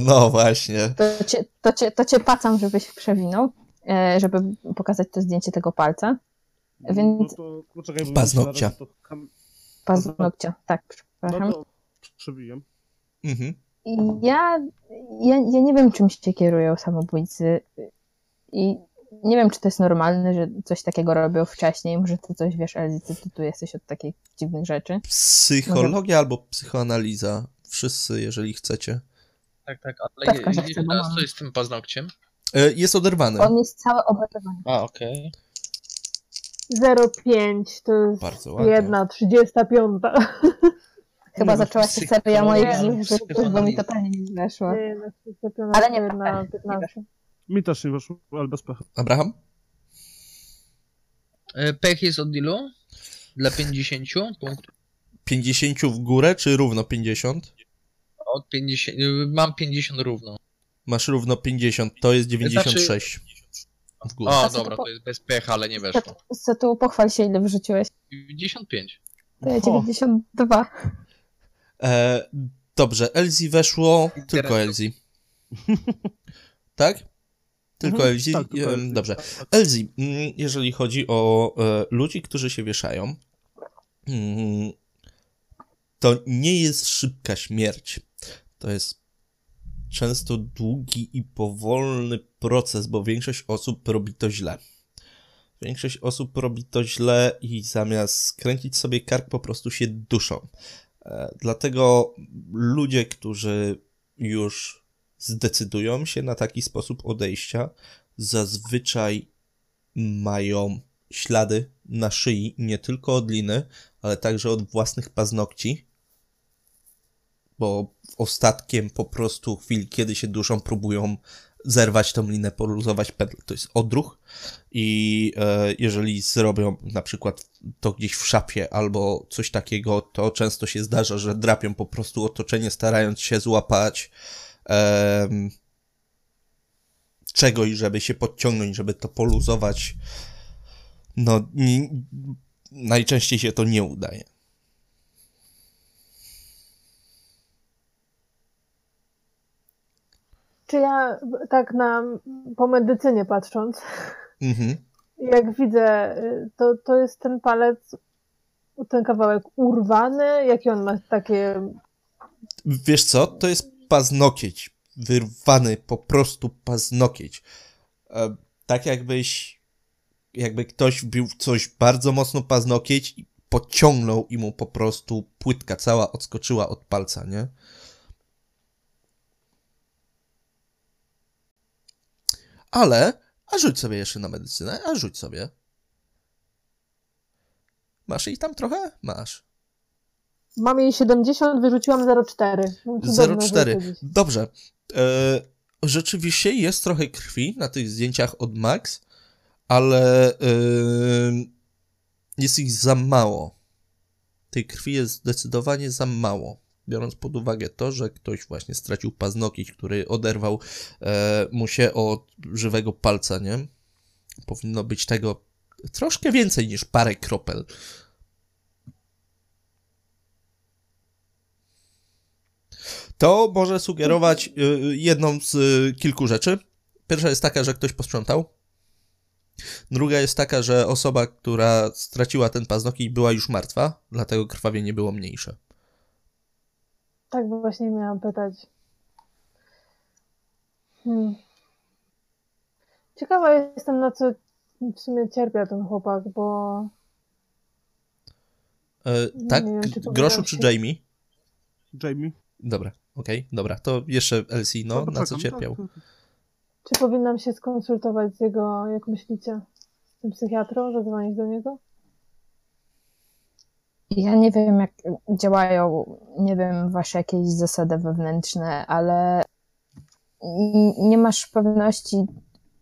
No, właśnie. To cię pacam, żebyś przewinął, żeby pokazać to zdjęcie tego palca. Więc... Paznokcia. Paznokcia, tak, przepraszam. No to przewijam. Mhm. Ja nie wiem, czym się kierują samobójcy i nie wiem, czy to jest normalne, że coś takiego robią wcześniej. Może ty coś wiesz, Elsie, ty tu jesteś od takich dziwnych rzeczy. Psychologia albo psychoanaliza. Wszyscy, jeżeli chcecie. Tak, ale co jest z tym paznokciem? Jest oderwany. On jest cały oberwany. A, okej. 0,5 to jest 1,35. Chyba zaczęła się seria mojej żywych, bo mi totalnie nie weszło. Ale nie na 15. Mi też nie weszło, ale bez pecha. Abraham? Pech jest od ilu? Dla 50 punktów. 50 w górę, czy równo 50? Od 50. Mam 50 równo. Masz równo 50, to jest 96. W górę. O, dobra, to jest bez pecha, ale nie weszło. Co tu pochwal się, ile wyrzuciłeś? 95. To ja 92. Dobrze, Elsie weszło, tylko Elsie. Tak? Tylko Elsie? Tak, dobrze. Elsie, jeżeli chodzi o ludzi, którzy się wieszają, to nie jest szybka śmierć. To jest często długi i powolny proces, bo większość osób robi to źle. Większość osób robi to źle i zamiast skręcić sobie kark, po prostu się duszą. Dlatego ludzie, którzy już zdecydują się na taki sposób odejścia, zazwyczaj mają ślady na szyi, nie tylko od liny, ale także od własnych paznokci, bo ostatkiem po prostu chwil, kiedy się duszą, próbują zerwać tą linę, poluzować pętlę. To jest odruch i jeżeli zrobią na przykład to gdzieś w szafie albo coś takiego, to często się zdarza, że drapią po prostu otoczenie, starając się złapać czegoś, żeby się podciągnąć, żeby to poluzować. No, najczęściej się to nie udaje. Czy ja tak po medycynie patrząc, jak widzę, to jest ten palec, ten kawałek urwany, jaki on ma takie... Wiesz co, to jest paznokieć, wyrwany po prostu paznokieć. Tak jakby ktoś wbił coś bardzo mocno paznokieć i pociągnął i mu po prostu płytka cała odskoczyła od palca, nie? A rzuć sobie jeszcze na medycynę, rzuć sobie. Masz ich tam trochę? Masz. Mam jej 70, wyrzuciłam 0,4. 0,4, dobrze. Rzeczywiście jest trochę krwi na tych zdjęciach od Max, ale jest ich za mało. Tej krwi jest zdecydowanie za mało. Biorąc pod uwagę to, że ktoś właśnie stracił paznokieć, który oderwał mu się od żywego palca, nie? Powinno być tego troszkę więcej niż parę kropel. To może sugerować jedną z kilku rzeczy. Pierwsza jest taka, że ktoś posprzątał. Druga jest taka, że osoba, która straciła ten paznokieć, była już martwa, dlatego krwawienie było mniejsze. Tak właśnie miałam pytać. Ciekawa jestem, na co w sumie cierpiał ten chłopak, bo... tak? Wiem, czy Groszu czy Jamie? Jamie. Dobra, okej, dobra. To jeszcze Elsie, no, na co cierpiał? Tak. Czy powinnam się skonsultować z jego, jak myślicie, z tym psychiatrą, zadzwonić do niego? Ja nie wiem, jak działają, nie wiem, wasze jakieś zasady wewnętrzne, ale nie masz pewności,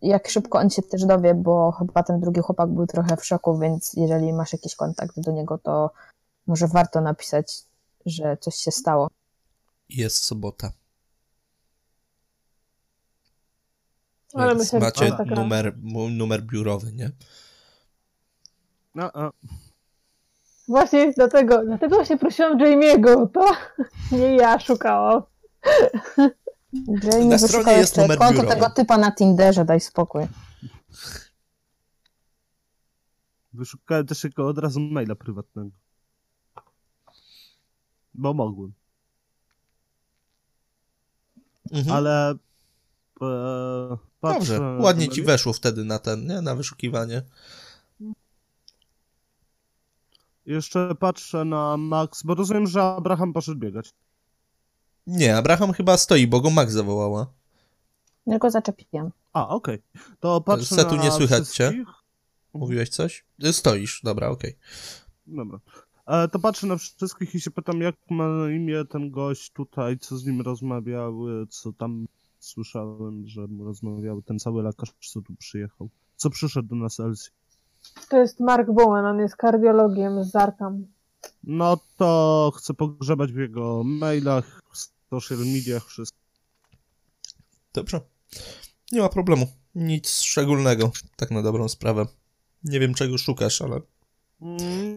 jak szybko on się też dowie, bo chyba ten drugi chłopak był trochę w szoku, więc jeżeli masz jakiś kontakt do niego, to może warto napisać, że coś się stało. Jest sobota. Ale myślę, macie tak numer biurowy, nie? No. Właśnie dlatego właśnie prosiłam Jamie'ego, to nie ja szukałam. Jamie na stronie jest numer konto tego typa na Tinderze, daj spokój. Wyszukałem też tylko od razu maila prywatnego. Bo mogłem. Mhm. Ale... dobrze, ładnie ci weszło wtedy na ten, nie? Na wyszukiwanie. Jeszcze patrzę na Max, bo rozumiem, że Abraham poszedł biegać. Nie, Abraham chyba stoi, bo go Max zawołała. Ja go zaczepiłem. A, okej. Okay. To patrzę na nie słychać wszystkich. Cię. Mówiłeś coś? Stoisz, dobra, okej. Okay. Dobra. To patrzę na wszystkich i się pytam, jak ma imię ten gość tutaj, co z nim rozmawiały, co tam słyszałem, że mu rozmawiały, ten cały lekarz, co tu przyjechał. Co przyszedł do nas Elsie? To jest Mark Bowen, on jest kardiologiem z Arkham. No to chcę pogrzebać w jego mailach, w social mediach, wszystko. Dobrze. Nie ma problemu. Nic szczególnego, tak na dobrą sprawę. Nie wiem, czego szukasz, ale...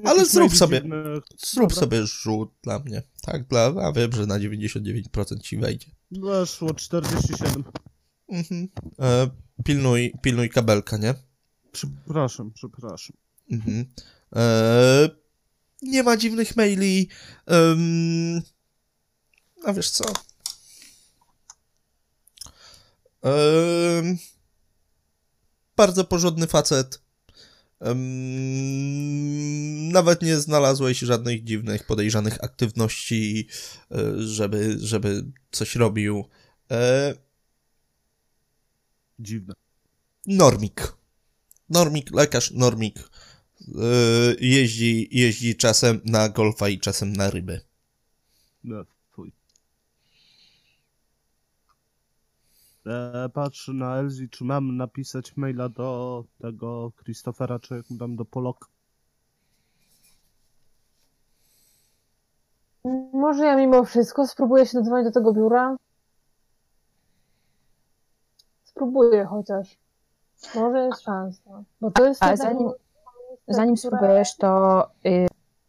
ale zrób sobie rzut dla mnie. Tak, a wiem, że na 99% ci wejdzie. Weszło 47. Mhm. Pilnuj kabelka, nie? Przepraszam. Mhm. Nie ma dziwnych maili. A wiesz co? Bardzo porządny facet. Nawet nie znalazłeś żadnych dziwnych, podejrzanych aktywności, żeby coś robił. Dziwne. Normik, lekarz, normik. Jeździ czasem na golfa i czasem na ryby. No, fuj. Patrz na Elsie, czy mam napisać maila do tego Christophera, czy jak dam do Pollock. Może ja mimo wszystko spróbuję się dodzwonić do tego biura? Spróbuję chociaż. Może jest szansa. Bo to jest zanim spróbujesz, to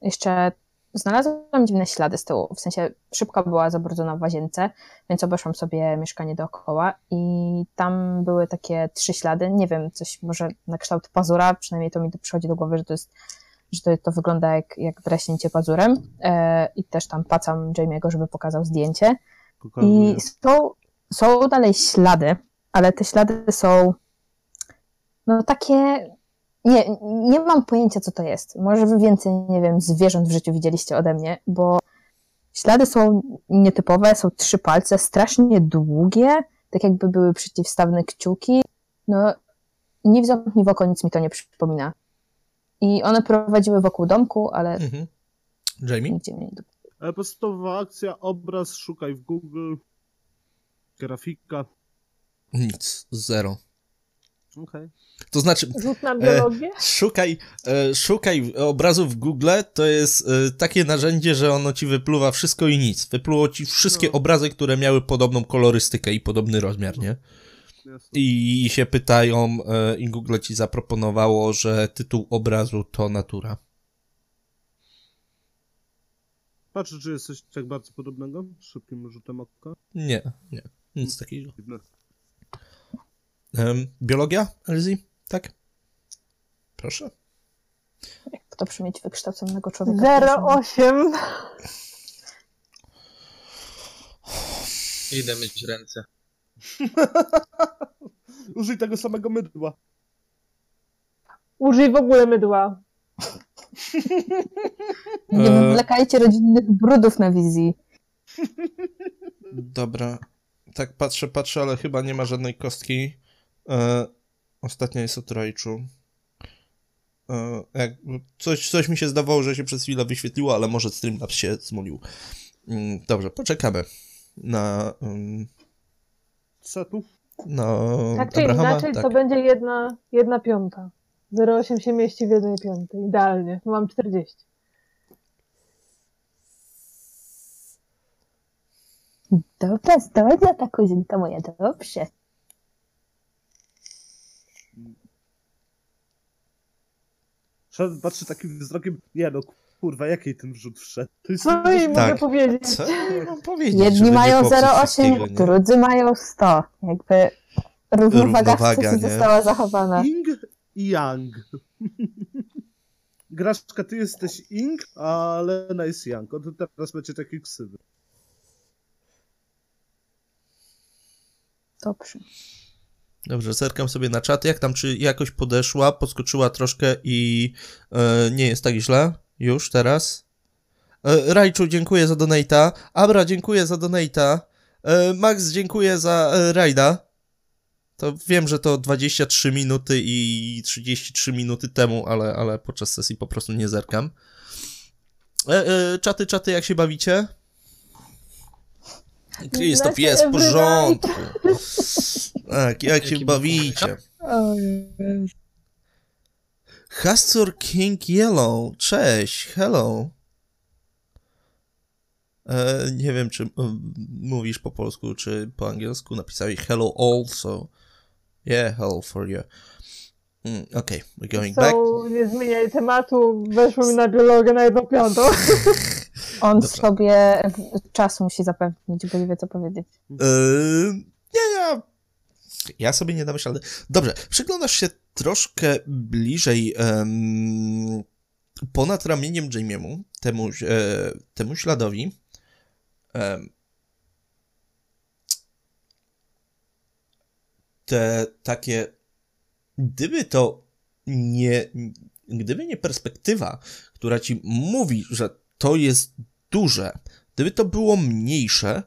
jeszcze znalazłam dziwne ślady z tyłu. W sensie szybka była zabrudzona w łazience, więc obeszłam sobie mieszkanie dookoła i tam były takie 3 ślady. Nie wiem, coś może na kształt pazura, przynajmniej to mi to przychodzi do głowy, że to wygląda jak draśnięcie pazurem. I też tam pacam Jamie'ego, żeby pokazał zdjęcie. I są dalej ślady, ale te ślady są... no takie... Nie mam pojęcia, co to jest. Może wy więcej, nie wiem, zwierząt w życiu widzieliście ode mnie, bo ślady są nietypowe, są 3 palce, strasznie długie, tak jakby były przeciwstawne kciuki. No, ni w ząb, ni w oko nic mi to nie przypomina. I one prowadziły wokół domku, ale... Mhm. Jamie? Nigdzie mnie nie... Podstawowa akcja, obraz, szukaj w Google, grafika. Nic, 0. Okay. To znaczy, rzut na biologię? Szukaj obrazów w Google, to jest takie narzędzie, że ono ci wypluwa wszystko i nic. Wypluło ci wszystkie obrazy, które miały podobną kolorystykę i podobny rozmiar, nie? I się pytają, i Google ci zaproponowało, że tytuł obrazu to natura. Patrzę, czy jest coś tak bardzo podobnego? Szybkim rzutem oka? Nie, nic takiego. Biologia, Elsie? Tak? Proszę. Jak to przymieć wykształconego człowieka? 08. Idę myć ręce. Użyj tego samego mydła. Użyj w ogóle mydła. Nie wywlekajcie rodzinnych brudów na wizji. Dobra. Tak patrzę, ale chyba nie ma żadnej kostki. Ostatnia jest o trajczu. Coś mi się zdawało, że się przez chwilę wyświetliło, ale może Streamlabs się zmylił. Dobrze, poczekamy na... No, tak czy Abrahama, inaczej tak. To będzie 1/5. 0,8 się mieści w 1/5. Idealnie. Mam 40. Dobra, zdolna ta kuzynka moja. Dobrze. Szanowny patrzy takim wzrokiem. Nie no, kurwa, jaki ten wrzut wszedł? Co jej mogę powiedzieć? Co? Powiedzieć? Jedni mają 0,8, drudzy mają 100. Jakby równowaga wcześniej została zachowana. Ing i Yang. Graszka, ty jesteś Ing, ale ona jest Yang. To teraz będzie taki ksywy. Dobrze. Dobrze, zerkam sobie na czat. Jak tam, czy jakoś podeszła, podskoczyła troszkę i nie jest tak źle już teraz. Rajczu, dziękuję za donate'a. Abra, dziękuję za donate'a. Max, dziękuję za rajda. To wiem, że to 23 minuty i 33 minuty temu, ale podczas sesji po prostu nie zerkam. Czaty, jak się bawicie? Krzysztof jest w porządku. Tak, jak się bawicie? Hastur King Yellow, cześć, hello. Nie wiem, czy mówisz po polsku, czy po angielsku. Napisałeś hello also. Yeah, hello for you. Okej, we're going back. Nie zmieniaj tematu, weszło mi na biologię na 1/5. On dobra. Sobie czas musi zapewnić, bo nie wie, co powiedzieć. Ja sobie nie dam ślady. Dobrze, przyglądasz się troszkę bliżej ponad ramieniem Jamiemu, temu śladowi. Te takie... Gdyby nie perspektywa, która ci mówi, że to jest duże, gdyby to było mniejsze,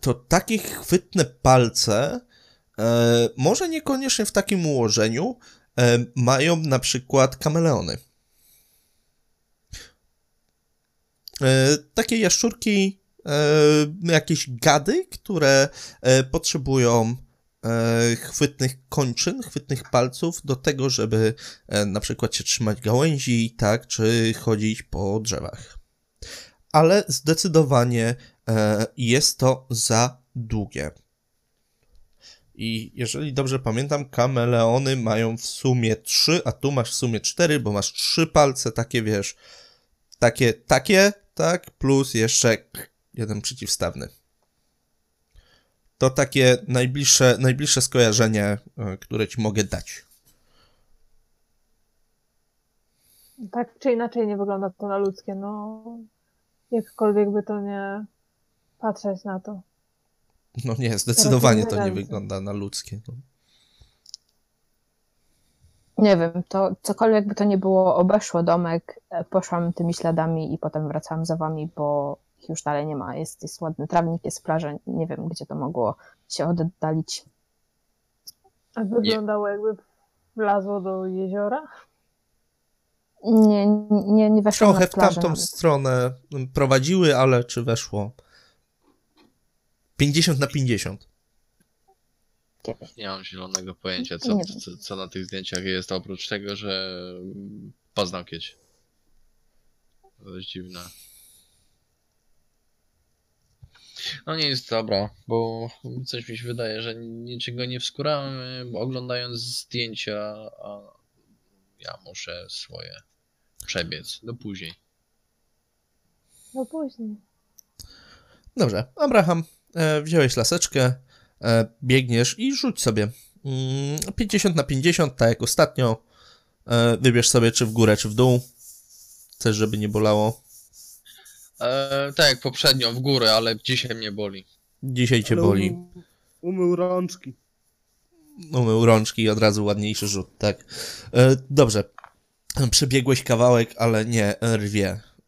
to takie chwytne palce, może niekoniecznie w takim ułożeniu, mają na przykład kameleony. Takie jaszczurki, jakieś gady, które potrzebują chwytnych kończyn, chwytnych palców do tego, żeby na przykład się trzymać gałęzi, tak, czy chodzić po drzewach. Ale zdecydowanie jest to za długie. I jeżeli dobrze pamiętam, kameleony mają w sumie 3, a tu masz w sumie 4, bo masz 3 palce, takie wiesz, takie, tak, plus jeszcze jeden przeciwstawny. To takie najbliższe skojarzenie, które ci mogę dać. Tak czy inaczej nie wygląda to na ludzkie, no... Jakkolwiek by to nie patrzeć na to. No nie, zdecydowanie to nie wygląda na ludzkie. No. Nie wiem, to cokolwiek by to nie było, obeszło domek, poszłam tymi śladami i potem wracałam za wami, bo ich już dalej nie ma. Jest ładny trawnik, jest plaża, nie wiem, gdzie to mogło się oddalić. A wyglądało jakby wlazło do jeziora? Nie weszło trochę na plażę. Trochę w tamtą stronę prowadziły, ale czy weszło? 50/50. Nie mam zielonego pojęcia, co na tych zdjęciach jest, oprócz tego, że paznokieć. To jest dziwne. No nie jest dobra, bo coś mi się wydaje, że niczego nie wskuramy, oglądając zdjęcia, a ja muszę swoje przebiec. Do później. Dobrze, Abraham, wziąłeś laseczkę, biegniesz i rzuć sobie. 50/50, tak jak ostatnio. Wybierz sobie, czy w górę, czy w dół. Chcesz, żeby nie bolało? Tak jak poprzednio, w górę, ale dzisiaj mnie boli. Dzisiaj cię ale boli. Umył rączki. Od razu ładniejszy rzut, tak. Dobrze, przebiegłeś kawałek, ale nie,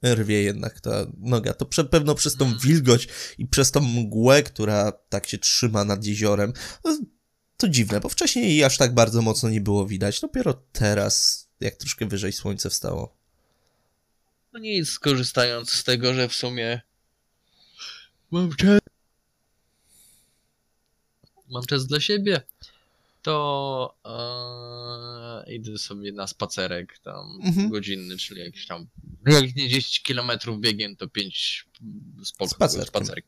rwie jednak ta noga. To pewno przez tą wilgoć i przez tą mgłę, która tak się trzyma nad jeziorem. To dziwne, bo wcześniej jej aż tak bardzo mocno nie było widać. Dopiero teraz, jak troszkę wyżej słońce wstało. No nic, skorzystając z tego, że w sumie mam czas. mam czas dla siebie, to idę sobie na spacerek tam godzinny, czyli jakiś tam, jak nie 10 kilometrów biegiem, to 5 spacerek.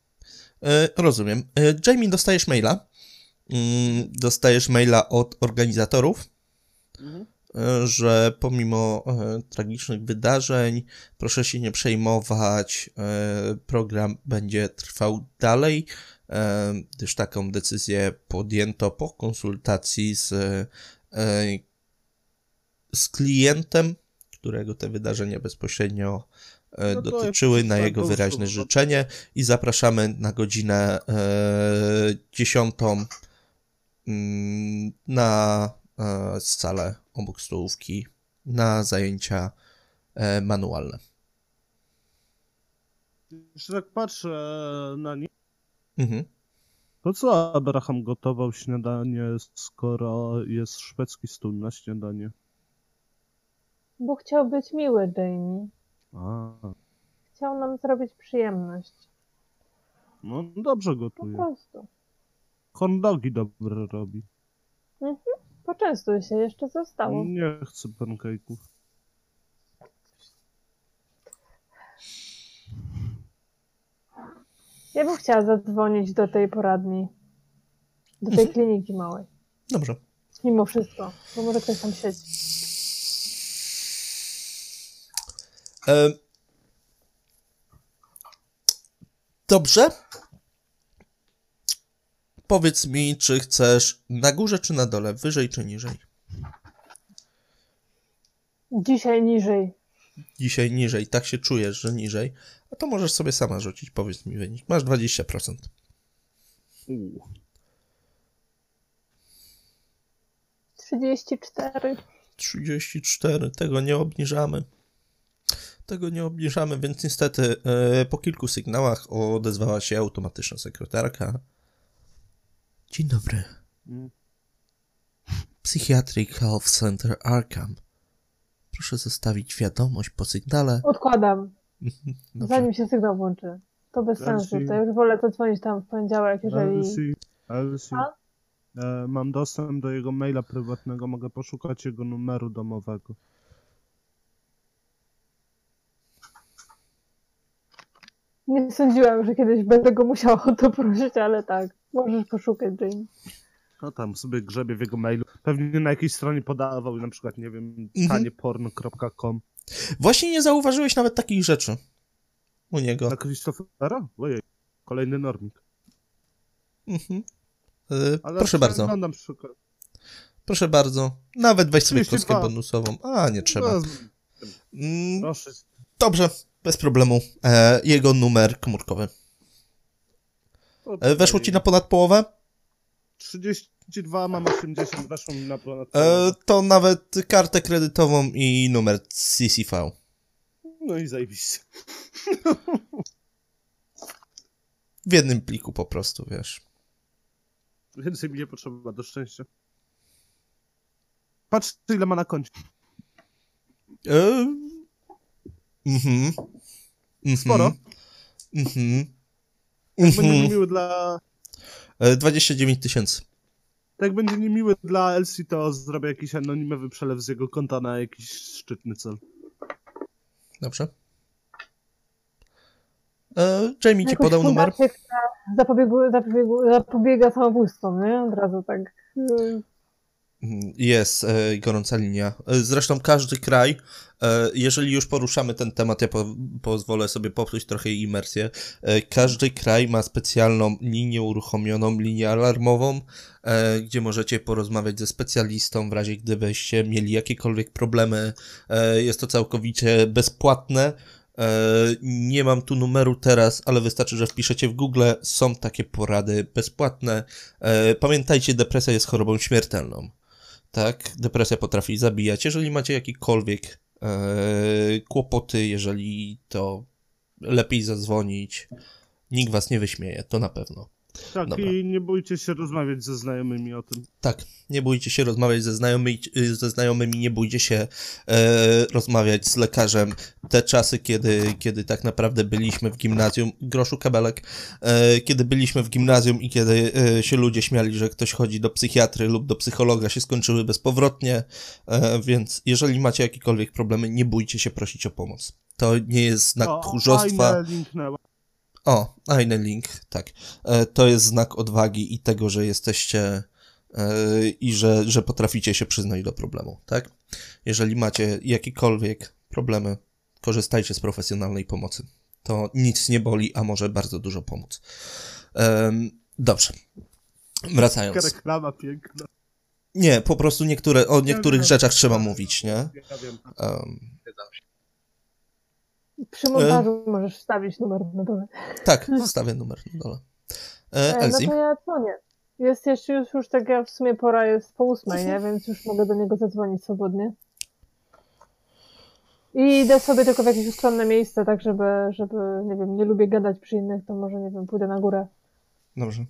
Rozumiem. Jamie, dostajesz maila. Dostajesz maila od organizatorów, że pomimo tragicznych wydarzeń, proszę się nie przejmować, program będzie trwał dalej, gdyż taką decyzję podjęto po konsultacji z klientem, którego te wydarzenia bezpośrednio dotyczyły, na jego wyraźne życzenie, i zapraszamy na godzinę 10 na salę obok stołówki na zajęcia manualne. Jeszcze tak patrzę na nie. Po co Abraham gotował śniadanie, skoro jest szwedzki stół na śniadanie? Bo chciał być miły, Jamie. Chciał nam zrobić przyjemność. No dobrze gotuje. Po prostu. Hot dogi dobre robi. Poczęstuj się, jeszcze zostało. Nie chcę pancake'ów. Ja bym chciała zadzwonić do tej poradni. Do tej kliniki małej. Dobrze. Mimo wszystko, bo może ktoś tam siedzi. Dobrze. Powiedz mi, czy chcesz na górze, czy na dole, wyżej, czy niżej? Dzisiaj niżej. Dzisiaj niżej, tak się czujesz, że niżej. A to możesz sobie sama rzucić, powiedz mi wynik. Masz 20%. Uuu. 34. 34, tego nie obniżamy. Tego nie obniżamy, więc niestety po kilku sygnałach odezwała się automatyczna sekretarka. Dzień dobry. Psychiatric Health Center Arkham. Proszę zostawić wiadomość po sygnale. Odkładam. Dobrze. Zanim się sygnał włączy. To bez sensu. To już wolę zadzwonić tam w poniedziałek, jeżeli... Elsie. Mam dostęp do jego maila prywatnego. Mogę poszukać jego numeru domowego. Nie sądziłam, że kiedyś będę go musiała o to prosić, ale tak. Możesz poszukać, Jamie. No tam sobie grzebie w jego mailu. Pewnie na jakiejś stronie podawał, na przykład, nie wiem, tanieporn.com. Właśnie nie zauważyłeś nawet takich rzeczy u niego. Na Christophera? Ojej, kolejny normik. Proszę bardzo. Na przykład. Proszę bardzo. Nawet weź sobie kostkę bonusową. A, nie trzeba. Proszę. Dobrze, bez problemu. Jego numer komórkowy. Weszło ci na ponad połowę? 32, mam 80, weszło mi na ponad połowę. To nawet kartę kredytową i numer CCV. No i zajebiście. W jednym pliku po prostu, wiesz. Więcej mi nie potrzeba, do szczęścia. Patrz, ile ma na koncie. Sporo. Tak będzie niemiły dla... 29 000. Tak będzie niemiły dla Elsie, to zrobię jakiś anonimowy przelew z jego konta na jakiś szczytny cel. Dobrze. Jamie ci podał numer. Zapobiega samobójstwom, nie? Od razu tak. Jest gorąca linia. Zresztą każdy kraj, jeżeli już poruszamy ten temat, ja pozwolę sobie popsuć trochę imersję. Każdy kraj ma specjalną linię uruchomioną, linię alarmową, gdzie możecie porozmawiać ze specjalistą w razie gdybyście mieli jakiekolwiek problemy. Jest to całkowicie bezpłatne. Nie mam tu numeru teraz, ale wystarczy, że wpiszecie w Google, są takie porady bezpłatne. Pamiętajcie, depresja jest chorobą śmiertelną. Tak, depresja potrafi zabijać. Jeżeli macie jakiekolwiek kłopoty, jeżeli to lepiej zadzwonić, nikt was nie wyśmieje, to na pewno. Tak, dobra. I nie bójcie się rozmawiać ze znajomymi o tym. Tak, nie bójcie się rozmawiać ze znajomymi, nie bójcie się rozmawiać z lekarzem. Te czasy, kiedy tak naprawdę byliśmy w gimnazjum, groszu kabelek, kiedy byliśmy w gimnazjum i kiedy się ludzie śmiali, że ktoś chodzi do psychiatry lub do psychologa, się skończyły bezpowrotnie, więc jeżeli macie jakiekolwiek problemy, nie bójcie się prosić o pomoc. To nie jest znak tchórzostwa. O, Eine Link, tak. To jest znak odwagi i tego, że jesteście i że potraficie się przyznać do problemu, tak? Jeżeli macie jakiekolwiek problemy, korzystajcie z profesjonalnej pomocy. To nic nie boli, a może bardzo dużo pomóc. Dobrze. Wracając. Taka reklama piękna. Nie, po prostu o niektórych rzeczach trzeba mówić, nie? Przy montażu możesz wstawić numer na dole. Tak, wstawię numer na dole. Elsie? No to ja dzwonię. Jest jeszcze już tak, ja w sumie pora jest po 8:00, nie? Więc już mogę do niego zadzwonić swobodnie. I idę sobie tylko w jakieś ustronne miejsce, tak żeby nie wiem, nie lubię gadać przy innych, to może, nie wiem, pójdę na górę. Dobrze.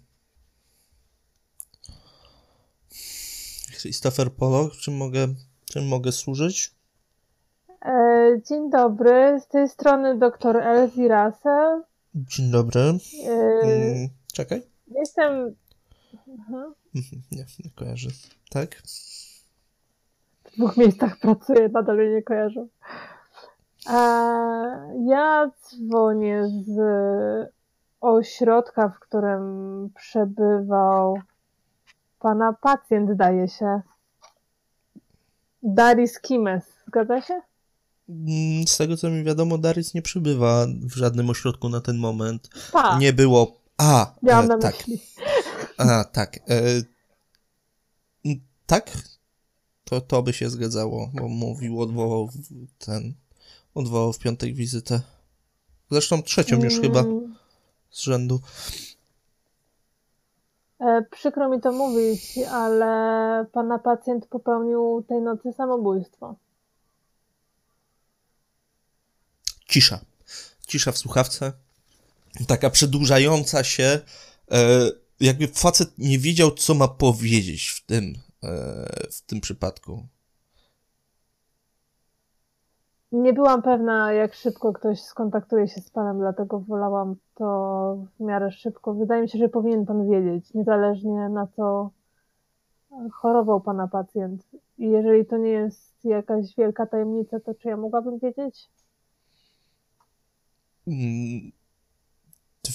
Christopher Pollock, czym mogę służyć? Dzień dobry, z tej strony dr Elsie Russell. Dzień dobry. Czekaj. Jestem... Aha. Nie kojarzę. Tak? W dwóch miejscach pracuję, nadal mnie nie kojarzę. Ja dzwonię z ośrodka, w którym przebywał pana pacjent, zdaje się. Daris Kimes, zgadza się? Z tego, co mi wiadomo, Daris nie przybywa w żadnym ośrodku na ten moment. Pa. Nie było... Tak. To by się zgadzało, bo mówił, odwołał w piątek wizytę. Zresztą trzecią już chyba z rzędu. Przykro mi to mówić, ale pana pacjent popełnił tej nocy samobójstwo. Cisza. Cisza w słuchawce. Taka przedłużająca się. Jakby facet nie wiedział, co ma powiedzieć w tym przypadku. Nie byłam pewna, jak szybko ktoś skontaktuje się z panem, dlatego wolałam to w miarę szybko. Wydaje mi się, że powinien pan wiedzieć, niezależnie na co chorował pana pacjent. I jeżeli to nie jest jakaś wielka tajemnica, to czy ja mogłabym wiedzieć?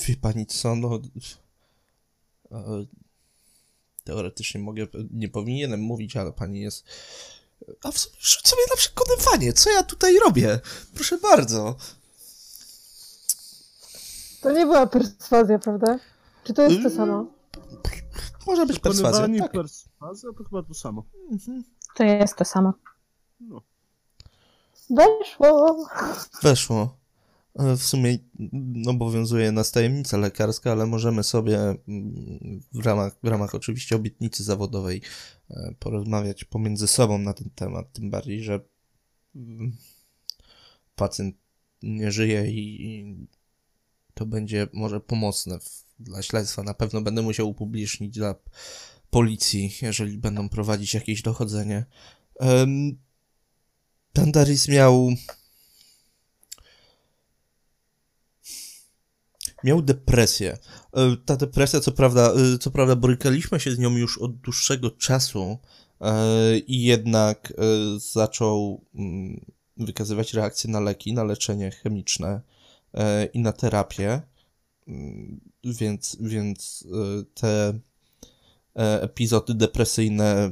Wie pani co, no... Teoretycznie mogę, nie powinienem mówić, ale pani jest... A w sobie na przekonywanie, co ja tutaj robię? Proszę bardzo. To nie była perswazja, prawda? Czy to jest to samo? Może być perswazja, tak. Perswazja to chyba to samo. To jest to samo. No. Weszło. W sumie obowiązuje nas tajemnica lekarska, ale możemy sobie w ramach oczywiście obietnicy zawodowej porozmawiać pomiędzy sobą na ten temat, tym bardziej, że pacjent nie żyje i to będzie może pomocne dla śledztwa. Na pewno będę musiał upublicznić dla policji, jeżeli będą prowadzić jakieś dochodzenie. Daris miał depresję. Ta depresja, co prawda borykaliśmy się z nią już od dłuższego czasu i jednak zaczął wykazywać reakcje na leki, na leczenie chemiczne i na terapię, więc te epizody depresyjne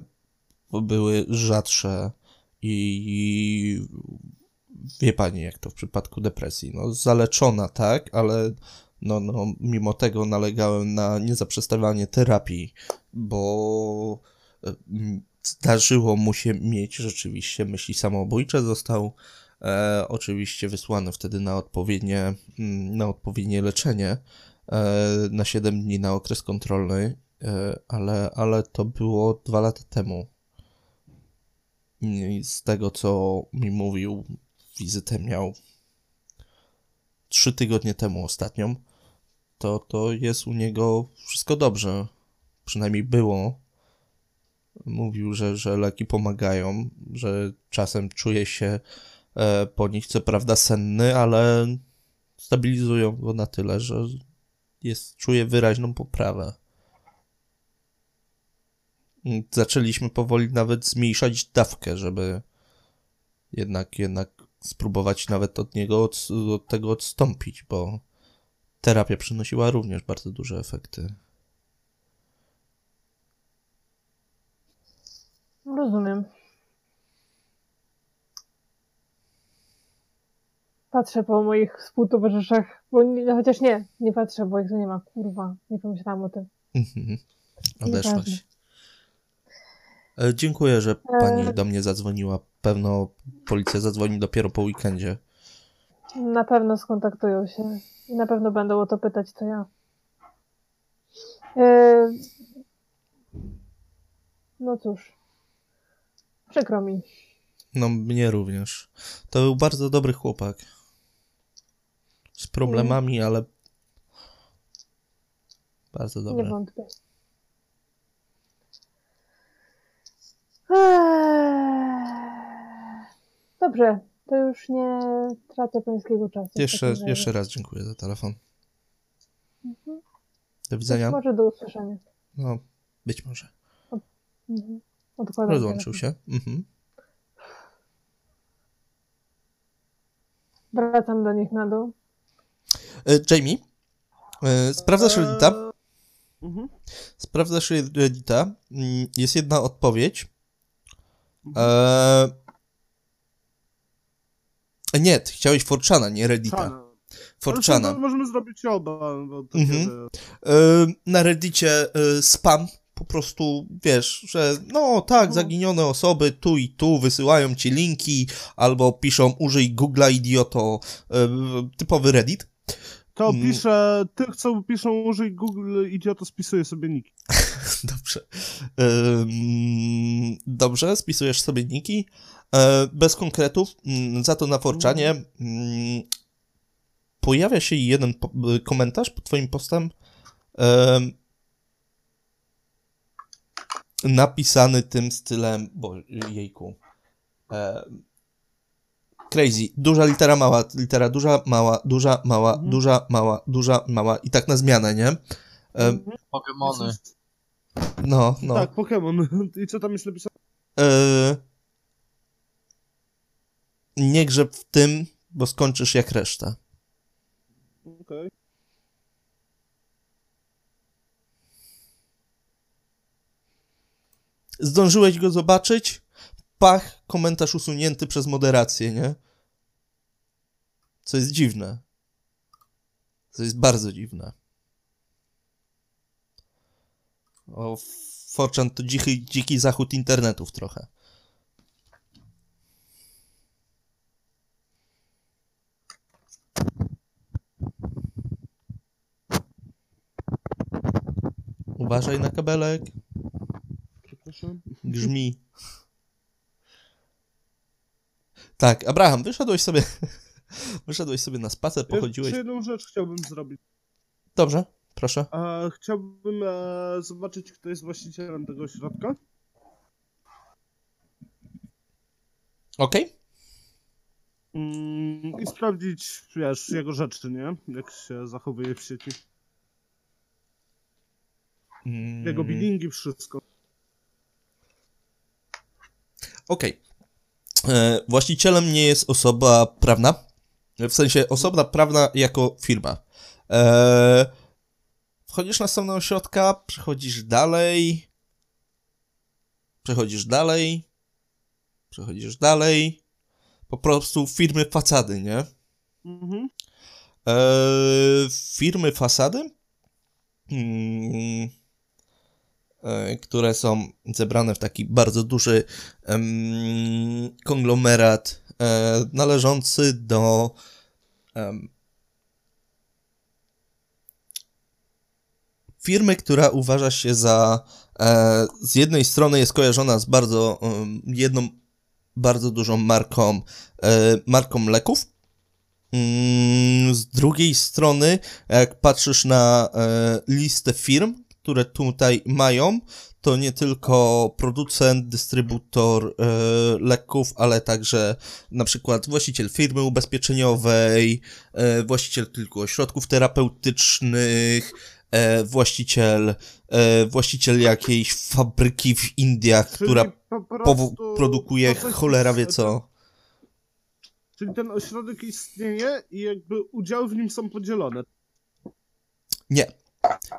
były rzadsze i wie pani, jak to w przypadku depresji. No, zaleczona, tak, ale no, mimo tego nalegałem na niezaprzestawanie terapii, bo zdarzyło mu się mieć rzeczywiście myśli samobójcze. Został oczywiście wysłany wtedy na odpowiednie leczenie na 7 dni na okres kontrolny, ale to było 2 lata temu. I z tego, co mi mówił, wizytę miał 3 tygodnie temu ostatnią. to jest u niego wszystko dobrze. Przynajmniej było. Mówił, że leki pomagają, że czasem czuje się po nich co prawda senny, ale stabilizują go na tyle, że czuje wyraźną poprawę. Zaczęliśmy powoli nawet zmniejszać dawkę, żeby jednak spróbować nawet od niego, od tego odstąpić, bo terapia przynosiła również bardzo duże efekty. Rozumiem. Patrzę po moich współtowarzyszach, bo chociaż nie patrzę, bo ich tu nie ma, kurwa, nie pomyślałam o tym. Odeszłaś. Dziękuję, że pani do mnie zadzwoniła. Pewno policja zadzwoni dopiero po weekendzie. Na pewno skontaktują się i na pewno będą o to pytać, co ja. No cóż. Przykro mi. No, mnie również. To był bardzo dobry chłopak. Z problemami, ale bardzo dobry. Nie wątpię. Dobrze, to już nie tracę pańskiego czasu. Jeszcze raz dziękuję za telefon. Mhm. Do widzenia. Być może do usłyszenia. No, być może. Rozłączył się. Mhm. Wracam do nich na dół. Jamie, sprawdzasz Reddita. Sprawdzasz Reddita. Jest jedna odpowiedź. Nie, chciałeś 4chana, nie Reddita. 4chana. Możemy zrobić oba. Na Reddicie spam. Po prostu, wiesz, że no tak, zaginione osoby tu i tu wysyłają ci linki, albo piszą użyj Google'a, idioto, typowy Reddit. To pisze, tych co piszą użyj Google, idioto, spisuje sobie niki. Dobrze. Dobrze, spisujesz sobie niki. Bez konkretów, za to na 4chanie pojawia się jeden komentarz pod twoim postem, napisany tym stylem, bo jejku, crazy, duża litera, mała litera, duża, mała, duża, mała i tak na zmianę, nie? Pokemony. No. Tak, Pokemon. I co tam jest napisane? Nie grzeb w tym, bo skończysz jak reszta. Okej. Zdążyłeś go zobaczyć? Pach, komentarz usunięty przez moderację, nie? Co jest dziwne. Co jest bardzo dziwne. O, 4chan to dziki zachód internetów trochę. Uważaj na kabelek. Grzmi. Tak, Abraham, wyszedłeś sobie na spacer, pochodziłeś. Jeszcze jedną rzecz chciałbym zrobić. Dobrze, proszę. Chciałbym zobaczyć, kto jest właścicielem tego ośrodka. Okej. I sprawdzić, wiesz, jego rzeczy, nie? Jak się zachowuje w sieci. Jego billingi, wszystko. Okej. Właścicielem nie jest osoba prawna, w sensie osoba prawna jako firma. Wchodzisz na stronę ośrodka, przechodzisz dalej. Po prostu firmy fasady, nie? Firmy fasady, które są zebrane w taki bardzo duży konglomerat należący do firmy, która uważa się za z jednej strony jest kojarzona z bardzo jedną bardzo dużą marką leków, Z drugiej strony, jak patrzysz na listę firm, które tutaj mają, to nie tylko producent, dystrybutor leków, ale także na przykład właściciel firmy ubezpieczeniowej, właściciel kilku ośrodków terapeutycznych, właściciel jakiejś fabryki w Indiach, czyli która produkuje cholera wie co. Czyli ten ośrodek istnieje i jakby udziały w nim są podzielone? Nie.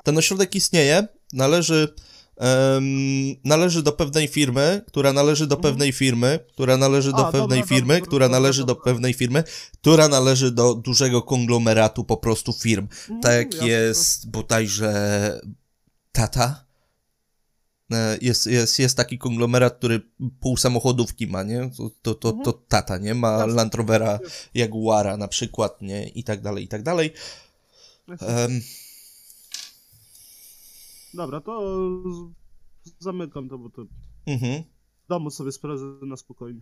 Ten ośrodek istnieje, należy do pewnej firmy, która należy do pewnej firmy, która należy do pewnej firmy, która należy do pewnej firmy, która należy do dużego konglomeratu po prostu firm. Tak jest bodajże Tata. Jest taki konglomerat, który pół samochodówki ma, nie? To Tata, nie? Ma Land Rovera, Jaguara na przykład, nie? I tak dalej, i tak dalej. Dobra, to zamykam to, bo to w domu sobie sprawdzę na spokojnie.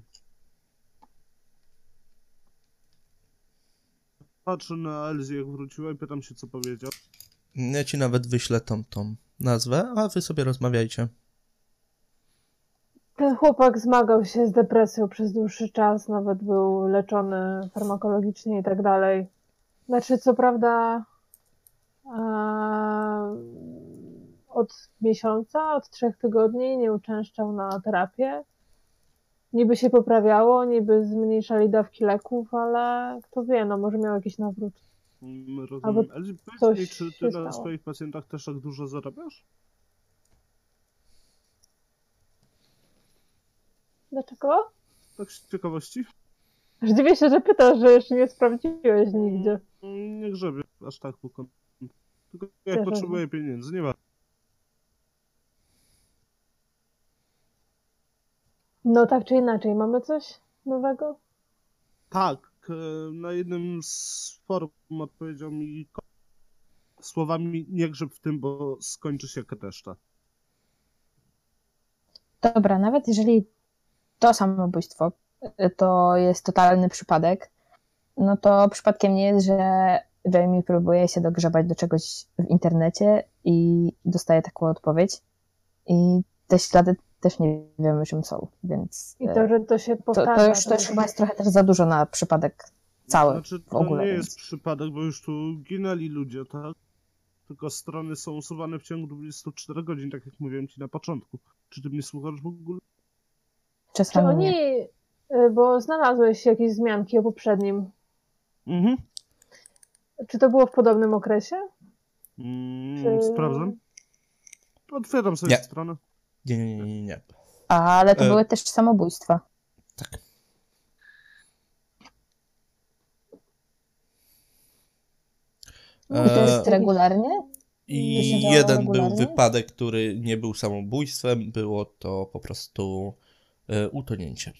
Patrzę na Elsie, jak wróciła, i pytam się, co powiedział. Ja ci nawet wyślę tą nazwę, a wy sobie rozmawiajcie. Ten chłopak zmagał się z depresją przez dłuższy czas, nawet był leczony farmakologicznie i tak dalej. Znaczy, co prawda od miesiąca, od 3 tygodni nie uczęszczał na terapię. Niby się poprawiało, niby zmniejszali dawki leków, ale kto wie, no może miał jakiś nawrót. Rozumiem. Ale powiedz mi, czy ty na swoich pacjentach też tak dużo zarabiasz? Dlaczego? Tak z ciekawości. Aż dziwię się, że pytasz, że jeszcze nie sprawdziłeś nigdzie. Nie grzebię aż tak pokąt. Tylko jak potrzebuję pieniędzy, nie ma. No tak czy inaczej, mamy coś nowego? Tak. Na jednym z forum odpowiedział mi słowami: nie grzeb w tym, bo skończy się kateszta. Dobra, nawet jeżeli to samobójstwo to jest totalny przypadek, no to przypadkiem nie jest, że Jamie próbuje się dogrzebać do czegoś w internecie i dostaje taką odpowiedź. I te ślady też nie wiemy, czym są, więc... I to, że to się powtarza... To już też chyba jest trochę też za dużo na przypadek cały, znaczy, w ogóle. To nie jest przypadek, bo już tu ginęli ludzie, tak? Tylko strony są usuwane w ciągu 24 godzin, tak jak mówiłem ci na początku. Czy ty mnie słuchasz w ogóle? Czasami oni... nie. Bo znalazłeś jakieś wzmianki o poprzednim. Mhm. Czy to było w podobnym okresie? Sprawdzam. Otwieram sobie stronę. Nie. Ale to były też samobójstwa. Tak. To jest regularnie? I jeden regularnie? Był wypadek, który nie był samobójstwem. Było to po prostu utonięcie.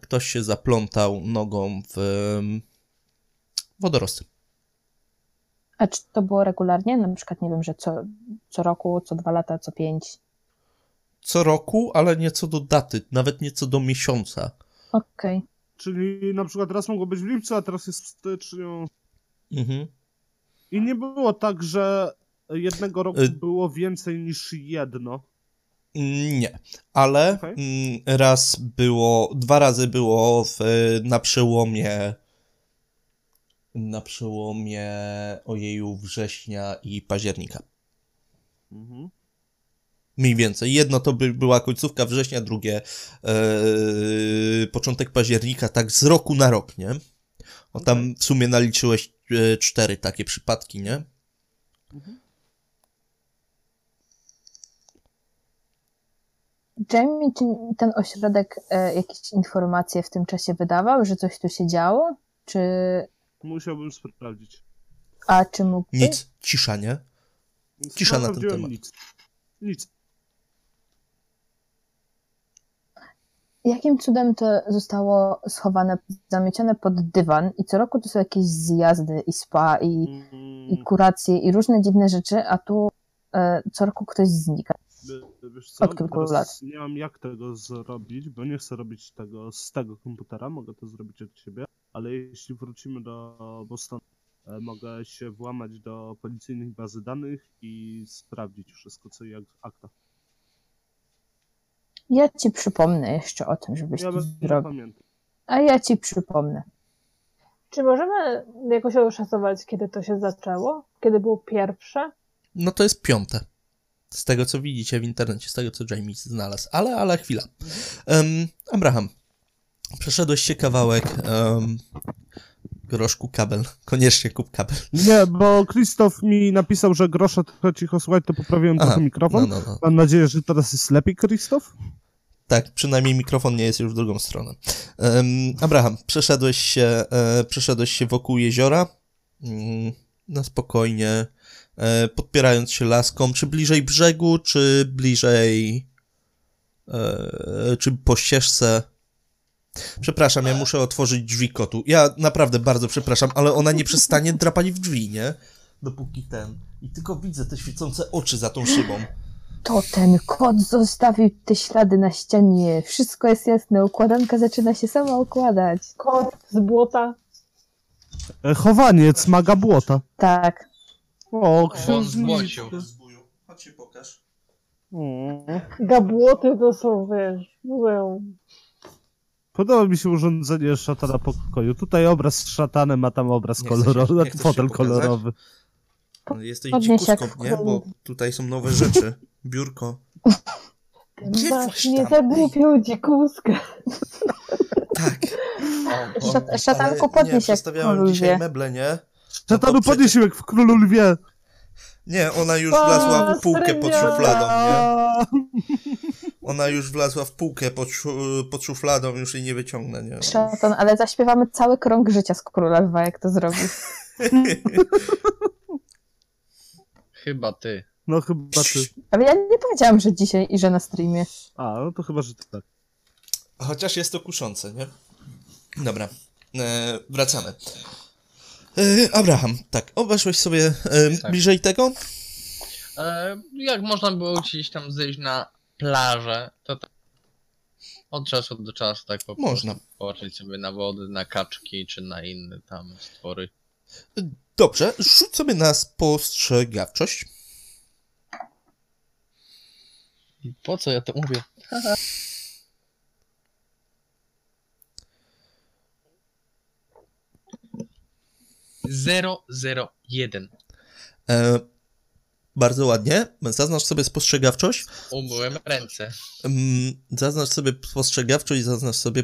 Ktoś się zaplątał nogą w wodorosty. A czy to było regularnie? Na przykład, nie wiem, że co roku, co 2 lata, co 5? Co roku, ale nie co do daty, nawet nie co do miesiąca. Okej. Okay. Czyli na przykład raz mogło być w lipcu, a teraz jest w styczniu. Mhm. I nie było tak, że jednego roku było więcej niż jedno? Nie, ale okay. Raz było, 2 razy było na przełomie... września i października. Mhm. Mniej więcej. Jedno to była końcówka września, drugie początek października, tak z roku na rok, nie? O, tam w sumie naliczyłeś 4 takie przypadki, nie? Mhm. Jamie, czy ten ośrodek jakieś informacje w tym czasie wydawał, że coś tu się działo? Czy... Musiałbym sprawdzić. A czy mógłbyś? Nic, cisza, nie? Cisza na ten temat. Nic. Jakim cudem to zostało schowane, zamiecione pod dywan i co roku to są jakieś zjazdy i spa i kuracje i różne dziwne rzeczy, a tu co roku ktoś znika. Wiesz co? Od kilku lat. Nie mam jak tego zrobić, bo nie chcę robić tego z tego komputera, mogę to zrobić od siebie, ale jeśli wrócimy do Bostonu, mogę się włamać do policyjnych bazy danych i sprawdzić wszystko, co jak w akta. Ja ci przypomnę jeszcze o tym, żebyś to zrobił. A ja ci przypomnę. Czy możemy jakoś oszacować, kiedy to się zaczęło? Kiedy było pierwsze? No to jest piąte. Z tego, co widzicie w internecie, z tego, co Jamie znalazł. Ale chwila. Abraham, przeszedłeś się kawałek... Groszku kabel. Koniecznie kup kabel. Nie, bo Krzysztof mi napisał, że grosza trochę cicho słuchać, to poprawiłem trochę mikrofon. No. Mam nadzieję, że teraz jest lepiej, Krzysztof? Tak, przynajmniej mikrofon nie jest już w drugą stronę. Abraham, przeszedłeś się wokół jeziora na spokojnie, podpierając się laską. Czy bliżej brzegu, czy bliżej... czy po ścieżce... Przepraszam, ja muszę otworzyć drzwi kotu. Ja naprawdę bardzo przepraszam, ale ona nie przestanie drapać w drzwi, nie? Dopóki ten... I tylko widzę te świecące oczy za tą szybą. To ten kot zostawił te ślady na ścianie. Wszystko jest jasne. Układanka zaczyna się sama układać. Kot z błota. Chowaniec maga błota. Tak. O, księżniczka. Chodź się pokaż. Gabłoty to są, wiesz... Podoba mi się urządzenie szatana pokoju. Tutaj obraz z szatanem, a tam obraz kolorowy, fotel kolorowy. Jesteś dzikuską, nie? Bo tutaj są nowe rzeczy. Biurko. Nie zagłupią dzikuskę. Tak. Szatanko, podnieś jak w Królu Lwie. Dzisiaj meble, nie? Szatanu, podnieś jak w Królu Lwie. Nie, ona już wlazła w półkę pod szufladą, nie? Ona już wlazła w półkę pod szufladą, już jej nie wyciągnę, nie? Szatan, ale zaśpiewamy cały krąg życia z Króla Lwa, jak to zrobisz. Chyba ty. No chyba ty. Ale ja nie powiedziałam, że dzisiaj i że na streamie. A, no to chyba, że tak. Chociaż jest to kuszące, nie? Dobra, wracamy. Abraham, tak, obeszłeś sobie tak. Bliżej tego? Jak można było gdzieś tam zejść na plażę, to tak od czasu do czasu tak po można popatrzeć sobie na wody, na kaczki czy na inne tam stwory. Dobrze, rzuć sobie na spostrzegawczość. Po co ja to mówię? Zero, zero, jeden. Bardzo ładnie. Zaznacz sobie spostrzegawczość. Umyłem ręce. Zaznacz sobie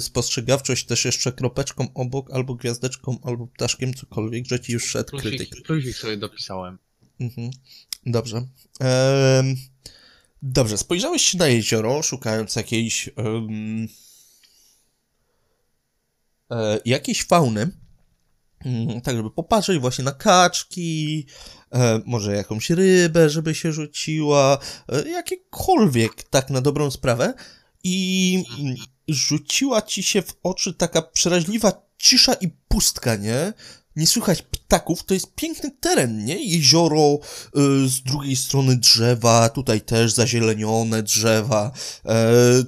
spostrzegawczość, też jeszcze kropeczką obok, albo gwiazdeczką, albo ptaszkiem, cokolwiek, że ci już szedł krytyk. Plusik sobie dopisałem. Mhm. Dobrze. Dobrze, spojrzałeś się na jezioro, szukając jakiejś fauny. Tak, żeby popatrzeć właśnie na kaczki, może jakąś rybę, żeby się rzuciła, jakiekolwiek, tak na dobrą sprawę. I rzuciła ci się w oczy taka przeraźliwa cisza i pustka, nie? Nie słychać ptaków, to jest piękny teren, nie? Jezioro, z drugiej strony drzewa, tutaj też zazielenione drzewa.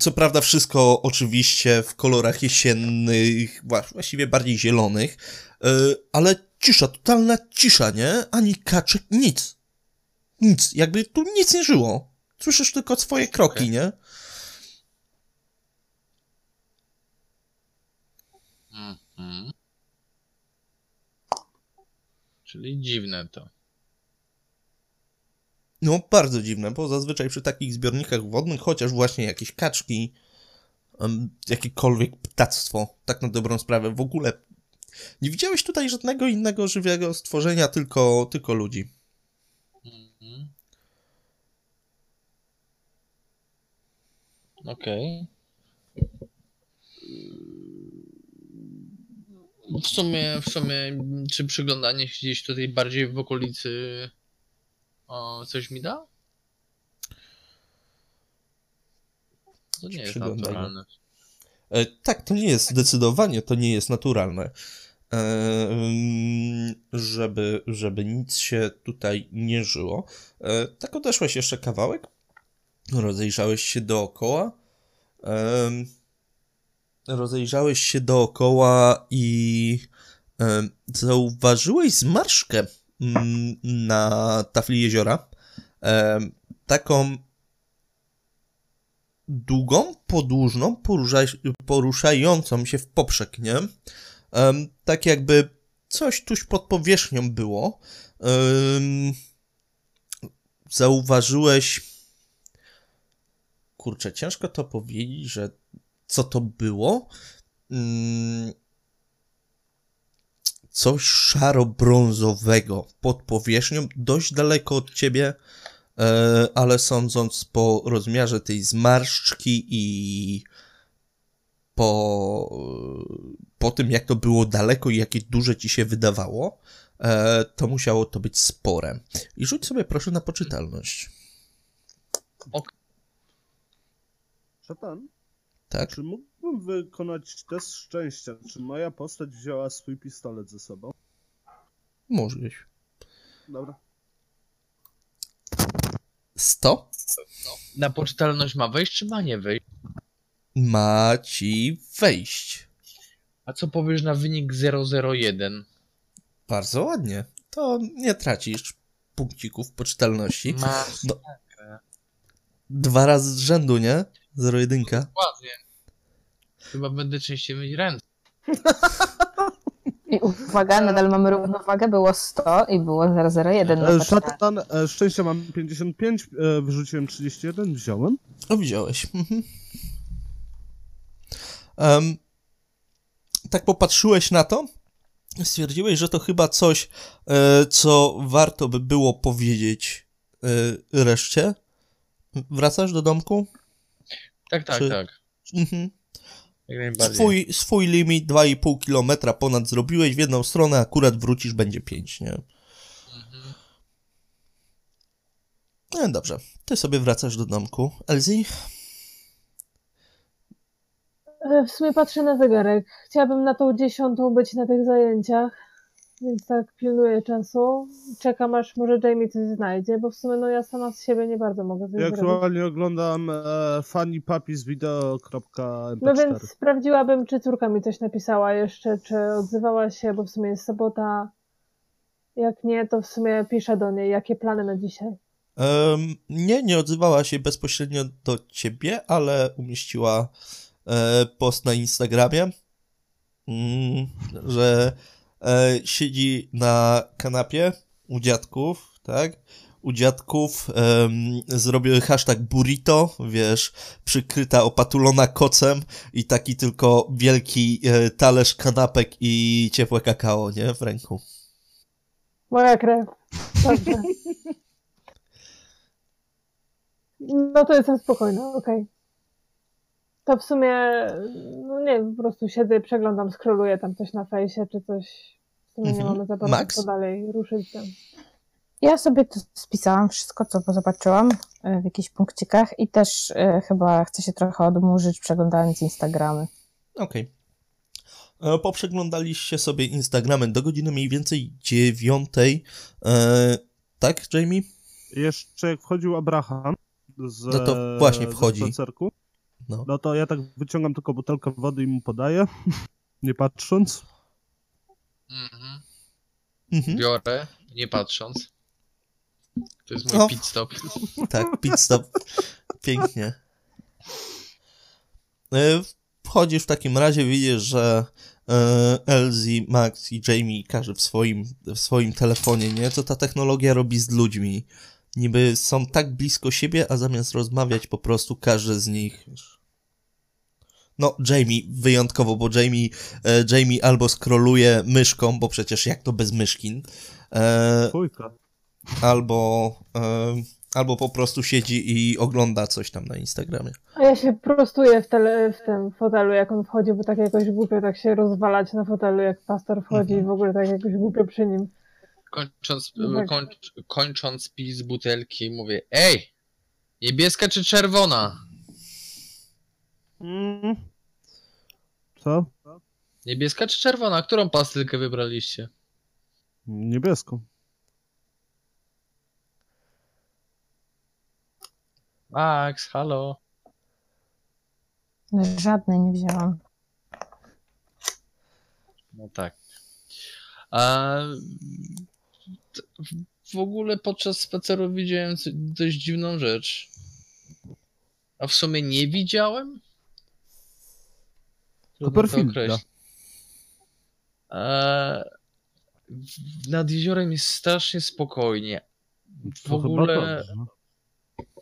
Co prawda wszystko oczywiście w kolorach jesiennych, właściwie bardziej zielonych, ale cisza, totalna cisza, nie? Ani kaczek, nic. Nic, jakby tu nic nie żyło. Słyszysz tylko swoje kroki, okay. Nie? Mhm. Czyli dziwne to. No, bardzo dziwne, bo zazwyczaj przy takich zbiornikach wodnych, chociaż właśnie jakieś kaczki, jakiekolwiek ptactwo, tak na dobrą sprawę, w ogóle nie widziałeś tutaj żadnego innego żywego stworzenia, tylko ludzi. Mhm. Okej. W sumie, czy przyglądanie się gdzieś tutaj bardziej w okolicy coś mi da? To nie jest naturalne. Tak, to nie jest zdecydowanie, to nie jest naturalne, żeby nic się tutaj nie żyło. Tak odeszłeś jeszcze kawałek, Rozejrzałeś się dookoła. Rozejrzałeś się dookoła i zauważyłeś zmarszkę na tafli jeziora. Taką długą, podłużną, poruszającą się w poprzek, nie? Tak jakby coś tuż pod powierzchnią było. Zauważyłeś... Kurczę, ciężko to powiedzieć, że co to było? Coś szaro-brązowego pod powierzchnią, dość daleko od ciebie, ale sądząc po rozmiarze tej zmarszczki i po tym, jak to było daleko i jakie duże ci się wydawało, to musiało to być spore. I rzuć sobie proszę na poczytalność. Ok. Szatan? Tak? Czy mógłbym wykonać test szczęścia? Czy moja postać wzięła swój pistolet ze sobą? Możesz. Dobra. 100? Na poczytalność ma wejść, czy ma nie wejść? Ma ci wejść. A co powiesz na wynik 001? Bardzo ładnie. To nie tracisz punkcików poczytalności. Masz. No. 2 razy z rzędu, nie? 0-1. Dokładnie. Chyba będę częściej myć ręce. I uwaga, nadal mamy równowagę. Było 100 i było 001. Szatan, szczęście mam 55, wyrzuciłem 31, wziąłem. O, wziąłeś. Mhm. Tak popatrzyłeś na to, stwierdziłeś, że to chyba coś, co warto by było powiedzieć reszcie. Wracasz do domku? Tak. Mhm. Jak najbardziej. Swój limit 2,5 km ponad zrobiłeś w jedną stronę, akurat wrócisz, będzie 5, nie? Mhm. No dobrze, ty sobie wracasz do domku. Elsie? W sumie patrzę na zegarek. Chciałabym na tą 10:00 być na tych zajęciach, więc tak pilnuję czasu. Czekam, aż może Jamie coś znajdzie, bo w sumie no ja sama z siebie nie bardzo mogę coś zrobić. Ja aktualnie oglądam Funny Papi z video.mp4. No więc sprawdziłabym, czy córka mi coś napisała jeszcze, czy odzywała się, bo w sumie jest sobota. Jak nie, to w sumie piszę do niej, jakie plany na dzisiaj. Nie odzywała się bezpośrednio do ciebie, ale umieściła post na Instagramie, że siedzi na kanapie u dziadków, tak? U dziadków zrobił hashtag burrito, wiesz, przykryta, opatulona kocem i taki tylko wielki talerz kanapek i ciepłe kakao, nie? W ręku. Moja krew. Dobrze. No to jestem spokojna, okej. To w sumie, no nie, po prostu siedzę, przeglądam, scrolluję tam coś na fejsie, czy coś. W sumie nie mamy za bardzo co dalej ruszyć tam. Ja sobie to spisałam wszystko, co zobaczyłam w jakichś punkcikach i też chyba chcę się trochę odmurzyć, przeglądając Instagramy. Okej. Poprzeglądaliście sobie Instagramy do godziny mniej więcej 9:00. Tak, Jamie? Jeszcze jak wchodził Abraham z no to właśnie wchodzi. No to ja tak wyciągam tylko butelkę wody i mu podaję, nie patrząc. Biorę, nie patrząc. To jest mój pit stop. Tak, pit stop. Pięknie. Wchodzisz w takim razie, widzisz, że Elsie, Max i Jamie każdy w swoim telefonie, nie? Co ta technologia robi z ludźmi. Niby są tak blisko siebie, a zamiast rozmawiać po prostu każdy z nich... No, Jamie wyjątkowo, bo Jamie albo scrolluje myszką, bo przecież jak to bez myszkin, albo po prostu siedzi i ogląda coś tam na Instagramie. A ja się prostuję w tym fotelu, jak on wchodzi, bo tak jakoś głupio tak się rozwalać na fotelu, jak pastor wchodzi i w ogóle tak jakoś głupio przy nim. Kończąc pij z butelki, mówię: ej, niebieska czy czerwona? Co? Niebieska czy czerwona? Którą pastylkę wybraliście? Niebieską. Max, halo. Żadnej nie wzięłam. No tak. A w ogóle podczas spaceru widziałem dość dziwną rzecz. A w sumie nie widziałem? Copperfielda. Nad jeziorem jest strasznie spokojnie. W ogóle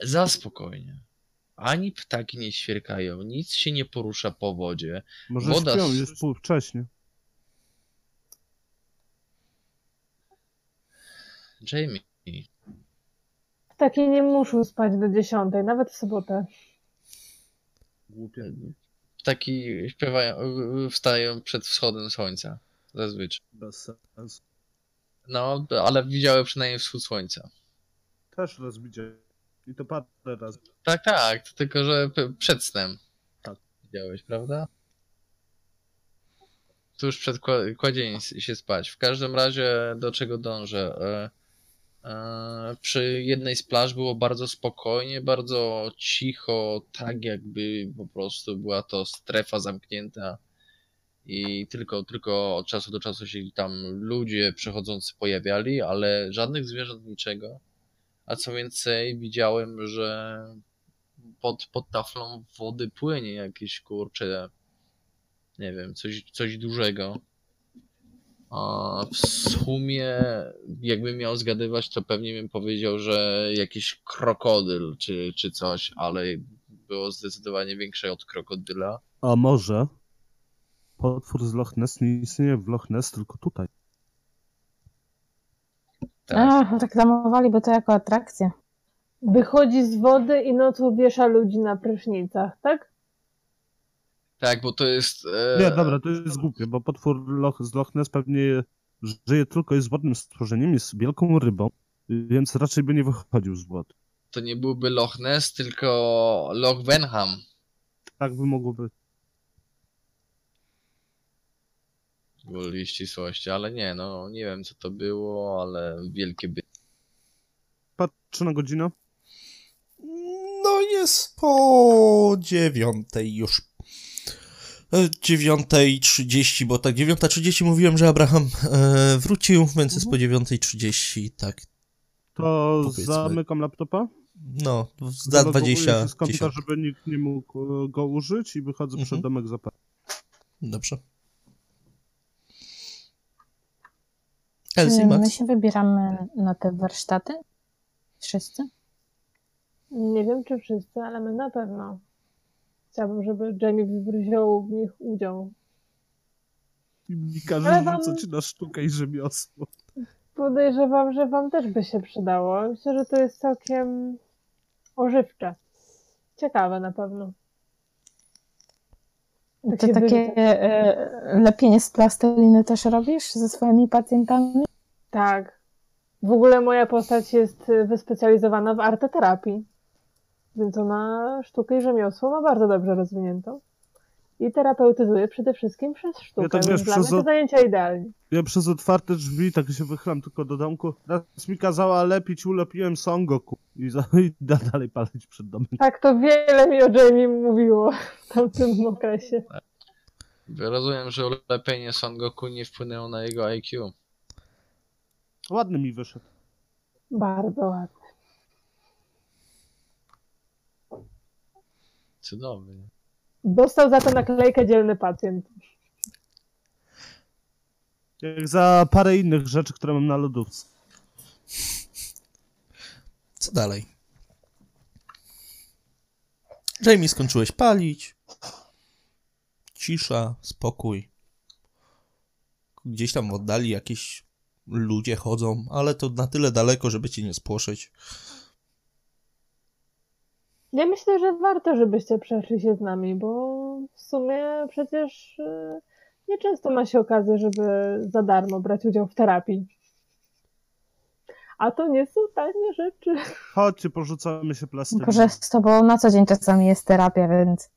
za spokojnie. Ani ptaki nie świerkają, nic się nie porusza po wodzie. Może woda śpią, jest wcześnie. Jamie. Ptaki nie muszą spać do 10, nawet w sobotę. Głupie. Ptaki śpiewają, wstają przed wschodem słońca. Zazwyczaj. Bez sensu. No, ale widziały przynajmniej wschód słońca. Też raz widziałem. I to parę razy. Tak, tak, tylko że przed snem. Tak. Widziałeś, prawda? Tuż przed kładzieniem się spać. W każdym razie, do czego dążę? Przy jednej z plaż było bardzo spokojnie, bardzo cicho, tak jakby po prostu była to strefa zamknięta i tylko od czasu do czasu się tam ludzie przechodzący pojawiali, ale żadnych zwierząt, niczego. A co więcej, widziałem, że pod taflą wody płynie jakieś, kurcze, nie wiem, coś dużego. A w sumie, jakbym miał zgadywać, to pewnie bym powiedział, że jakiś krokodyl czy coś, ale było zdecydowanie większe od krokodyla. A może potwór z Loch Ness nie istnieje w Loch Ness, tylko tutaj. Tak. A, reklamowaliby to jako atrakcję. Wychodzi z wody i nocą wiesza ludzi na prysznicach, tak? Tak, bo to jest... Nie, dobra, to jest głupie, bo potwór z Loch Ness pewnie żyje tylko i z wodnym stworzeniem, jest wielką rybą, więc raczej by nie wychodził z wody. To nie byłby Loch Ness, tylko Loch Wenham. Tak by mogło być. Woli ścisłości, ale nie, no nie wiem co to było, ale wielkie by... Patrzę na godzinę. No jest po 9 już. 9:30, bo tak 9:30 mówiłem, że Abraham wrócił, więc jest po 9:30, tak. To powiedzmy. Zamykam laptopa? No, za 20. Z komputer, żeby nikt nie mógł go użyć i wychodzę przed domek za parę. Dobrze. Elsie, Max? My się wybieramy na te warsztaty? Wszyscy? Nie wiem, czy wszyscy, ale my na pewno. Chciałabym, żeby Jamie wziął w nich udział. I mi każe rzucać na sztukę i rzemiosło. Podejrzewam, że wam też by się przydało. Myślę, że to jest całkiem ożywcze. Ciekawe na pewno. To takie lepienie z plasteliny też robisz ze swoimi pacjentami? Tak. W ogóle moja postać jest wyspecjalizowana w arteterapii. Więc ona sztukę i rzemiosło ma bardzo dobrze rozwiniętą. I terapeutyzuje przede wszystkim przez sztukę. Ja tak, wiesz, dla mnie te zajęcia idealnie. Ja przez otwarte drzwi tak się wychylam tylko do domku. Raz mi kazała lepić, ulepiłem Songoku. I dalej palić przed domem. Tak, to wiele mi o Jamie mówiło w tamtym okresie. Rozumiem, że ulepienie Songoku nie wpłynęło na jego IQ. Ładny mi wyszedł. Bardzo ładny. Cudowny. Dostał za to naklejkę dzielny pacjent. Jak za parę innych rzeczy, które mam na lodówce. Co dalej? Jamie, skończyłeś palić. Cisza, spokój. Gdzieś tam w oddali jakieś ludzie chodzą, ale to na tyle daleko, żeby cię nie spłoszyć. Ja myślę, że warto, żebyście przeszli się z nami, bo w sumie przecież nieczęsto ma się okazję, żeby za darmo brać udział w terapii. A to nie są tanie rzeczy. Chodźcie, porzucamy się plastycznie. Boże, z tobą na co dzień czasami jest terapia, więc...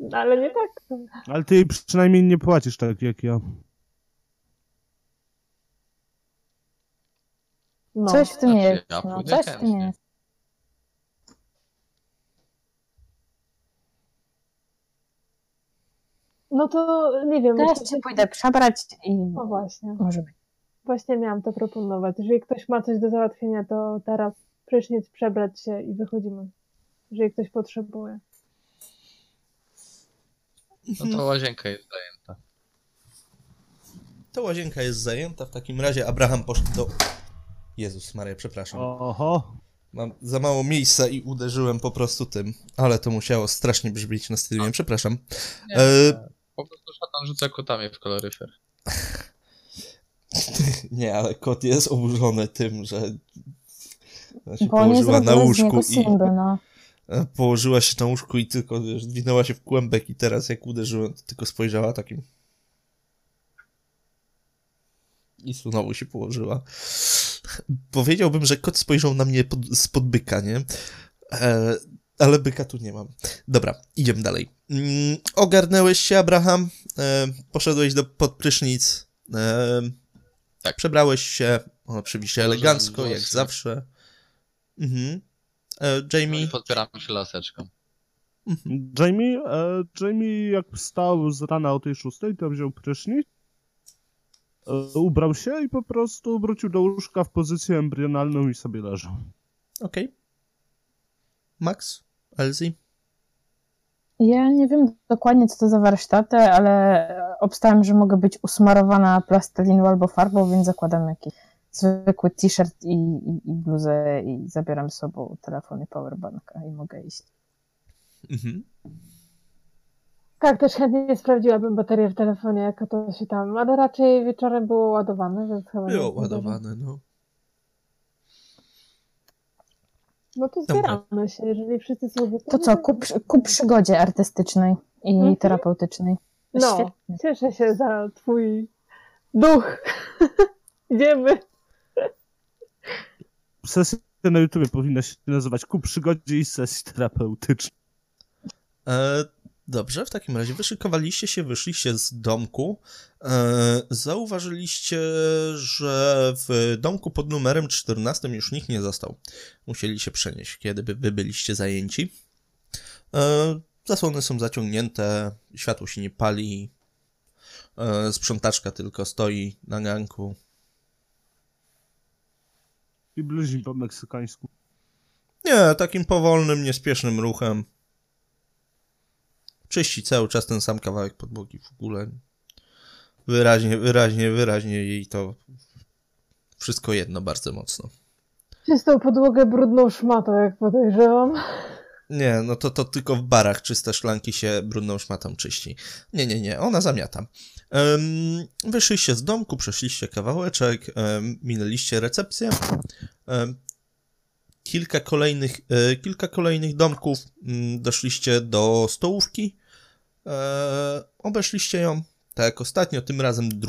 No, ale nie tak. Ale ty przynajmniej nie płacisz tak jak ja. No. Coś w tym jest. No, coś w tym jest. No to nie wiem. Teraz się pójdę przebrać i... O właśnie. Może być. Właśnie miałam to proponować. Jeżeli ktoś ma coś do załatwienia, to teraz prysznic, przebrać się i wychodzimy. Jeżeli ktoś potrzebuje. No to łazienka jest zajęta. To łazienka jest zajęta. W takim razie Abraham poszedł do... Jezus Maria, przepraszam. Oho. Mam za mało miejsca i uderzyłem po prostu tym. Ale to musiało strasznie brzmieć na streamie, przepraszam. Nie, po prostu szatan rzuca kotami w koloryfer. Nie, ale kot jest oburzony tym, że się położyła na łóżku i... Położyła się na łóżku i tylko zwinęła się w kłębek i teraz jak uderzyłem, to tylko spojrzała takim... I znowu się położyła. Powiedziałbym, że kot spojrzał na mnie spod byka, nie? Ale byka tu nie mam. Dobra, idziemy dalej. Ogarnęłeś się, Abraham? Poszedłeś pod prysznic. Tak. Przebrałeś się. Oczywiście elegancko, jak zawsze. Mhm. Jamie? Podpieram się laseczką. Jamie jak wstał z rana o tej 6:00, to wziął prysznic. Ubrał się i po prostu wrócił do łóżka w pozycję embrionalną i sobie leżał. Okej. Okay. Max? Elsie? Ja nie wiem dokładnie, co to za warsztaty, ale obstałem, że mogę być usmarowana plasteliną albo farbą, więc zakładam jakiś zwykły t-shirt i bluzę i zabieram z sobą telefon i powerbanka i mogę iść. Mhm. Tak, też chętnie sprawdziłabym baterię w telefonie, jaka to się tam... Ale raczej wieczorem było ładowane, więc chyba... Było ładowane, no. No to zbieramy się, jeżeli wszyscy są gotowi. To co, ku przygodzie artystycznej i terapeutycznej. No, świetnie. Cieszę się za twój duch. Idziemy. Sesja na YouTubie powinna się nazywać ku przygodzie i sesji terapeutycznej. Dobrze, w takim razie wyszykowaliście się, wyszliście z domku. Zauważyliście, że w domku pod numerem 14 już nikt nie został. Musieli się przenieść, kiedy wy byliście zajęci. Zasłony są zaciągnięte, światło się nie pali. Sprzątaczka tylko stoi na ganku. I bluzi po meksykańsku. Nie, takim powolnym, niespiesznym ruchem. Czyści cały czas ten sam kawałek podłogi w ogóle. Wyraźnie jej to wszystko jedno bardzo mocno. Czystą podłogę brudną szmatą, jak podejrzewam. Nie, no to tylko w barach czyste szklanki się brudną szmatą czyści. Nie, ona zamiata. Wyszliście z domku, przeszliście kawałeczek, minęliście recepcję. Kilka kolejnych domków, doszliście do stołówki. Obeszliście ją, tak jak ostatnio, tym razem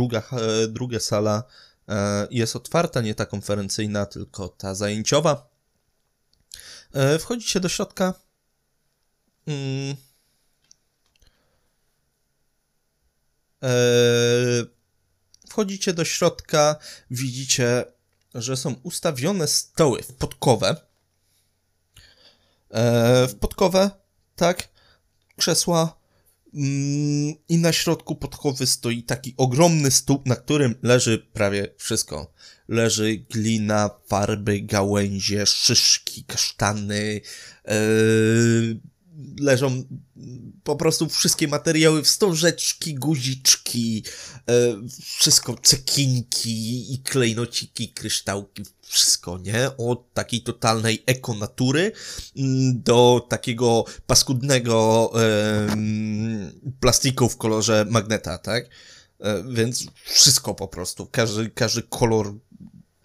druga sala jest otwarta, nie ta konferencyjna, tylko ta zajęciowa. Wchodzicie do środka. Widzicie, że są ustawione stoły w podkowę, tak, krzesła i na środku podkowy stoi taki ogromny stół, na którym leży prawie wszystko. Leży glina, farby, gałęzie, szyszki, kasztany, leżą po prostu wszystkie materiały, wstążeczki, guziczki, wszystko, cekinki i klejnociki, kryształki, wszystko, nie? Od takiej totalnej ekonatury do takiego paskudnego plastiku w kolorze magneta, tak? Więc wszystko po prostu, każdy kolor,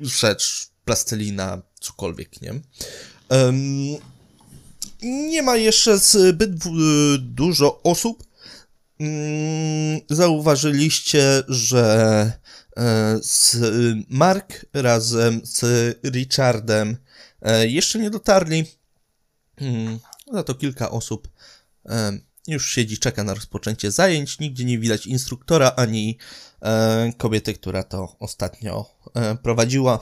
rzecz, plastelina, cokolwiek, nie? Nie ma jeszcze zbyt dużo osób. Zauważyliście, że Mark razem z Richardem jeszcze nie dotarli. Za to kilka osób już siedzi, czeka na rozpoczęcie zajęć. Nigdzie nie widać instruktora ani kobiety, która to ostatnio prowadziła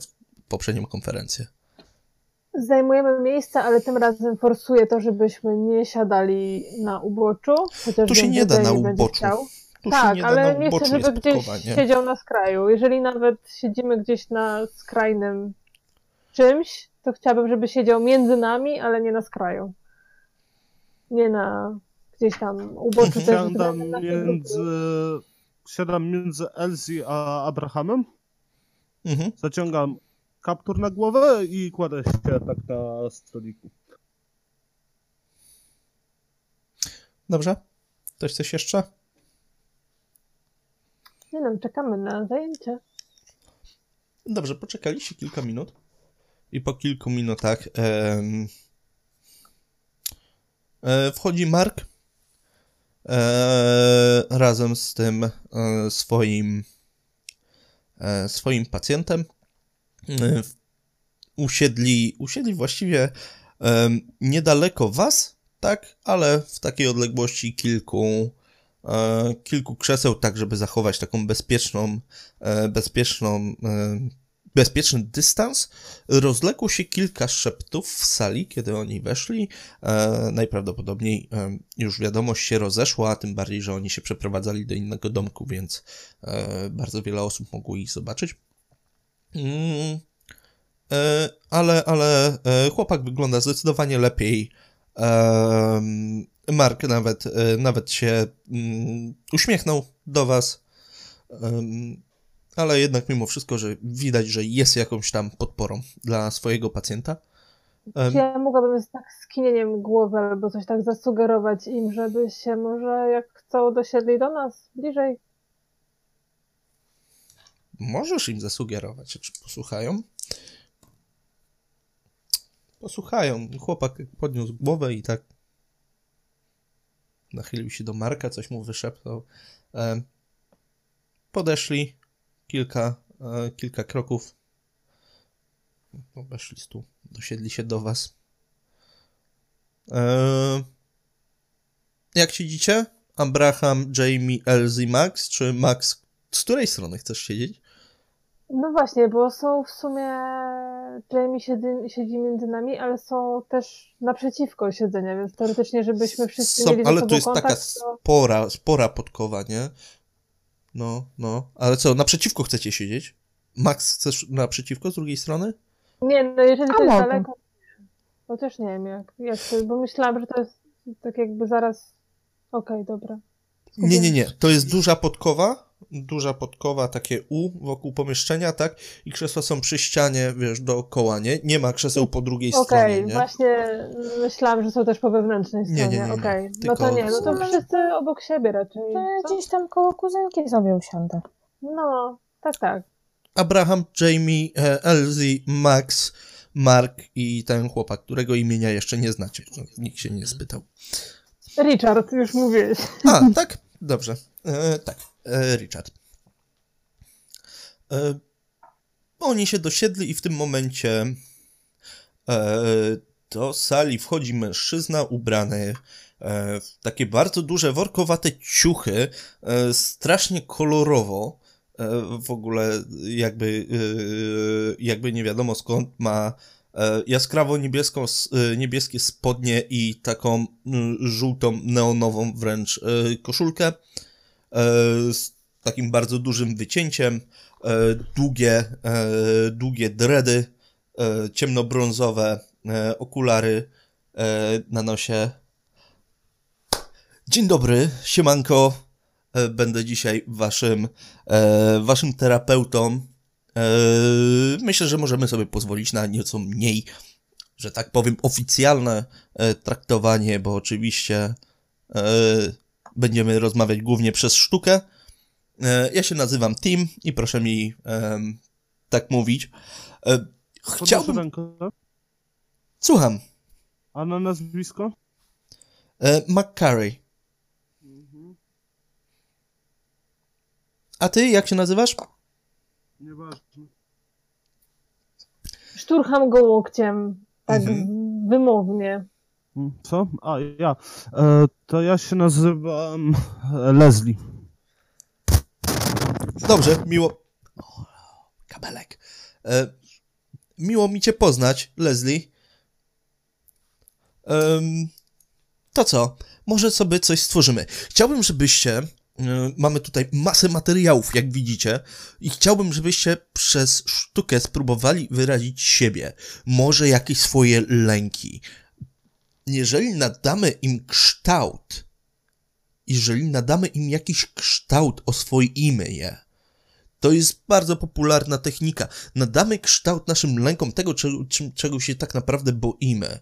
w poprzednią konferencję. Zajmujemy miejsca, ale tym razem forsuję to, żebyśmy nie siadali na uboczu. Chociaż tu się nie da na uboczu. Tak, ale nie chcę, żeby gdzieś siedział na skraju. Jeżeli nawet siedzimy gdzieś na skrajnym czymś, to chciałabym, żeby siedział między nami, ale nie na skraju. Nie na gdzieś tam uboczu. Siadam między Elsie a Abrahamem. Mhm. Zaciągam kaptur na głowę i kładę się tak na stoliku. Dobrze. Ktoś coś jeszcze? Nie wiem, czekamy na zajęcie. Dobrze, poczekaliście kilka minut i po kilku minutach wchodzi Mark razem z tym swoim pacjentem. Usiedli właściwie niedaleko was, tak, ale w takiej odległości kilku krzeseł, tak żeby zachować taką bezpieczny dystans. Rozległo się kilka szeptów w sali, kiedy oni weszli. Najprawdopodobniej już wiadomość się rozeszła, a tym bardziej, że oni się przeprowadzali do innego domku, więc bardzo wiele osób mogło ich zobaczyć. Ale chłopak wygląda zdecydowanie lepiej. Mark nawet się uśmiechnął do was, ale jednak mimo wszystko, że widać, że jest jakąś tam podporą dla swojego pacjenta. Ja mogłabym z tak skinieniem głowy albo coś tak zasugerować im, żeby się może jak chcą dosiedli do nas bliżej. Możesz im zasugerować, czy posłuchają? Posłuchają. Chłopak podniósł głowę i tak nachylił się do Marka, coś mu wyszeptał. Podeszli kilka kroków. Obeszli stół. Dosiedli się do was. Jak siedzicie? Abraham, Jamie, Elsie, Max? Czy Max? Z której strony chcesz siedzieć? No właśnie, bo są w sumie... Jamie siedzi między nami, ale są też naprzeciwko siedzenia, więc teoretycznie, żebyśmy wszyscy mieli ale tu jest kontakt, taka to... spora podkowa, nie? No. Ale co, naprzeciwko chcecie siedzieć? Max, chcesz naprzeciwko z drugiej strony? Nie, no jeżeli to jest daleko... Chociaż nie wiem, jak to jest, bo myślałam, że to jest tak jakby zaraz... Okej, dobra. Skupiam. Nie. To jest duża podkowa, takie U wokół pomieszczenia, tak? I krzesła są przy ścianie, wiesz, dookoła, nie? Nie ma krzeseł po drugiej stronie, nie? Okej, właśnie myślałam, że są też po wewnętrznej stronie. Nie. Okej. No to nie, no to wszyscy obok siebie raczej. Ja gdzieś tam koło kuzynki sobie usiądę. No, tak. Abraham, Jamie, Elsie, Max, Mark i ten chłopak, którego imienia jeszcze nie znacie. Nikt się nie spytał. Richard, już mówiłeś. A, tak? Dobrze. Richard. Oni się dosiedli i w tym momencie do sali wchodzi mężczyzna ubrany w takie bardzo duże, workowate ciuchy, strasznie kolorowo, w ogóle jakby nie wiadomo skąd ma jaskrawo niebieskie spodnie i taką żółtą, neonową wręcz koszulkę. Z takim bardzo dużym wycięciem, długie dredy, ciemnobrązowe okulary na nosie. Dzień dobry, siemanko, będę dzisiaj waszym terapeutą. Myślę, że możemy sobie pozwolić na nieco mniej, że tak powiem, oficjalne traktowanie, bo oczywiście... Będziemy rozmawiać głównie przez sztukę. Ja się nazywam Tim i proszę mi tak mówić. Chciałbym... Słucham. A na nazwisko? McCurry. Mhm. A ty, jak się nazywasz? Nieważne. Szturcham go łokciem. Tak wymownie. Co? A, ja. To ja się nazywam Leslie. Dobrze, miło... O, kabelek. Miło mi cię poznać, Leslie. To co? Może sobie coś stworzymy. Chciałbym, żebyście... Mamy tutaj masę materiałów, jak widzicie, i chciałbym, żebyście przez sztukę spróbowali wyrazić siebie, może jakieś swoje lęki. Jeżeli nadamy im kształt, jakiś kształt, oswoimy je. To jest bardzo popularna technika. Nadamy kształt naszym lękom tego, czego się tak naprawdę boimy.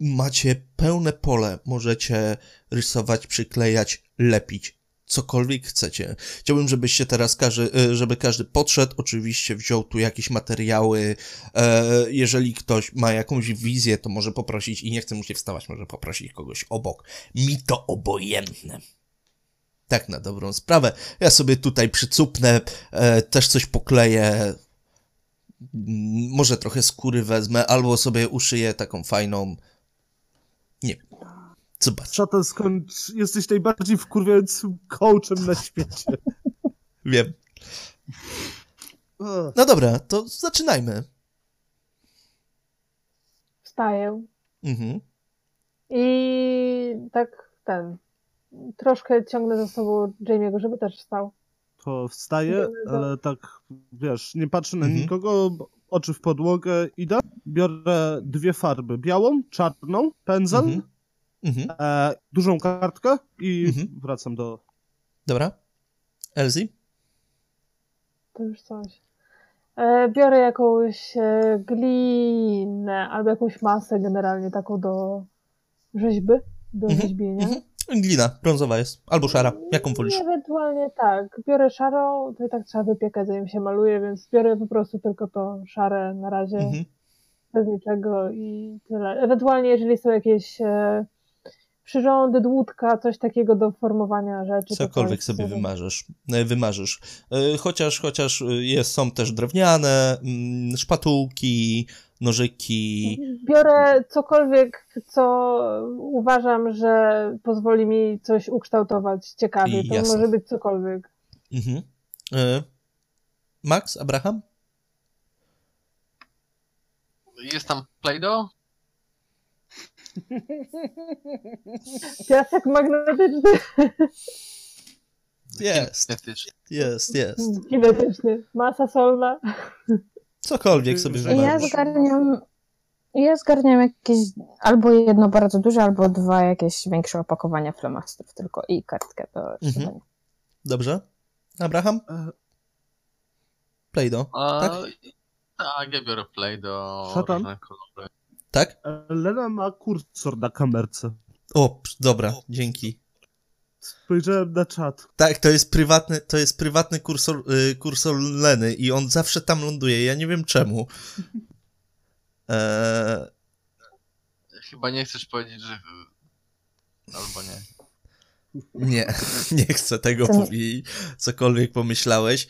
Macie pełne pole, możecie rysować, przyklejać, lepić. Cokolwiek chcecie. Chciałbym, żebyście teraz żeby każdy podszedł, oczywiście wziął tu jakieś materiały. Jeżeli ktoś ma jakąś wizję, to może poprosić i nie chce mu się wstawać, może poprosić kogoś obok. Mi to obojętne. Tak na dobrą sprawę. Ja sobie tutaj przycupnę, też coś pokleję. Może trochę skóry wezmę, albo sobie uszyję taką fajną... Nie wiem. Zobacz. Szatan, skąd jesteś najbardziej wkurwiającym coachem na świecie? Wiem. No dobra, to zaczynajmy. Wstaję. Mhm. I tak troszkę ciągnę za sobą Jamie'ego, żeby też wstał. To wstaję, ale tak, wiesz, nie patrzę na nikogo, oczy w podłogę idę. Biorę dwie farby, białą, czarną, pędzel. Dużą kartkę i wracam do... Dobra. Elsie? To już coś. Biorę jakąś glinę albo jakąś masę generalnie taką do rzeźby, do rzeźbienia. Glina, brązowa jest, albo szara, jaką wolisz? Ewentualnie tak. Biorę szarą, to i tak trzeba wypiekać, zanim się maluje, więc biorę po prostu tylko to szare na razie. Bez niczego i tyle. Ewentualnie, jeżeli są jakieś przyrządy, dłutka, coś takiego do formowania rzeczy. Cokolwiek sobie wymarzysz. Chociaż są też drewniane, szpatułki, nożyki. Biorę cokolwiek, co uważam, że pozwoli mi coś ukształtować ciekawie. To może być cokolwiek. Max, Abraham? Jest tam Play-Doh? Piasek magnetyczny. Jest. Kinetyczny. Masa solna. Cokolwiek sobie wymarzysz. Ja zgarniam jakieś albo jedno bardzo duże, albo dwa jakieś większe opakowania flamastrów tylko i kartkę do rysowania. Dobrze. Abraham? Play-Doh, tak? Tak, ja biorę Play do różne kolory. Tak? Lena ma kursor na kamerce. O, dobra, dzięki. Spojrzałem na czat. Tak, to jest prywatny kursor Leny i on zawsze tam ląduje, ja nie wiem czemu. Chyba nie chcesz powiedzieć, że... Albo nie. Nie chcę tego powiedzieć. Cokolwiek pomyślałeś.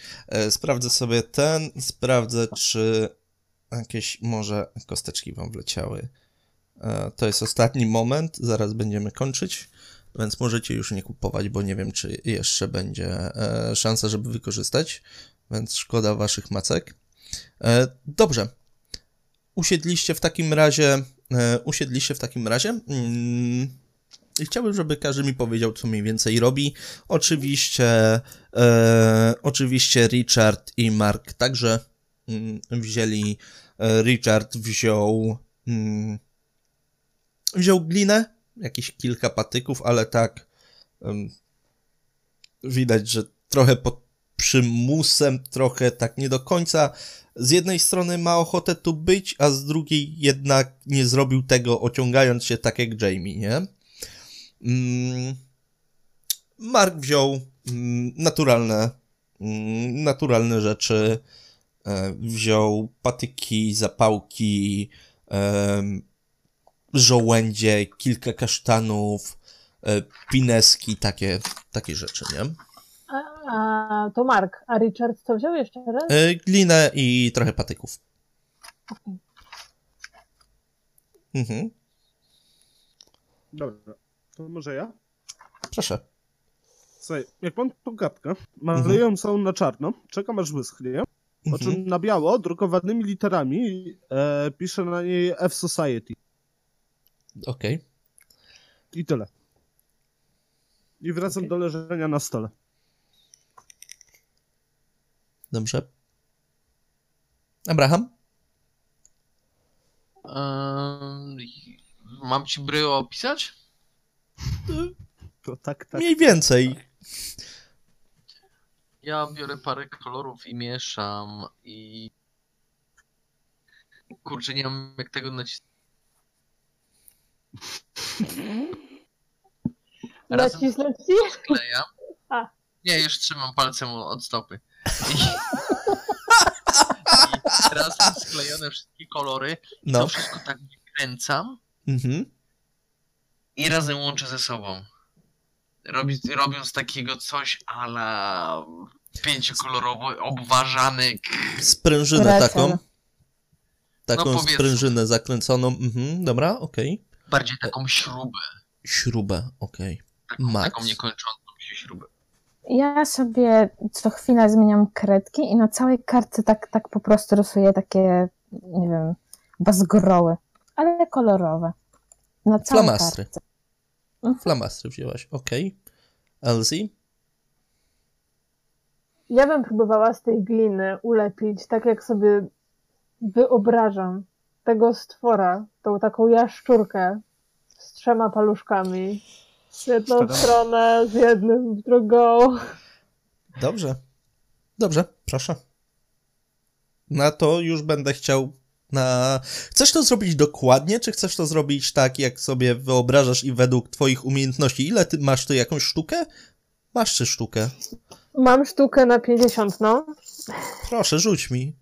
Sprawdzę sobie sprawdzę, czy jakieś może kosteczki wam wleciały. To jest ostatni moment, zaraz będziemy kończyć, więc możecie już nie kupować, bo nie wiem, czy jeszcze będzie szansa, żeby wykorzystać, więc szkoda waszych macek. Dobrze. Usiedliście w takim razie. I chciałbym, żeby każdy mi powiedział, co mniej więcej robi. Oczywiście Richard i Mark także wzięli... Richard wziął glinę, jakieś kilka patyków, ale tak widać, że trochę pod przymusem, trochę tak nie do końca. Z jednej strony ma ochotę tu być, a z drugiej jednak nie zrobił tego, ociągając się tak jak Jamie, nie? Mark wziął naturalne rzeczy, wziął patyki, zapałki, żołędzie, kilka kasztanów, pineski, takie rzeczy, nie? A to Mark, a Richard co wziął jeszcze raz? Glinę i trochę patyków. Dobra. To może ja? Proszę. Słuchaj, jak mam tą gadkę, maluję ją całą na czarno, czekam aż wyschnie, po czym na biało, drukowanymi literami piszę na niej F-Society. Okej. Okay. I tyle. I wracam do leżenia na stole. Dobrze. Abraham? Mam ci bryło opisać? To tak, tak. Mniej więcej. Tak. Ja biorę parę kolorów i mieszam i... Kurczę, nie mam jak tego nacisnąć. Nacisnąć ci? Sklejam. Nie, już trzymam palcem od stopy. I razem sklejone wszystkie kolory. No. To wszystko tak wykręcam. Mhm. I razem łączę ze sobą. Robiąc takiego coś a la pięciokolorowy obwarzanek. Sprężynę taką. Taką no, sprężynę zakręconą. Mhm, dobra, okej. Okay. Bardziej taką śrubę. Śrubę, okej. Okay. Taką niekończącą się śrubę. Ja sobie co chwila zmieniam kredki i na całej kartce tak po prostu rysuję takie, nie wiem, bazgroły, ale kolorowe. Na całej flamastry. Kartce. Flamastry wzięłaś, okej. Okay. Elsie? Ja bym próbowała z tej gliny ulepić, tak jak sobie wyobrażam tego stwora, tą taką jaszczurkę z 3 paluszkami. Z jedną stronę, z jednym, z drugą. Dobrze. Dobrze, proszę. Na to już będę chciał na... Chcesz to zrobić dokładnie, czy chcesz to zrobić tak, jak sobie wyobrażasz i według twoich umiejętności? Ile ty masz? Ty jakąś sztukę? Masz 3 sztukę. Mam sztukę na 50, no. Proszę, rzuć mi.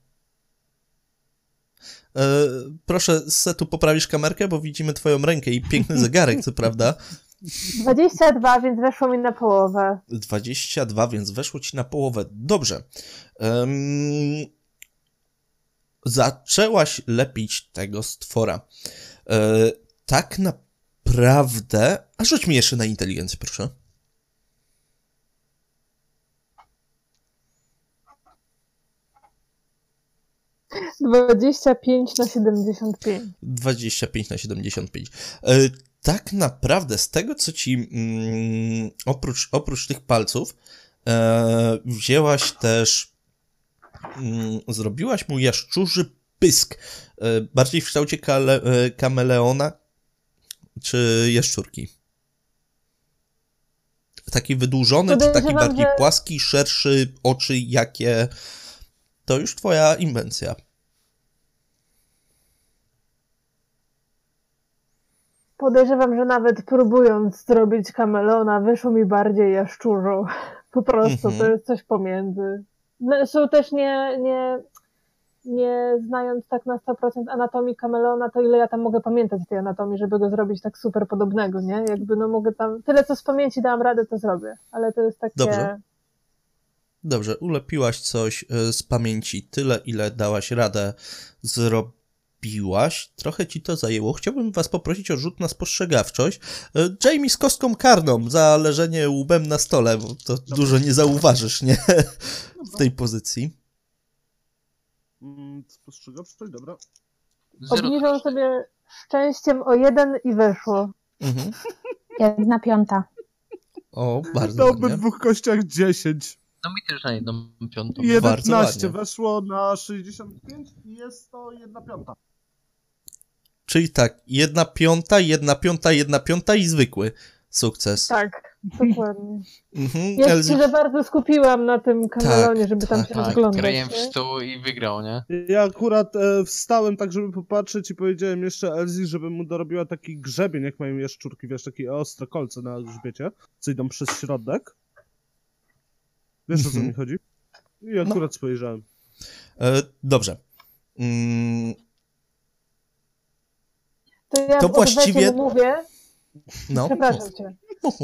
Proszę, z setu poprawisz kamerkę, bo widzimy twoją rękę i piękny zegarek, co prawda. 22, więc weszło mi na połowę. 22, więc weszło ci na połowę. Dobrze. Zaczęłaś lepić tego stwora. Tak naprawdę... A rzuć mi jeszcze na inteligencję, proszę. Jest 25 na 75. 25 na 75. Tak naprawdę z tego, co ci oprócz tych palców wzięłaś też, zrobiłaś mu jaszczurzy pysk. Bardziej w kształcie kameleona czy jaszczurki. Taki wydłużony, czy taki bardziej płaski, szerszy, oczy jakie... To już twoja inwencja. Podejrzewam, że nawet próbując zrobić kameleona, wyszło mi bardziej jaszczurą. Po prostu to jest coś pomiędzy. No, są też nie znając tak na 100% anatomii kameleona, to ile ja tam mogę pamiętać tej anatomii, żeby go zrobić tak super podobnego, nie? Jakby no mogę tam... Tyle, co z pamięci dałam radę, to zrobię. Ale to jest takie... Dobrze. Dobrze, ulepiłaś coś z pamięci, tyle ile dałaś radę zrobiłaś. Trochę ci to zajęło. Chciałbym was poprosić o rzut na spostrzegawczość. Jamie z kostką karną za leżenie łbem na stole, bo to Dobrze. Dużo nie zauważysz, nie? W tej pozycji. Spostrzegawczość, dobra. Obniżam sobie szczęściem o 1 i wyszło. 1/5. O, bardzo ładnie. To obydwu kościach 10. No mi też na 1/5. 11 weszło na 65 i jest to 1/5. Czyli tak, 1/5, 1/5, 1/5 i zwykły sukces. Tak, dokładnie. Ja się za bardzo skupiłam na tym kamelonie, tak, żeby tam się rozglądać. Kryjem w stół i wygrał, nie? Ja akurat wstałem tak, żeby popatrzeć i powiedziałem jeszcze Elsie, żeby mu dorobiła taki grzebień, jak mają jaszczurki, wiesz, takie ostre kolce na grzbiecie, co idą przez środek. Wiesz, o co mi chodzi? I akurat spojrzałem. Dobrze. To ja to w właściwie mówię. No. Przepraszam cię.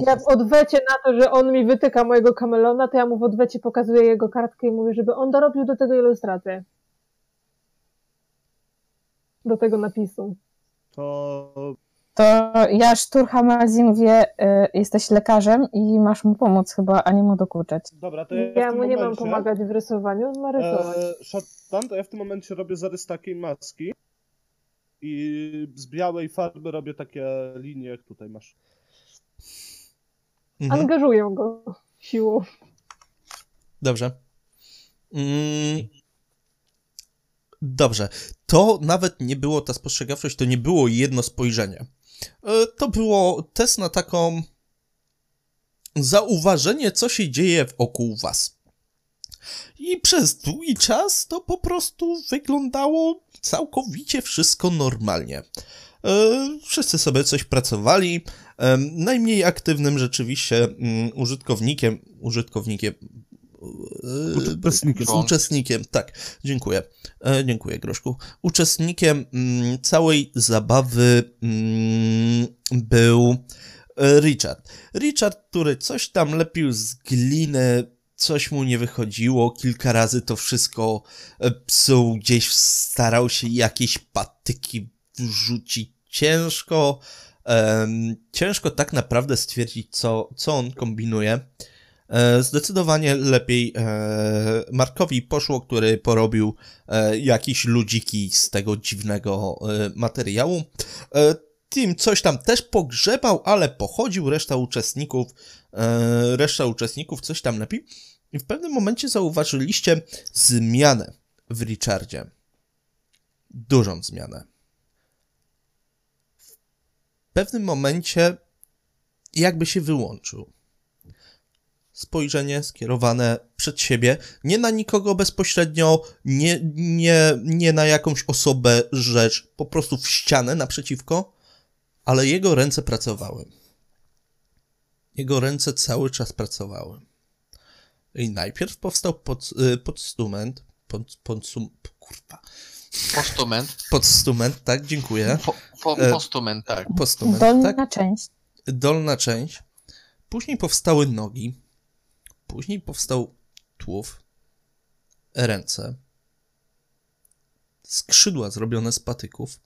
Ja w odwecie na to, że on mi wytyka mojego kamelona, to ja mu w odwecie pokazuję jego kartkę i mówię, żeby on dorobił do tego ilustrację. Do tego napisu. To ja szturcham Elsie, mówię, jesteś lekarzem i masz mu pomóc chyba, a nie mu dokuczać. Dobra, to ja mu nie mam pomagać w rysowaniu, on ma rysować. Szatan, to ja w tym momencie robię zarys takiej maski, i z białej farby robię takie linie, jak tutaj masz. Mhm. Angażuję go siłą. Dobrze. Dobrze. To nawet nie było ta spostrzegawczość, to nie było jedno spojrzenie. To było test na taką zauważenie, co się dzieje wokół was. I przez długi czas to po prostu wyglądało całkowicie wszystko normalnie. Wszyscy sobie coś pracowali. Najmniej aktywnym rzeczywiście uczestnikiem, tak, dziękuję. Dziękuję, Groszku. Uczestnikiem całej zabawy był Richard. Richard, który coś tam lepił z gliny, coś mu nie wychodziło, kilka razy to wszystko psuł, gdzieś starał się jakieś patyki wrzucić. Ciężko tak naprawdę stwierdzić, co on kombinuje. Zdecydowanie lepiej Markowi poszło, który porobił jakieś ludziki z tego dziwnego materiału. Tim coś tam też pogrzebał, ale pochodził, reszta uczestników coś tam lepiej. I w pewnym momencie zauważyliście zmianę w Richardzie. Dużą zmianę. W pewnym momencie jakby się wyłączył. Spojrzenie skierowane przed siebie, nie na nikogo bezpośrednio, nie na jakąś osobę, rzecz, po prostu w ścianę naprzeciwko, ale jego ręce pracowały. Jego ręce cały czas pracowały. I najpierw powstał postument, tak, dziękuję. Postument, tak. Postument, dolna tak? część. Dolna część. Później powstały nogi. Później powstał tułów, ręce, skrzydła zrobione z patyków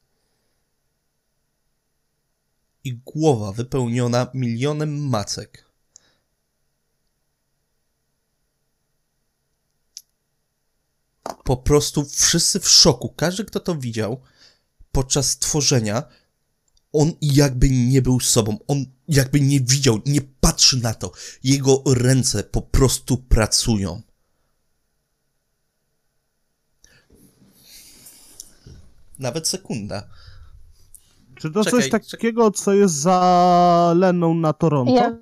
i głowa wypełniona milionem macek. Po prostu wszyscy w szoku. Każdy, kto to widział podczas tworzenia, on jakby nie był sobą. On jakby nie widział, nie patrzy na to. Jego ręce po prostu pracują. Nawet sekunda. Czy to czekaj, coś takiego, co jest za Leną na Toronto?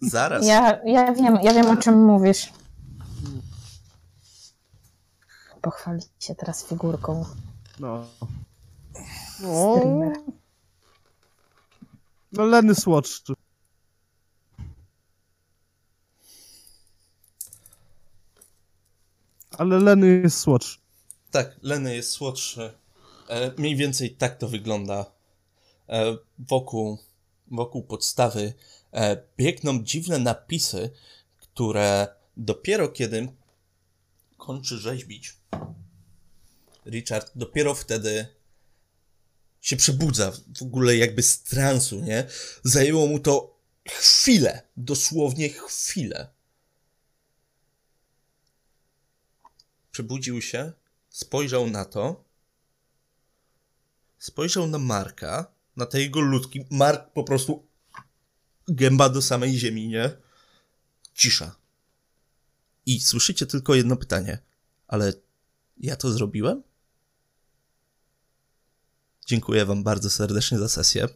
Zaraz. Ja wiem, o czym mówisz. Pochwalić się teraz figurką. No. Leny słodszy. Ale Leny jest słodszy. Tak, Leny jest słodszy. Mniej więcej tak to wygląda. Wokół podstawy biegną dziwne napisy, które dopiero kiedy kończy rzeźbić, Richard dopiero wtedy się przebudza, w ogóle jakby z transu, nie? Zajęło mu to chwilę, dosłownie chwilę. Przebudził się, spojrzał na to, spojrzał na Marka, na te jego ludki. Mark po prostu gęba do samej ziemi, nie? Cisza. I słyszycie tylko jedno pytanie. Ale ja to zrobiłem? Dziękuję wam bardzo serdecznie za sesję.